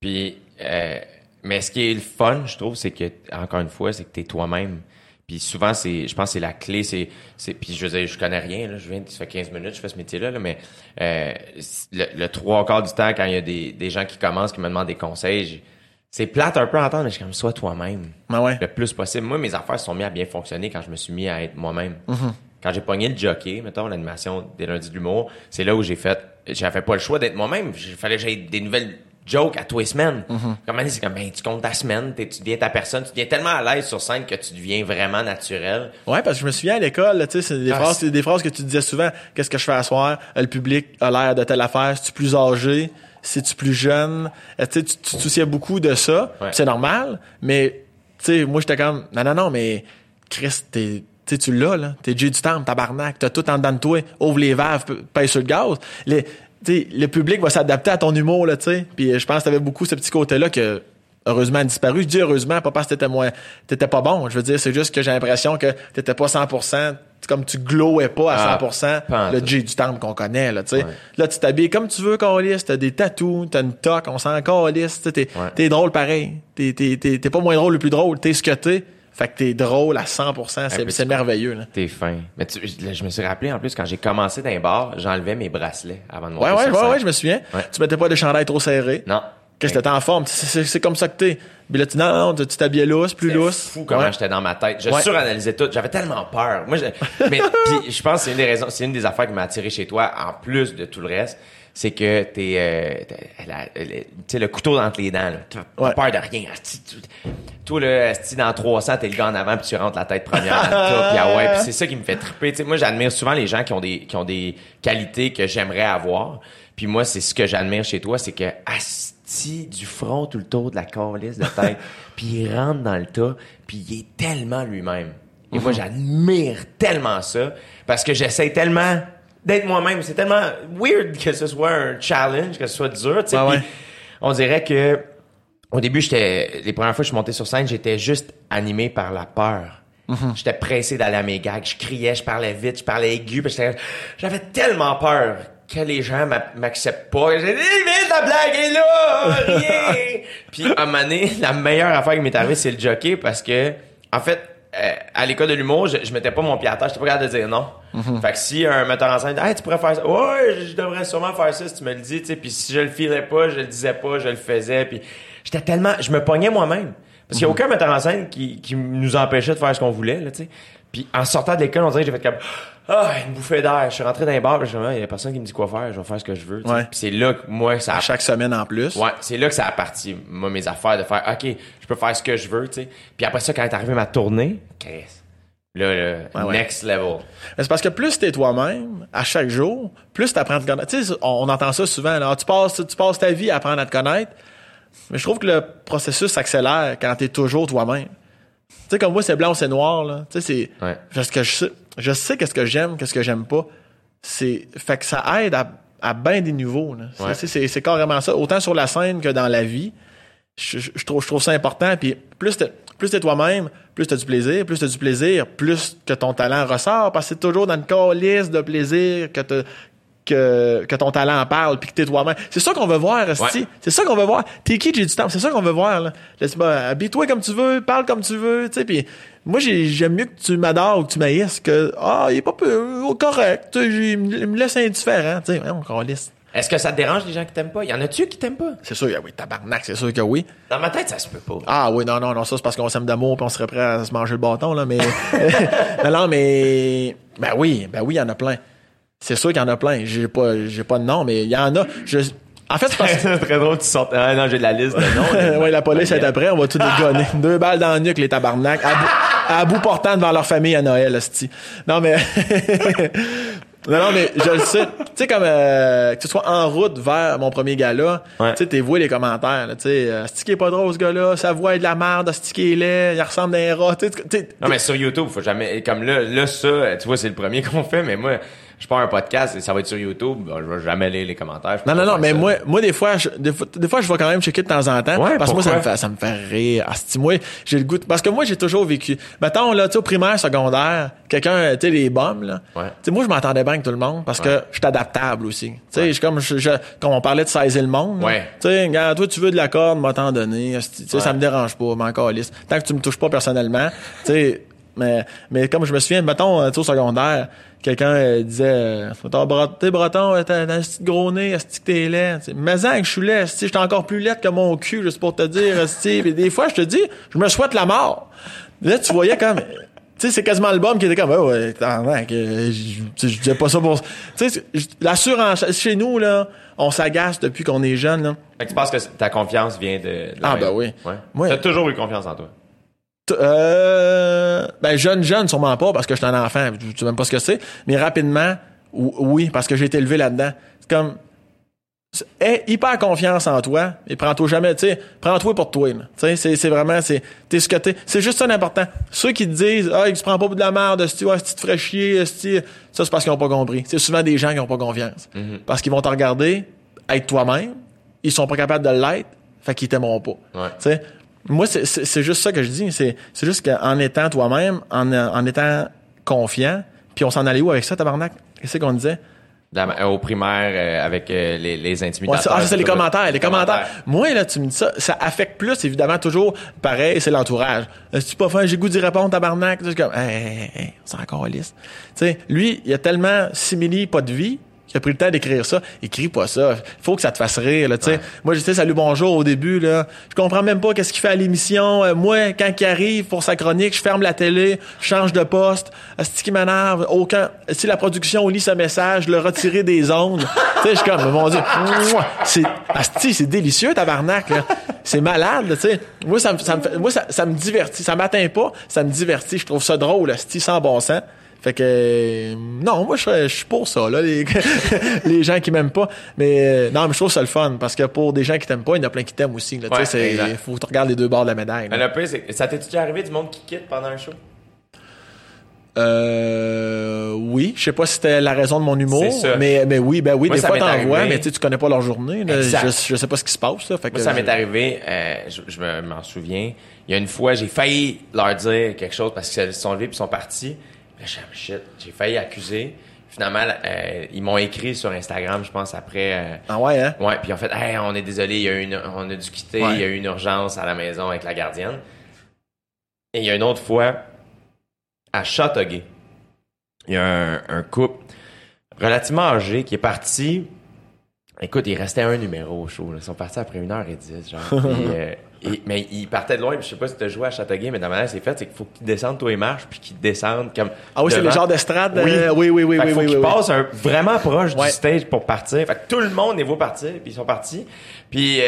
Puis, euh, mais ce qui est le fun, je trouve, c'est que, encore une fois, c'est que t'es toi-même. Puis souvent, c'est, je pense que c'est la clé, c'est, c'est, puis je veux dire, je connais rien, là, je viens, ça fait quinze minutes, je fais ce métier-là, là, mais euh, le, le trois quarts du temps, quand il y a des, des gens qui commencent, qui me demandent des conseils, je, c'est plate un peu à entendre, mais je suis comme, sois toi-même. Ah ouais. Le plus possible. Moi, mes affaires se sont mis à bien fonctionner quand je me suis mis à être moi-même. Mm-hmm. Quand j'ai pogné le jockey, mettons, l'animation des lundis de l'humour, c'est là où j'ai fait, j'avais pas le choix d'être moi-même, il fallait que j'aie des nouvelles joke à tous les semaines. Mm-hmm. Comme c'est comme, ben, tu comptes ta semaine, tu deviens ta personne, tu deviens tellement à l'aise sur scène que tu deviens vraiment naturel. Ouais, parce que je me souviens à l'école, tu sais, c'est des ah, phrases, c'est des phrases que tu disais souvent. Qu'est-ce que je fais à soir? Le public a l'air de telle affaire. Si tu plus âgé, si tu plus jeune, tu tu te souciais beaucoup de ça. Ouais. C'est normal, mais tu sais, moi j'étais comme, non non non, mais Chris, t'es tu sais, tu l'as là, t'es Jay Du Temple, tabarnak, t'as tout en dedans de toi. Ouvre les valves, paye sur le gaz. Les T'sais, le public va s'adapter à ton humour, là, tu sais. Puis je pense que t'avais beaucoup ce petit côté-là que, heureusement, a disparu. Je dis heureusement, pas parce que t'étais moins, t'étais pas bon. Je veux dire, c'est juste que j'ai l'impression que t'étais pas cent pour cent, comme tu glowais pas à cent pour cent ah, le Jay Du Temple qu'on connaît, là, tu sais. Ouais. Là, tu t'habilles comme tu veux, câlisse, t'as des tatous, t'as une toque, on s'en câlisse, tu sais, t'es, ouais. t'es drôle pareil. T'es, t'es, t'es, t'es pas moins drôle, le plus drôle, t'es ce que t'es. Fait que t'es drôle à cent pour cent, c'est, c'est merveilleux, là. T'es fin. Mais tu, je, je me suis rappelé, en plus, quand j'ai commencé dans les bars, j'enlevais mes bracelets avant de monter. Ouais, ouais, ouais, ouais, je me souviens. Ouais. Tu mettais pas de chandail trop serré. Non. Que t'étais en forme. C'est, c'est, c'est comme ça que t'es. Puis là, tu, non, non, tu t'habillais lousse, plus c'était lousse. Fou comment ouais. j'étais dans ma tête. Je ouais. suranalysais tout. J'avais tellement peur. Moi, je, mais, pis, je pense que c'est une des raisons, c'est une des affaires qui m'a attiré chez toi, en plus de tout le reste. C'est que t'es, euh, t'es la, la, t'sais, le couteau entre les dents, là. T'as ouais. peur de rien. Toi, là, dans trois cents, t'es le gars en avant puis tu rentres la tête première dans le top, pis ah ouais, pis c'est ça qui me fait triper. T'sais, moi, j'admire souvent les gens qui ont des, qui ont des qualités que j'aimerais avoir. Puis moi, c'est ce que j'admire chez toi, c'est que asti du front tout le tour de la câlisse de tête, puis il rentre dans le tas, puis il est tellement lui-même. Et mm-hmm. moi, j'admire tellement ça parce que j'essaie tellement d'être moi-même. C'est tellement weird que ce soit un challenge, que ce soit dur, tu sais. Ah ouais. On dirait que, au début, j'étais, les premières fois que je suis monté sur scène, j'étais juste animé par la peur. Mm-hmm. J'étais pressé d'aller à mes gags. Je criais, je parlais vite, je parlais aigu, parce que j'avais tellement peur que les gens m'a- m'acceptent pas. J'ai dit, vite, la blague est là! Yeah! Puis, à un moment donné, la meilleure affaire qui m'est arrivée, c'est le jockey, parce que, en fait, Euh, à l'école de l'humour, je, je mettais pas mon pied à terre, j'étais pas capable de dire non. Mm-hmm. Fait que si un metteur en scène, hey, tu pourrais faire ça, ouais, je devrais sûrement faire ça si tu me le dis, tu sais, puis si je le filais pas, je le disais pas, je le faisais, puis j'étais tellement, je me pognais moi-même. Parce qu'il y a aucun metteur en scène qui, qui nous empêchait de faire ce qu'on voulait, là, tu sais. Puis en sortant de l'école, on dirait que j'ai fait comme, ah, oh, une bouffée d'air. Je suis rentré dans les bars, je me dis, il y a personne qui me dit quoi faire, je vais faire ce que je veux. Ouais. Puis c'est là que moi, ça a... chaque semaine en plus. Ouais, c'est là que ça a parti, moi, mes affaires de faire, ok, je peux faire ce que je veux, tu sais. Puis après ça, quand est arrivée ma tournée, qu'est-ce? Là, le ouais, ouais. next level. Mais c'est parce que plus t'es toi-même, à chaque jour, plus t'apprends à te connaître. Tu sais, on, on entend ça souvent, là, tu passes, tu passes ta vie à apprendre à te connaître. Mais je trouve que le processus s'accélère quand t'es toujours toi-même. Tu sais, comme moi, c'est blanc ou c'est noir, là. Tu sais, c'est... Ouais. Parce que je sais, je sais qu'est-ce que j'aime, qu'est-ce que j'aime pas. C'est... Fait que ça aide à, à bien des niveaux, là. Ouais. C'est, c'est, c'est carrément ça. Autant sur la scène que dans la vie. Je, je, je trouve, je trouve ça important. Puis plus t'es, plus t'es toi-même, plus t'as du plaisir, plus t'as du plaisir, plus que ton talent ressort. Parce que c'est toujours dans une câlisse de plaisir que t'as... Que, que ton talent en parle puis que t'es toi-même. C'est ça qu'on veut voir, Esti. Ouais. C'est ça qu'on veut voir. T'es qui, Jay Du Temple? C'est ça qu'on veut voir, là. Laisse-moi, habille-toi comme tu veux, parle comme tu veux, tu sais, puis moi, j'ai, j'aime mieux que tu m'adores ou que tu m'haïsses que, ah, il est pas peu, correct, tu sais, il me laisse indifférent, tu sais, on calisse. Est-ce que ça te dérange les gens qui t'aiment pas? Y en a-tu qui t'aiment pas? C'est sûr, oui, tabarnak, c'est sûr que oui. Dans ma tête, ça se peut pas. Ah oui, non, non, non, ça c'est parce qu'on s'aime d'amour pis on serait prêt à se manger le bâton, là, mais... non, non, mais... Ben oui, ben oui, y en a plein. C'est sûr qu'il y en a plein. J'ai pas, j'ai pas de nom, mais il y en a. Je... En fait, c'est parce que... c'est très drôle, tu sortes. Ah, non, j'ai de la liste de noms. Oui, la police est après. On va tout dégonner. Deux balles dans le nuque, les tabarnak. À bout, à bout portant devant leur famille à Noël, hostie. Non, mais... non, non, mais je le sais. Tu sais, comme euh, que tu sois en route vers mon premier gala, ouais. tu sais, t'es voué les commentaires. Tu sais, euh, hostie qui est pas drôle, ce gars-là. Sa voix est de la merde. Hostie qui est laid. Il ressemble à un rat. T'sais, t'sais, non, mais sur YouTube, faut jamais... Comme là, là, ça, tu vois, c'est le premier qu'on fait, mais moi... je pars un podcast et ça va être sur YouTube, je vais jamais lire les commentaires. Non, non, non, mais ça. moi, moi, des fois, je, des fois, des fois, je vais quand même checker de temps en temps. Ouais, parce que moi, ça me fait, ça me fait rire. Asti, moi, j'ai le goût de, parce que moi, j'ai toujours vécu, mettons, là, tu sais, au primaire, secondaire, quelqu'un, tu sais, les bombes, là. Ouais. Tu sais, moi, je m'entendais bien avec tout le monde parce que ouais. je suis adaptable aussi. Tu sais, ouais. je comme, je, je, quand on parlait de saisir le monde. Ouais. Tu sais, regarde, toi, tu veux de la corde, m'a t'en donné. Tu sais, ouais. ça me dérange pas, m'en calisse. Tant que tu me touches pas personnellement, tu sais, mais, mais comme je me souviens, mettons, tu sais, au secondaire, quelqu'un euh, disait euh, t'es breton, t'as un petit gros nez, est-ce que t'es laid? Mais que je suis laid, je suis encore plus laid que mon cul, juste pour te dire, et des fois je te dis, je me souhaite la mort. Là, tu voyais comme tu sais, c'est quasiment le bombe qui était comme oh, ouais, que je disais pas ça pour. Tu sais, la surenchère chez nous, là, on s'agace depuis qu'on est jeune, là. Fait que tu penses que ta confiance vient de, de la Ah même. Ben oui. Ouais. Ouais. T'as toujours eu confiance en toi. Euh, ben, jeune, jeune, sûrement pas, parce que j'étais un enfant, tu, tu sais même pas ce que c'est, mais rapidement, oui, parce que j'ai été élevé là-dedans. C'est comme, aie hyper confiance en toi, et prends-toi jamais, tu sais, prends-toi pour toi, tu sais, c'est, c'est vraiment, c'est, t'es ce que t'es, c'est juste ça l'important. Ceux qui te disent, ah, tu prends pas de la merde, si tu, ah, si tu te ferais chier, si tu, ça, c'est parce qu'ils ont pas compris. C'est souvent des gens qui ont pas confiance. Mm-hmm. Parce qu'ils vont te regarder, être toi-même, ils sont pas capables de l'être, fait qu'ils t'aimeront pas. Ouais. Tu sais. Moi, c'est, c'est, c'est juste ça que je dis. C'est, c'est juste qu'en étant toi-même, en, en étant confiant, puis on s'en allait où avec ça, tabarnak? Qu'est-ce qu'on disait? Dans, euh, au primaire, euh, avec euh, les, les intimidateurs. Ah, c'est, c'est les commentaires, les commentaires. commentaires. Moi, là, tu me dis ça, ça affecte plus, évidemment, toujours pareil, c'est l'entourage. Si tu pas fin, j'ai goût d'y répondre, tabarnak. C'est comme, hey, hey, hey, c'est encore lisse. Tu sais, lui, il a tellement simili, pas de vie, qui a pris le temps d'écrire ça. Écris pas ça. Faut que ça te fasse rire, là, tu sais. Ouais. Moi, j'étais Salut bonjour au début, là. Je comprends même pas qu'est-ce qu'il fait à l'émission. Euh, moi, quand il arrive pour sa chronique, je ferme la télé, je change de poste. C'est-tu qui m'énerve? Aucun. Si la production lit ce message, le retirer des ondes. Tu sais, je suis comme, mon Dieu. C'est, asti, c'est délicieux, tabarnak, là. C'est malade, tu sais. Moi, ça me, ça me, moi, ça, ça me divertit. Ça m'atteint pas, ça me divertit. Je trouve ça drôle, asti, sans bon sens. Fait que non, moi je suis pour ça là, les, les gens qui m'aiment pas, mais non, mais je trouve ça le fun parce que pour des gens qui t'aiment pas, il y en a plein qui t'aiment aussi là, ouais, tu sais, c'est, faut que tu regardes les deux bords de la médaille. Mais le pire, c'est, ça t'est déjà arrivé du monde qui quitte pendant un show? Euh, oui, je sais pas si c'était la raison de mon humour, mais mais oui, ben oui, moi, des fois t'en vois, mais tu tu connais pas leur journée, là, je je sais pas ce qui se passe là, fait que moi, ça je... m'est arrivé, euh, je, je m'en souviens, il y a une fois, j'ai failli leur dire quelque chose parce qu'ils se sont levés puis sont partis. Shit, j'ai failli accuser. Finalement, euh, ils m'ont écrit sur Instagram, je pense, après. Euh, ah ouais, hein? Ouais, puis ils ont fait, hey, on est désolé, il y a une, on a dû quitter, ouais. Il y a eu une urgence à la maison avec la gardienne. Et il y a une autre fois, à Châteauguay, il y a un, un couple relativement âgé qui est parti. Écoute, il restait un numéro au show. Là. Ils sont partis après une heure dix, genre. Puis, euh, Et, mais ils partaient de loin, puis je sais pas si t'as joué à Châteauguay, mais dans ma manière c'est fait, c'est qu'il faut qu'ils descendent toi et marche, puis qu'ils descendent comme. Ah oui, devant. C'est le genre d'estrade. Oui, euh, oui, oui, oui, fait oui. Faut oui, qu'ils oui. passent un, vraiment proche ouais. du stage pour partir. Fait que tout le monde les voit partir, puis ils sont partis. Puis euh,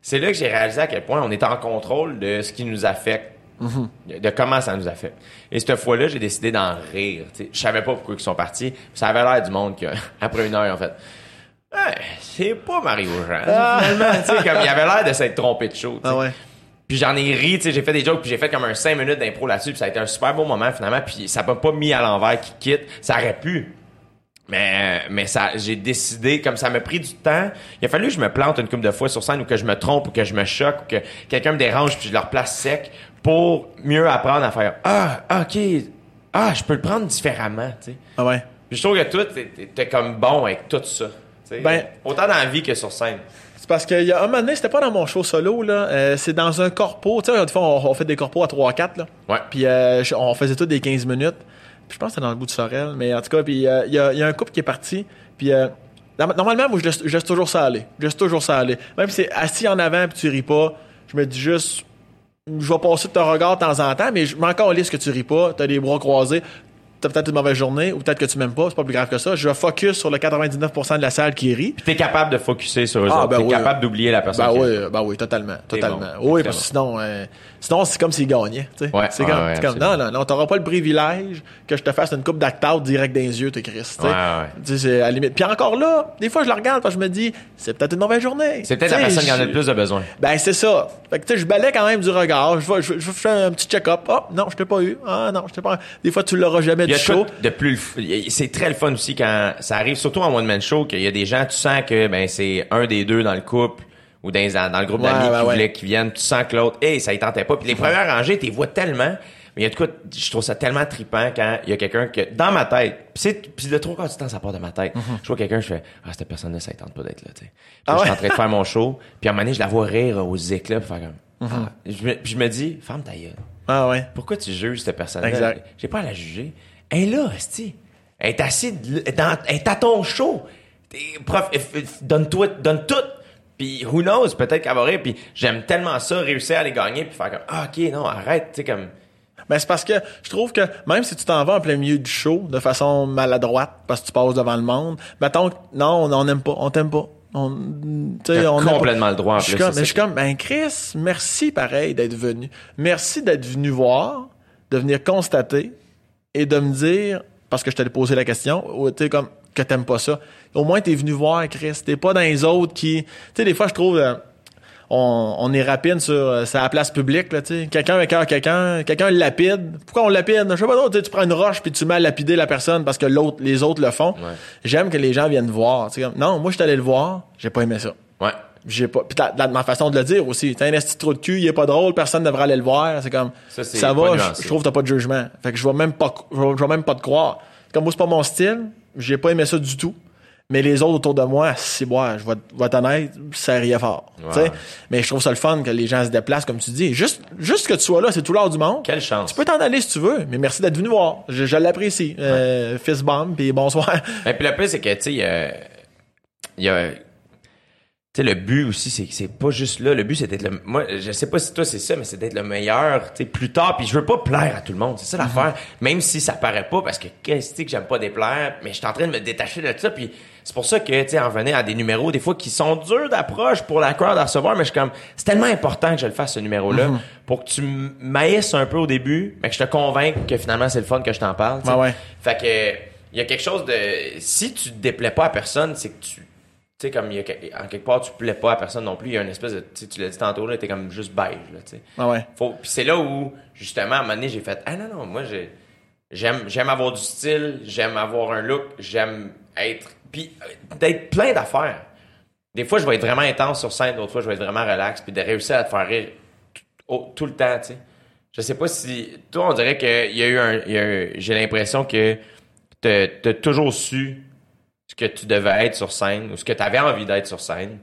c'est là que j'ai réalisé à quel point on est en contrôle de ce qui nous affecte, mm-hmm. de comment ça nous affecte. Et cette fois-là, j'ai décidé d'en rire. T'sais. Je savais pas pourquoi ils sont partis. Ça avait l'air du monde qu'après une heure, en fait. Ouais, c'est pas Mario-Jean. Ah, finalement, tu sais, comme il avait l'air de s'être trompé de show. Ah ouais. Puis j'en ai ri, tu sais, j'ai fait des jokes, puis j'ai fait comme un cinq minutes d'impro là-dessus, puis ça a été un super beau moment finalement, puis ça m'a pas mis à l'envers qu'il quitte. Ça aurait pu. Mais, mais ça, j'ai décidé, comme ça m'a pris du temps, il a fallu que je me plante une couple de fois sur scène ou que je me trompe ou que je me choque ou que quelqu'un me dérange puis je le replace sec pour mieux apprendre à faire ah, ok, ah, je peux le prendre différemment, tu sais. Ah ouais. Puis je trouve que toi, t'es, t'es comme bon avec tout ça. Ben, autant dans la vie que sur scène. C'est parce qu'il y a un moment donné, c'était pas dans mon show solo, là. Euh, c'est dans un corpo. Tu sais, une fois, on, on fait des corpos à trois à quatre, là. Ouais. Puis euh, on faisait tout des quinze minutes. Puis je pense que c'était dans le bout de Sorel. Mais en tout cas, puis il euh, y, a, y a un couple qui est parti. Puis euh, normalement, moi, je laisse, je laisse toujours ça aller. Je laisse toujours ça aller. Même si c'est assis en avant puis tu ris pas, je me dis juste, je vais passer de ton regard de temps en temps, mais je m'en calisse que tu ris pas, t'as les bras croisés. T'as peut-être une mauvaise journée ou peut-être que tu m'aimes pas, c'est pas plus grave que ça. Je focus sur le quatre-vingt-dix-neuf pour cent de la salle qui rit. Puis t'es capable de focuser sur eux ah, autres. Ben t'es oui, capable d'oublier la personne. Ben qui oui, ben oui, totalement, totalement. Bon, oui, parce que sinon, euh, sinon c'est comme s'ils gagnaient. Tu sais, ouais, c'est comme, ah, ouais, c'est comme non, non, non, t'auras pas le privilège que je te fasse une coupe d'acteur direct dans les yeux, t'es Christ. Ouais, ouais. Tu sais, à la limite. Puis encore là, des fois je le regarde, parce que je me dis, c'est peut-être une mauvaise journée. C'est peut-être t'sais, la personne qui en a le plus de besoin. Ben c'est ça. Fait que tu sais, je balais quand même du regard. Je fais un petit check-up. Ah oh, non, je t'ai pas eu. Ah non, je t'ai pas. Des fois tu l'auras jamais. y a show. De plus, c'est très le fun aussi quand ça arrive, surtout en one-man show, qu'il y a des gens, tu sens que ben c'est un des deux dans le couple ou dans, dans le groupe ouais, d'amis ouais, qui, ouais. Voulait, qui viennent, tu sens que l'autre, hey, ça y tentait pas. Puis les ouais. premières rangées, tu les vois tellement... Mais il y a de quoi, je trouve ça tellement trippant quand il y a quelqu'un que, dans ma tête, pis c'est, pis le trois quarts du temps, ça part de ma tête. Mm-hmm. Je vois quelqu'un, je fais, ah, cette personne-là, ça ne tente pas d'être là, tu sais. Ah ouais? Je suis en train de faire mon show, puis à un moment donné, je la vois rire aux éclats, pis faire comme, mm-hmm. ah. je, me, je me dis, ferme ta gueule. Ah ouais. Pourquoi tu juges cette personne-là? Exact. J'ai pas à la juger. Elle est là, hostie. Elle est assise, dans, elle est à ton show. T'es prof, donne-toi, donne tout. Pis who knows, peut-être qu'elle va rire, pis j'aime tellement ça, réussir à les gagner, pis faire comme, ah, ok, non, arrête, tu sais, comme, ben c'est parce que je trouve que même si tu t'en vas en plein milieu du show de façon maladroite parce que tu passes devant le monde, mettons que non, on n'aime pas, on t'aime pas. On, t'sais, on complètement le droit en plus. Je suis comme, ben Chris, merci pareil d'être venu. Merci d'être venu voir, de venir constater et de me dire, parce que je t'allais poser la question, tu sais, comme que t'aimes pas ça. Au moins t'es venu voir, Chris. T'es pas dans les autres qui. Tu sais, des fois je trouve. Euh, On, on est rapide sur, sur la place publique, là, tu sais. Quelqu'un écœure quelqu'un, quelqu'un lapide. Pourquoi on lapide? Je sais pas, tu prends une roche puis tu mets à lapider la personne parce que l'autre, les autres le font. Ouais. J'aime que les gens viennent voir. T'sais, comme, non, moi, je suis allé le voir, j'ai pas aimé ça. Ouais. J'ai pas. Pis t'as, ma façon de le dire aussi. T'as un esti de trou de cul, il est pas drôle, personne ne devrait aller le voir. C'est comme, ça, c'est ça va, je trouve que t'as pas de jugement. Fait que je vais même pas, je vais même pas te croire. Comme moi, c'est pas mon style, j'ai pas aimé ça du tout. Mais les autres autour de moi, si moi, je vais être honnête, ça riait fort. Wow. Mais je trouve ça le fun que les gens se déplacent, comme tu dis. Juste, juste que tu sois là, c'est tout l'heure du monde. Quelle chance. Tu peux t'en aller si tu veux, mais merci d'être venu voir. Je, je l'apprécie. Ouais. Euh, fist bump, puis bonsoir. Et puis le plus, c'est que, tu sais, il euh, y a... Tu sais, le but aussi, c'est c'est pas juste là. Le but, c'est d'être le... Moi, je sais pas si toi, c'est ça, mais c'est d'être le meilleur, tu sais, plus tard. Puis je veux pas plaire à tout le monde. C'est ça l'affaire. Mm-hmm. Même si ça paraît pas, parce que qu'est-ce que j'aime pas déplaire, mais je suis en train de me détacher de ça. Puis c'est pour ça que, tu sais, en venant à des numéros, des fois, qui sont durs d'approche pour la crowd à recevoir, mais je suis comme... C'est tellement important que je le fasse, ce numéro-là, mm-hmm. pour que tu m'haïsses un peu au début, mais que je te convainque que finalement, c'est le fun que je t'en parle. Ben ouais. Fait que... Il y a quelque chose de... Si tu te déplais pas à personne, c'est que tu... Tu sais, comme, il y a, en quelque part, tu plais pas à personne non plus. Il y a une espèce de, tu sais, tu l'as dit tantôt, là, t'es comme juste beige, là, tu sais. Ah ouais. Faut, pis c'est là où, justement, à un moment donné, j'ai fait, ah non, non, moi, j'ai, j'aime, j'aime avoir du style, j'aime avoir un look, j'aime être, pis d'être plein d'affaires. Des fois, je vais être vraiment intense sur scène, d'autres fois, je vais être vraiment relax, pis de réussir à te faire rire tout, tout le temps, tu sais. Je sais pas si, toi, on dirait qu'il y a eu un, il y a eu, j'ai l'impression que t'as, t'as toujours su ce que tu devais être sur scène ou ce que tu avais envie d'être sur scène,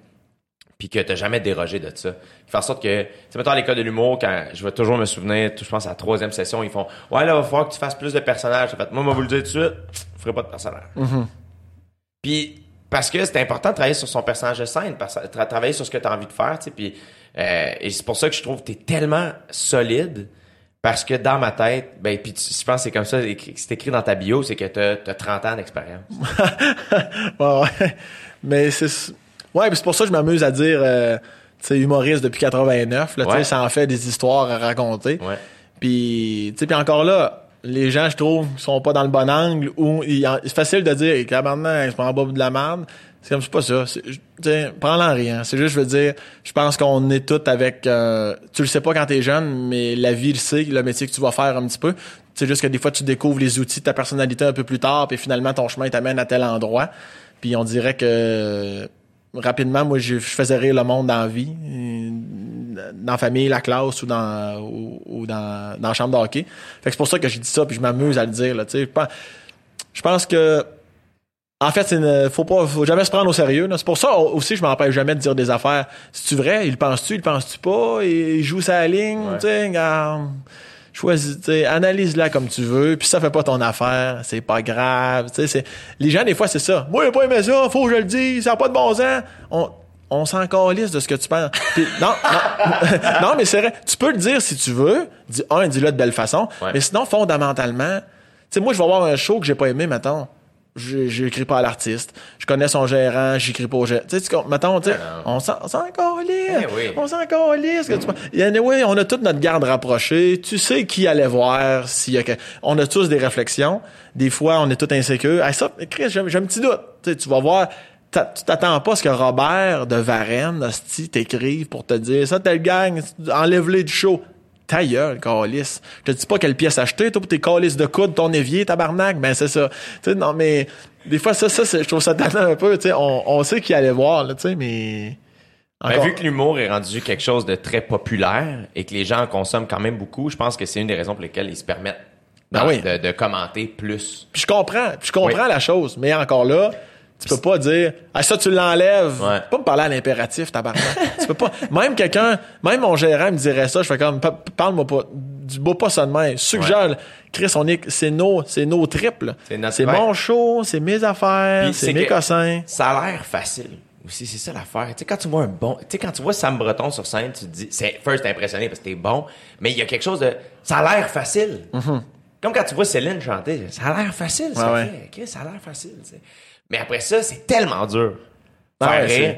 puis que t'as jamais dérogé de ça. Faire en sorte que, tu sais, mettons à l'école de l'humour, quand je vais toujours me souvenir, je pense à la troisième session, ils font « Ouais, là, il va falloir que tu fasses plus de personnages. » Fait, moi, moi, vous le dire tout de suite, je ferai pas de personnage. Mm-hmm. Puis, parce que c'est important de travailler sur son personnage de scène, de travailler sur ce que tu as envie de faire, tu sais, puis euh, et c'est pour ça que je trouve que tu es tellement solide. Parce que dans ma tête, ben puis je pense que c'est comme ça, c'est écrit dans ta bio, c'est que t'as, t'as trente ans d'expérience. Bon, ouais, mais c'est ouais, puis c'est pour ça que je m'amuse à dire, euh, tu sais, humoriste depuis quatre-vingt-neuf, là, ouais. Tu sais, ça en fait des histoires à raconter. Ouais. Puis, tu sais, puis encore là, les gens, je trouve, sont pas dans le bon angle ou c'est facile de dire, maintenant, je prends en bas de la merde. C'est comme, c'est pas ça. Tu sais, prends-le en rien. C'est juste, je veux dire, je pense qu'on est tous avec... Euh, tu le sais pas quand t'es jeune, mais la vie le sait, le métier que tu vas faire un petit peu. C'est juste que des fois, tu découvres les outils de ta personnalité un peu plus tard, puis finalement, ton chemin t'amène à tel endroit. Puis on dirait que... Rapidement, moi, je, je faisais rire le monde dans la vie, dans la famille, la classe ou dans ou, ou dans, dans la chambre de hockey. Fait que c'est pour ça que j'ai dit ça, puis je m'amuse à le dire, là, tu sais. Je pense, je pense que... En fait, c'est une, faut pas, faut jamais se prendre au sérieux, là. C'est pour ça aussi, je m'empêche jamais de dire des affaires. C'est-tu vrai? Il pense-tu? Il pense-tu pas? Il joue sa ligne, ouais. Tu sais, regarde. Choisis, tu sais, analyse-la comme tu veux, puis ça fait pas ton affaire, c'est pas grave, tu sais, c'est, les gens, des fois, c'est ça. Moi, j'ai pas aimé ça, faut que je le dise, ça a pas de bon sens. On, on s'en calisse de ce que tu penses. Pis, non, non, non, mais c'est vrai. Tu peux le dire si tu veux. Dis, un, dis-le de belle façon. Ouais. Mais sinon, fondamentalement, tu sais, moi, je vais voir un show que j'ai pas aimé, mettons. Je, j'écris pas à l'artiste. Je connais son gérant, j'écris pas au gérant. Tu sais, tu mettons, tu sais, on s'en, on s'en calisse. Eh oui. On s'en calisse. Que tu... Et anyway, on a toute notre garde rapprochée. Tu sais qui allait voir s'il y a que... On a tous des réflexions. Des fois, on est tous insécures. Hey, ça, Chris, j'ai, j'ai un petit doute. Tu sais, tu vas voir, t'a, tu t'attends pas à ce que Robert de Varennes, hostie, t'écrive pour te dire ça, t'es le gang, enlève-les du show. ta gueule, câlisse. Je te dis pas quelle pièce acheter, toi, pour tes câlisses de coude, ton évier, tabarnak. Ben, c'est ça. Tu sais, non, mais, des fois, ça, ça, je trouve ça tannant un peu, tu sais. On, on sait qui allait voir, là, tu sais, mais. Encore... Ben, vu que l'humour est rendu quelque chose de très populaire et que les gens en consomment quand même beaucoup, je pense que c'est une des raisons pour lesquelles ils se permettent ben de, oui. de, de commenter plus. Puis je comprends, puis je comprends oui. la chose, mais encore là, tu puis peux pas dire « Ah, ça, tu l'enlèves! Ouais. » Pas me parler à l'impératif, tabarnak. Tu peux pas... Même quelqu'un, même mon gérant me dirait ça, je fais comme « Parle-moi pas, du beau pas ça de même. Suggère... Ouais. » Chris, on est, c'est nos, c'est nos triples. C'est, c'est mon show, c'est mes affaires, puis c'est, c'est mes cossins. Ça a l'air facile. Aussi, c'est ça l'affaire. Tu sais, quand tu vois un bon, tu sais, quand tu vois Sam Breton sur scène, tu te dis, c'est, first, t'es impressionné parce que t'es bon, mais il y a quelque chose de, ça a l'air facile. Mm-hmm. Comme quand tu vois Céline chanter, ça a l'air facile, ça ouais, fait, ouais. OK, ça a l'air facile, tu sais. Mais après ça, c'est tellement dur. Ouais, faire rire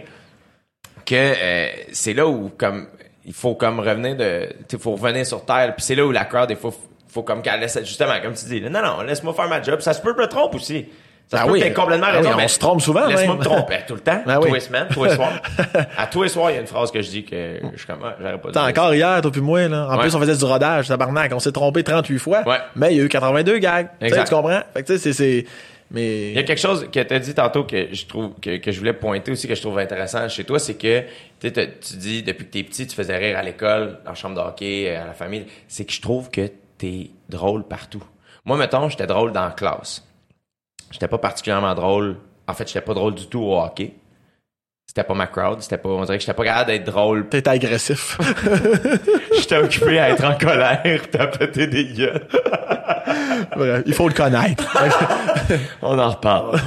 que, euh, c'est là où, comme, il faut comme revenir de, tu sais, faut revenir sur terre, puis c'est là où la crowd, il faut, faut comme qu'elle laisse, justement, comme tu dis, non, non, laisse-moi faire ma job, ça se peut, je me trompe aussi. Ça ben peut oui, t'es complètement ben raison, oui, mais on se trompe souvent. Laisse-moi me tromper tout le temps, ben tous oui. les semaines, tous les soirs. À tous les soirs, il y a une phrase que je dis que je suis comme j'aurais pas dit. T'as encore hier, toi puis moi là. En ouais. plus, on faisait du rodage, tabarnak, on s'est trompé trente-huit fois, ouais. mais il y a eu quatre-vingt-deux gags. Exact. Tu comprends? Fait que tu sais, c'est, c'est... mais il y a quelque chose que t'as dit tantôt que je trouve que, que je voulais pointer aussi que je trouve intéressant chez toi, c'est que tu tu dis depuis que t'es petit, tu faisais rire à l'école, en chambre de hockey, à la famille. C'est que je trouve que t'es drôle partout. Moi, mettons, j'étais drôle dans la classe. J'étais pas particulièrement drôle. En fait, j'étais pas drôle du tout au hockey. C'était pas ma crowd. C'était pas, on dirait que j'étais pas capable d'être drôle. T'étais agressif. J'étais occupé à être en colère, t'as pété des gueules. Bref, il faut le connaître. On en reparle.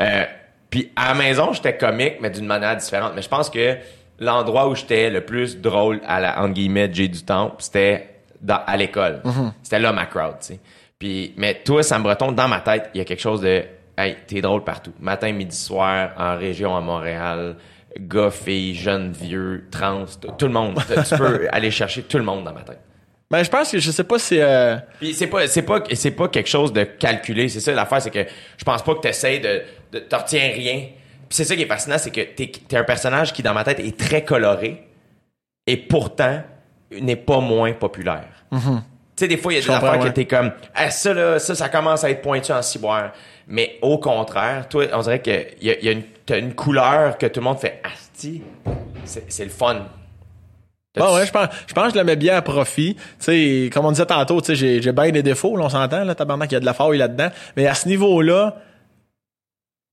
euh, Puis à la maison, j'étais comique, mais d'une manière différente. Mais je pense que l'endroit où j'étais le plus drôle à la, entre guillemets, Jay Du Temple, c'était dans, à l'école. Mm-hmm. C'était là ma crowd, tu sais. Puis, mais toi, Sam Breton, dans ma tête, il y a quelque chose de « Hey, t'es drôle partout. » Matin, midi, soir, en région, à Montréal, gars, filles, jeunes, vieux, trans, tout le monde. Tu peux aller chercher tout le monde dans ma tête. Ben, je pense que je sais pas si... Euh... Puis c'est pas, c'est pas, c'est pas quelque chose de calculé. C'est ça, l'affaire, c'est que je pense pas que t'essayes de... de t'en retiens rien. Puis c'est ça qui est fascinant, c'est que t'es, t'es un personnage qui, dans ma tête, est très coloré et pourtant n'est pas moins populaire. Mm-hmm. Tu sais, des fois, il y a des affaires ouais. que t'es comme, ah, ça, là, ça, ça commence à être pointu en ciboire. Mais au contraire, toi, on dirait que y a, y a une, t'as une couleur que tout le monde fait, asti, c'est, c'est le fun. Bon, ouais, je pense, je pense que je le mets bien à profit. Tu sais, comme on disait tantôt, tu sais, j'ai, j'ai bien des défauts, là, on s'entend, là, tabarnak, il y a de la faille là-dedans. Mais à ce niveau-là,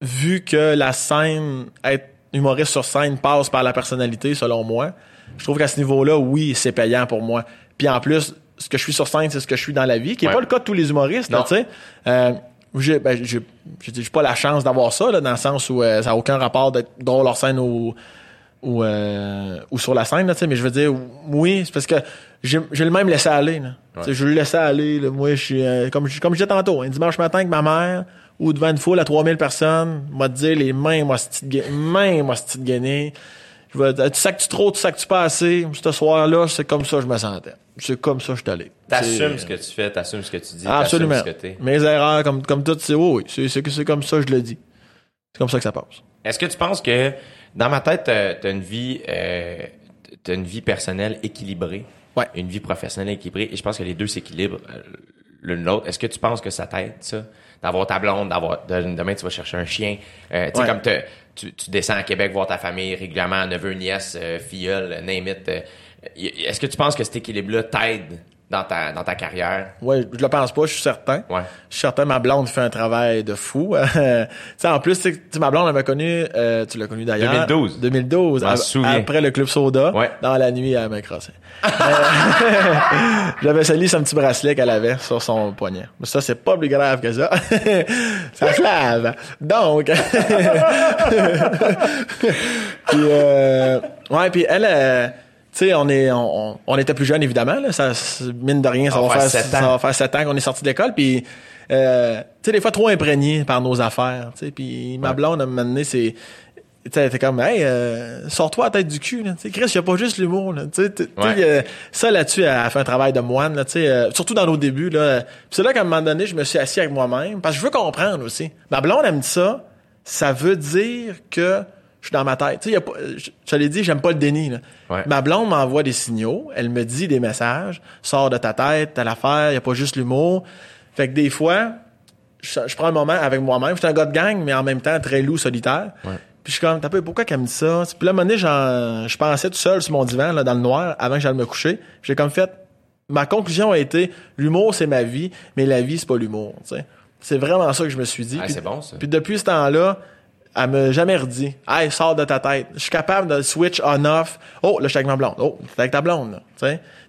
vu que la scène, être humoriste sur scène passe par la personnalité, selon moi, je trouve qu'à ce niveau-là, oui, c'est payant pour moi. Puis en plus, ce que je suis sur scène, c'est ce que je suis dans la vie, qui est ouais. pas le cas de tous les humoristes, tu sais. Euh, j'ai, ben, j'ai, j'ai pas la chance d'avoir ça, là, dans le sens où euh, ça n'a aucun rapport d'être drôle hors scène ou, ou, euh, ou sur la scène, tu sais. Mais je veux dire, oui, c'est parce que j'ai, j'ai le même laissé aller, là. Ouais. Je le laissais aller, là. Moi, je suis, euh, comme, comme je disais tantôt, un dimanche matin avec ma mère, ou devant une foule à trois mille personnes, m'a dit les mains, moi, c'est petite main, moi, c'est gainée. Je vais, tu sais que tu trop, tu sais que tu pas assez. Ce soir-là, c'est comme ça que je me sentais. C'est comme ça que je suis allé. T'assumes c'est... ce que tu fais, t'assumes ce que tu dis, absolument. T'assumes ce que t'es. Mes erreurs, comme, comme tout, c'est oui, oui. C'est, c'est, c'est comme ça que je le dis. C'est comme ça que ça passe. Est-ce que tu penses que, dans ma tête, t'as, t'as une vie, euh, t'as une vie personnelle équilibrée? Ouais. Une vie professionnelle équilibrée. Et je pense que les deux s'équilibrent l'une l'autre. Est-ce que tu penses que ça t'aide, ça? D'avoir ta blonde, d'avoir, demain, tu vas chercher un chien. Euh, tu sais, ouais. comme t'as, tu, tu descends à Québec voir ta famille régulièrement, neveu, nièce, euh, filleule, name it. Euh, Est-ce que tu penses que cet équilibre-là t'aide dans ta, dans ta carrière? Oui, je le pense pas, je suis certain. Ouais. Je suis certain, ma blonde fait un travail de fou. En plus, t'sais, t'sais, ma blonde, elle m'a connu, euh, tu l'as connu d'ailleurs. deux mille douze deux mille douze à, après le Club Soda, ouais. dans la nuit, elle m'a crossé. J'avais sali son petit bracelet qu'elle avait sur son poignet. Mais ça, c'est pas plus grave que ça. Ça se lave. Donc... puis, euh... ouais, puis elle... Euh... Tu sais, on est, on, on était plus jeunes, évidemment, là. Ça, mine de rien, ça, va faire, ça va faire sept ans qu'on est sortis de l'école. Puis, euh, tu sais, des fois, trop imprégné par nos affaires, tu sais. Puis, ouais. ma blonde, à un moment donné, c'est... Tu sais, t'es comme, hey, euh, sors-toi la tête du cul, là. Tu sais, Chris, y a pas juste l'humour, là. Tu sais, ouais. euh, ça, là-dessus, elle a fait un travail de moine, là, tu sais. Euh, surtout dans nos débuts, là. Puis c'est là qu'à un moment donné, je me suis assis avec moi-même. Parce que je veux comprendre, aussi. Ma blonde, elle me dit ça. Ça veut dire que je suis dans ma tête. Tu sais, y a pas, je, je l'ai dit, j'aime pas le déni. Là. Ouais. Ma blonde m'envoie des signaux, elle me dit des messages, sors de ta tête, t'as l'affaire, il y a pas juste l'humour. Fait que des fois, je, je prends un moment avec moi-même. Je suis un gars de gang, mais en même temps très loup, solitaire. Ouais. Puis je suis comme, t'as peu, pourquoi qu'elle me dit ça? Puis là, à un moment donné, j'en, je pensais tout seul sur mon divan, là, dans le noir, avant que j'aille me coucher. J'ai comme fait, ma conclusion a été, l'humour, c'est ma vie, mais la vie, c'est pas l'humour. T'sais. C'est vraiment ça que je me suis dit. Ah, puis, c'est bon, ça. Puis depuis ce temps-là, elle m'a jamais redit, « Hey, sors de ta tête. » Je suis capable de switch on-off. « Oh, là, je suis avec ma blonde. »« Oh, t'es avec ta blonde. »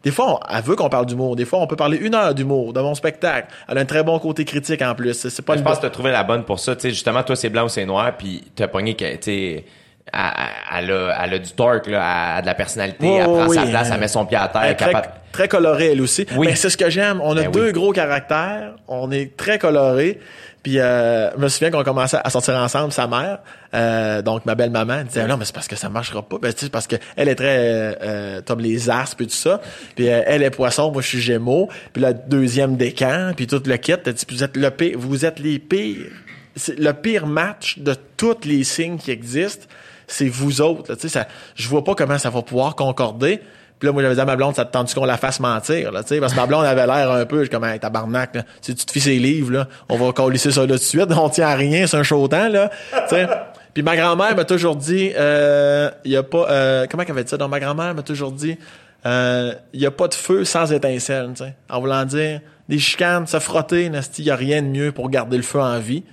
Des fois, on, elle veut qu'on parle d'humour. Des fois, on peut parler une heure d'humour, de mon spectacle. Elle a un très bon côté critique, en plus. C'est pas. Je pense bo- que t'as trouvé la bonne pour ça. T'sais, justement, toi, c'est blanc ou c'est noir, puis t'as pogné que, t'sais... Elle a, elle a du torque, là, elle a de la personnalité, oh, elle prend oui, sa place, elle met son pied à terre. Elle est très, capable... très colorée, elle aussi. Oui. Mais c'est ce que j'aime. On a ben deux oui. gros caractères, on est très colorés. Puis euh, je me souviens qu'on commençait à sortir ensemble, sa mère, euh, donc ma belle-maman, elle disait ah, « Non, mais c'est parce que ça marchera pas. Ben, » c'est parce que elle est très euh, top les asps et tout ça. Puis euh, elle est poisson, moi je suis gémeaux. Puis la deuxième décan, puis tout le kit, elle dit « Vous êtes le pire, vous êtes les pires. C'est le pire match de tous les signes qui existent. » C'est vous autres, tu sais, je vois pas comment ça va pouvoir concorder. Puis là, moi, j'avais dit à ma blonde, ça te tente-tu qu'on la fasse mentir, là, tu sais, parce que ma blonde avait l'air un peu, je suis comme, hey, tabarnak, là, tu te fies ses livres, là, on va colisser ça là tout de suite, on tient à rien, c'est un chaud temps, là, tu sais. Puis ma grand-mère m'a toujours dit, euh, y a pas, euh, comment qu'elle avait dit ça? Donc, ma grand-mère m'a toujours dit, euh, y a pas de feu sans étincelle, tu sais, en voulant dire, des chicanes, se frotter, nasty, y a rien de mieux pour garder le feu en vie.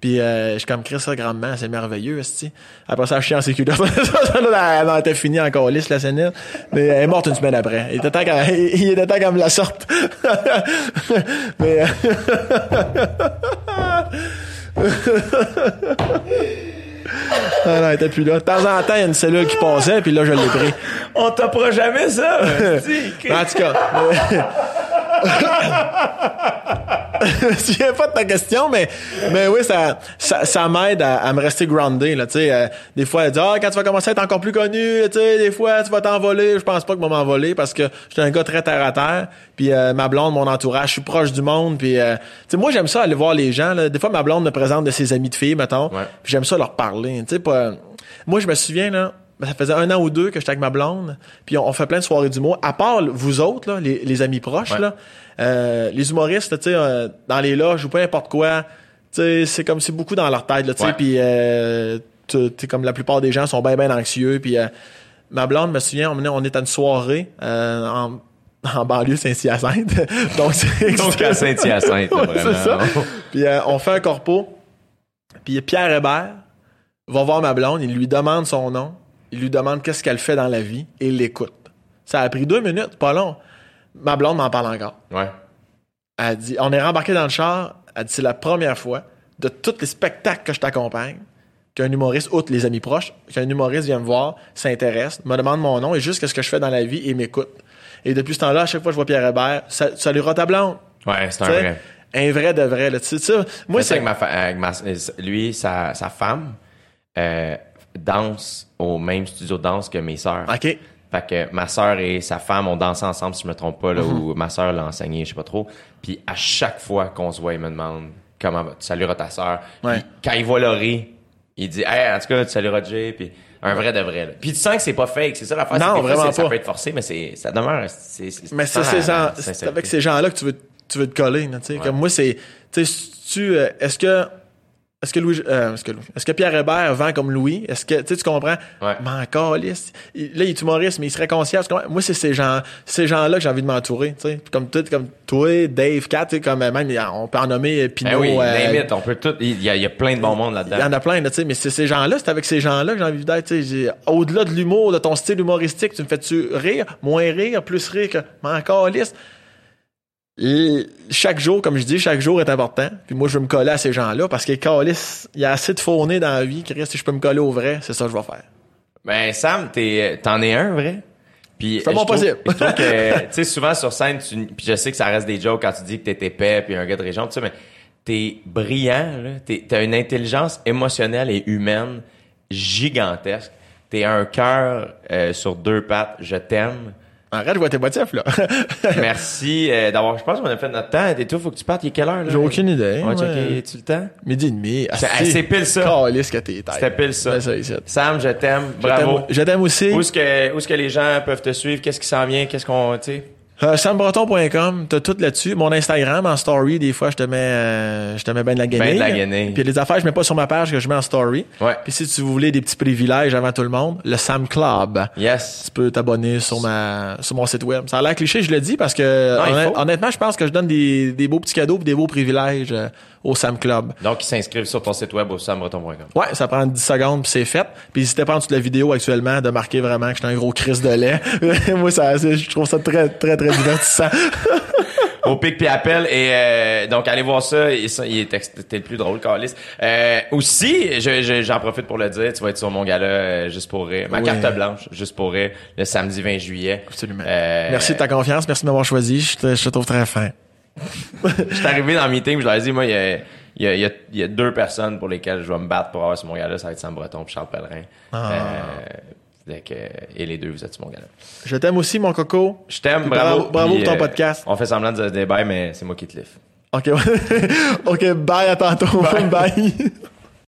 Puis euh, je suis comme Chris, ça, grandement, c'est merveilleux, esti. Après ça, je suis en sécu. Elle était finie en calice, la scène. Mais elle est morte une semaine après. Il était temps qu'elle, il était temps qu'elle me la sorte. Mais... Ah non, elle était plus là. De temps en temps, il y a une cellule qui passait, puis là, je l'ai pris. On t'apprend jamais ça, esti. En tout cas... Mais... Je me souviens pas de ta question, mais, mais oui, ça, ça, ça m'aide à, à me rester groundé, là, tu sais. Euh, des fois, elle dit, ah, quand tu vas commencer à être encore plus connu, tu sais, des fois, tu vas t'envoler. Je pense pas que je vais m'envoler parce que je suis un gars très terre à terre. Puis, euh, ma blonde, mon entourage, je suis proche du monde. Puis, euh, tu sais, moi, j'aime ça aller voir les gens, là. Des fois, ma blonde me présente de ses amis de filles, mettons. Ouais. Puis, j'aime ça leur parler, tu sais, pas. Moi, je me souviens, là. Ça faisait un an ou deux que j'étais avec ma blonde, puis on, on fait plein de soirées d'humour. À part vous autres, là, les, les amis proches, ouais. là, euh, les humoristes, tu sais, euh, dans les loges ou peu importe quoi, tu sais, c'est comme c'est beaucoup dans leur tête, là, tu sais, puis euh, tu sais, comme la plupart des gens sont bien, bien anxieux. Puis euh, ma blonde, me souvient, on, on était à une soirée euh, en, en banlieue Saint-Hyacinthe, donc c'est donc à Saint-Hyacinthe, ouais, vraiment. C'est ça. Puis euh, on fait un corpo, puis Pierre Hébert va voir ma blonde, il lui demande son nom. Il lui demande qu'est-ce qu'elle fait dans la vie et il l'écoute. Ça a pris deux minutes, pas long. Ma blonde m'en parle encore. Ouais. Elle dit, on est rembarqué dans le char. Elle dit, c'est la première fois de tous les spectacles que je t'accompagne qu'un humoriste, outre les amis proches, qu'un humoriste vient me voir, s'intéresse, me demande mon nom et juste qu'est-ce que je fais dans la vie et m'écoute. Et depuis ce temps-là, à chaque fois que je vois Pierre Hébert, salut ta blonde. Ouais, c'est un t'sais, vrai. Un vrai de vrai. Là. T'sais, t'sais, moi, c'est, c'est... Avec ma fa... avec ma... lui, sa, sa femme... Euh... danse au même studio de danse que mes sœurs. OK. Fait que ma sœur et sa femme ont dansé ensemble, si je me trompe pas, là, mm-hmm. où ma sœur l'a enseigné, je sais pas trop. Puis à chaque fois qu'on se voit, il me demande comment va, tu salueras ta sœur. Ouais. Puis quand il voit Laurie, il dit, hey, en tout cas, tu salueras Jay, puis un vrai de vrai. Là. Puis tu sens que c'est pas fake, c'est ça l'affaire. Non, c'est vraiment fois, c'est, pas. Ça peut être forcé, mais c'est, ça demeure. C'est, c'est, mais c'est, ces gens, c'est avec ces gens-là que tu veux, tu veux te coller, tu sais. Ouais. Comme moi, c'est, tu sais, est-ce que Est-ce que Louis, euh, est-ce que Louis, est-ce que Pierre Hébert vend comme Louis? Est-ce que, tu sais, tu comprends? Ouais. Mais encore, là, il est humoriste, mais il serait conscient. Moi, c'est ces gens, ces gens-là que j'ai envie de m'entourer, tu sais. Comme tout, comme toi, Dave, Kat, tu sais, comme, même, on peut en nommer Pinot. Ben oui, euh, limite, on peut tout, il y a, il y a plein de bon monde là-dedans. Il y en a plein, tu sais, mais c'est ces gens-là, c'est avec ces gens-là que j'ai envie d'être, tu sais. Au-delà de l'humour, de ton style humoristique, tu me fais-tu rire? Moins rire, plus rire que, mais encore, liste. Chaque jour, comme je dis, chaque jour est important. Puis moi, je veux me coller à ces gens-là parce que calisse, il y a assez de faux nez dans la vie. Chris, si je peux me coller au vrai, c'est ça que je vais faire. Ben Sam, t'es, t'en es un vrai. Puis c'est bon possible. Je trouve que, tu sais, souvent sur scène, tu, puis je sais que ça reste des jokes quand tu dis que t'es épais puis un gars de région, tout ça, mais t'es brillant. Là. T'es, t'as une intelligence émotionnelle et humaine gigantesque. T'es un cœur euh, sur deux pattes. Je t'aime. Arrête, je vois tes motifs, là. Merci euh, d'avoir... Je pense qu'on a fait notre temps. Et tout, faut que tu partes. Il est quelle heure, là? J'ai aucune idée. On va checker. Tu le temps? Midi et demi. C'est pile ça. C'était pile ça. Sam, je t'aime. Bravo. Je t'aime aussi. Où est-ce que, où est-ce que les gens peuvent te suivre? Qu'est-ce qui s'en vient? Qu'est-ce qu'on... Tu sais... Euh, sam breton point com, t'as tout là-dessus. Mon Instagram, en story, des fois, je te mets, euh, je te mets ben de la guenille. Ben de la guenille. Puis les affaires, je mets pas sur ma page que je mets en story. Ouais. Puis si tu voulais des petits privilèges avant tout le monde, le Sam Club. Yes. Tu peux t'abonner sur ma, sur mon site web. Ça a l'air cliché, je le dis, parce que, non, honnêt, honnêtement, je pense que je donne des, des beaux petits cadeaux pis des beaux privilèges euh, au Sam Club. Donc, ils s'inscrivent sur ton site web au sam breton point com. Ouais, ça prend dix secondes pis c'est fait. Puis n'hésitez pas en dessous de la vidéo actuellement de marquer vraiment que j'étais un gros crisse de lait. Moi, ça, je trouve ça très, très, très divertissant. Au Pic-Papel. Et euh, donc, allez voir ça. Et ça, il est texte, t'es le plus drôle, Carlis. Euh, aussi, je, je, j'en profite pour le dire, tu vas être sur mon gala euh, Juste pour rire. Ma oui. carte blanche, Juste pour rire, le samedi vingt juillet. Absolument. Euh, merci de ta confiance. Merci de m'avoir choisi. Je te, je te trouve très fin. Je suis arrivé dans le meeting, je leur ai dit, moi, il y a... Il y, a, il, y a, il y a deux personnes pour lesquelles je vais me battre pour avoir sur mon gala, ça va être Sam Breton et Charles Pellerin. Ah. Euh, donc, euh, et les deux, vous êtes sur mon gala. Je t'aime aussi, mon coco. Je t'aime, bravo. Bravo, bravo puis, pour ton euh, podcast. On fait semblant de se dire bye, mais c'est moi qui te liffe. OK, OK, bye, à tantôt. Bye. Bye.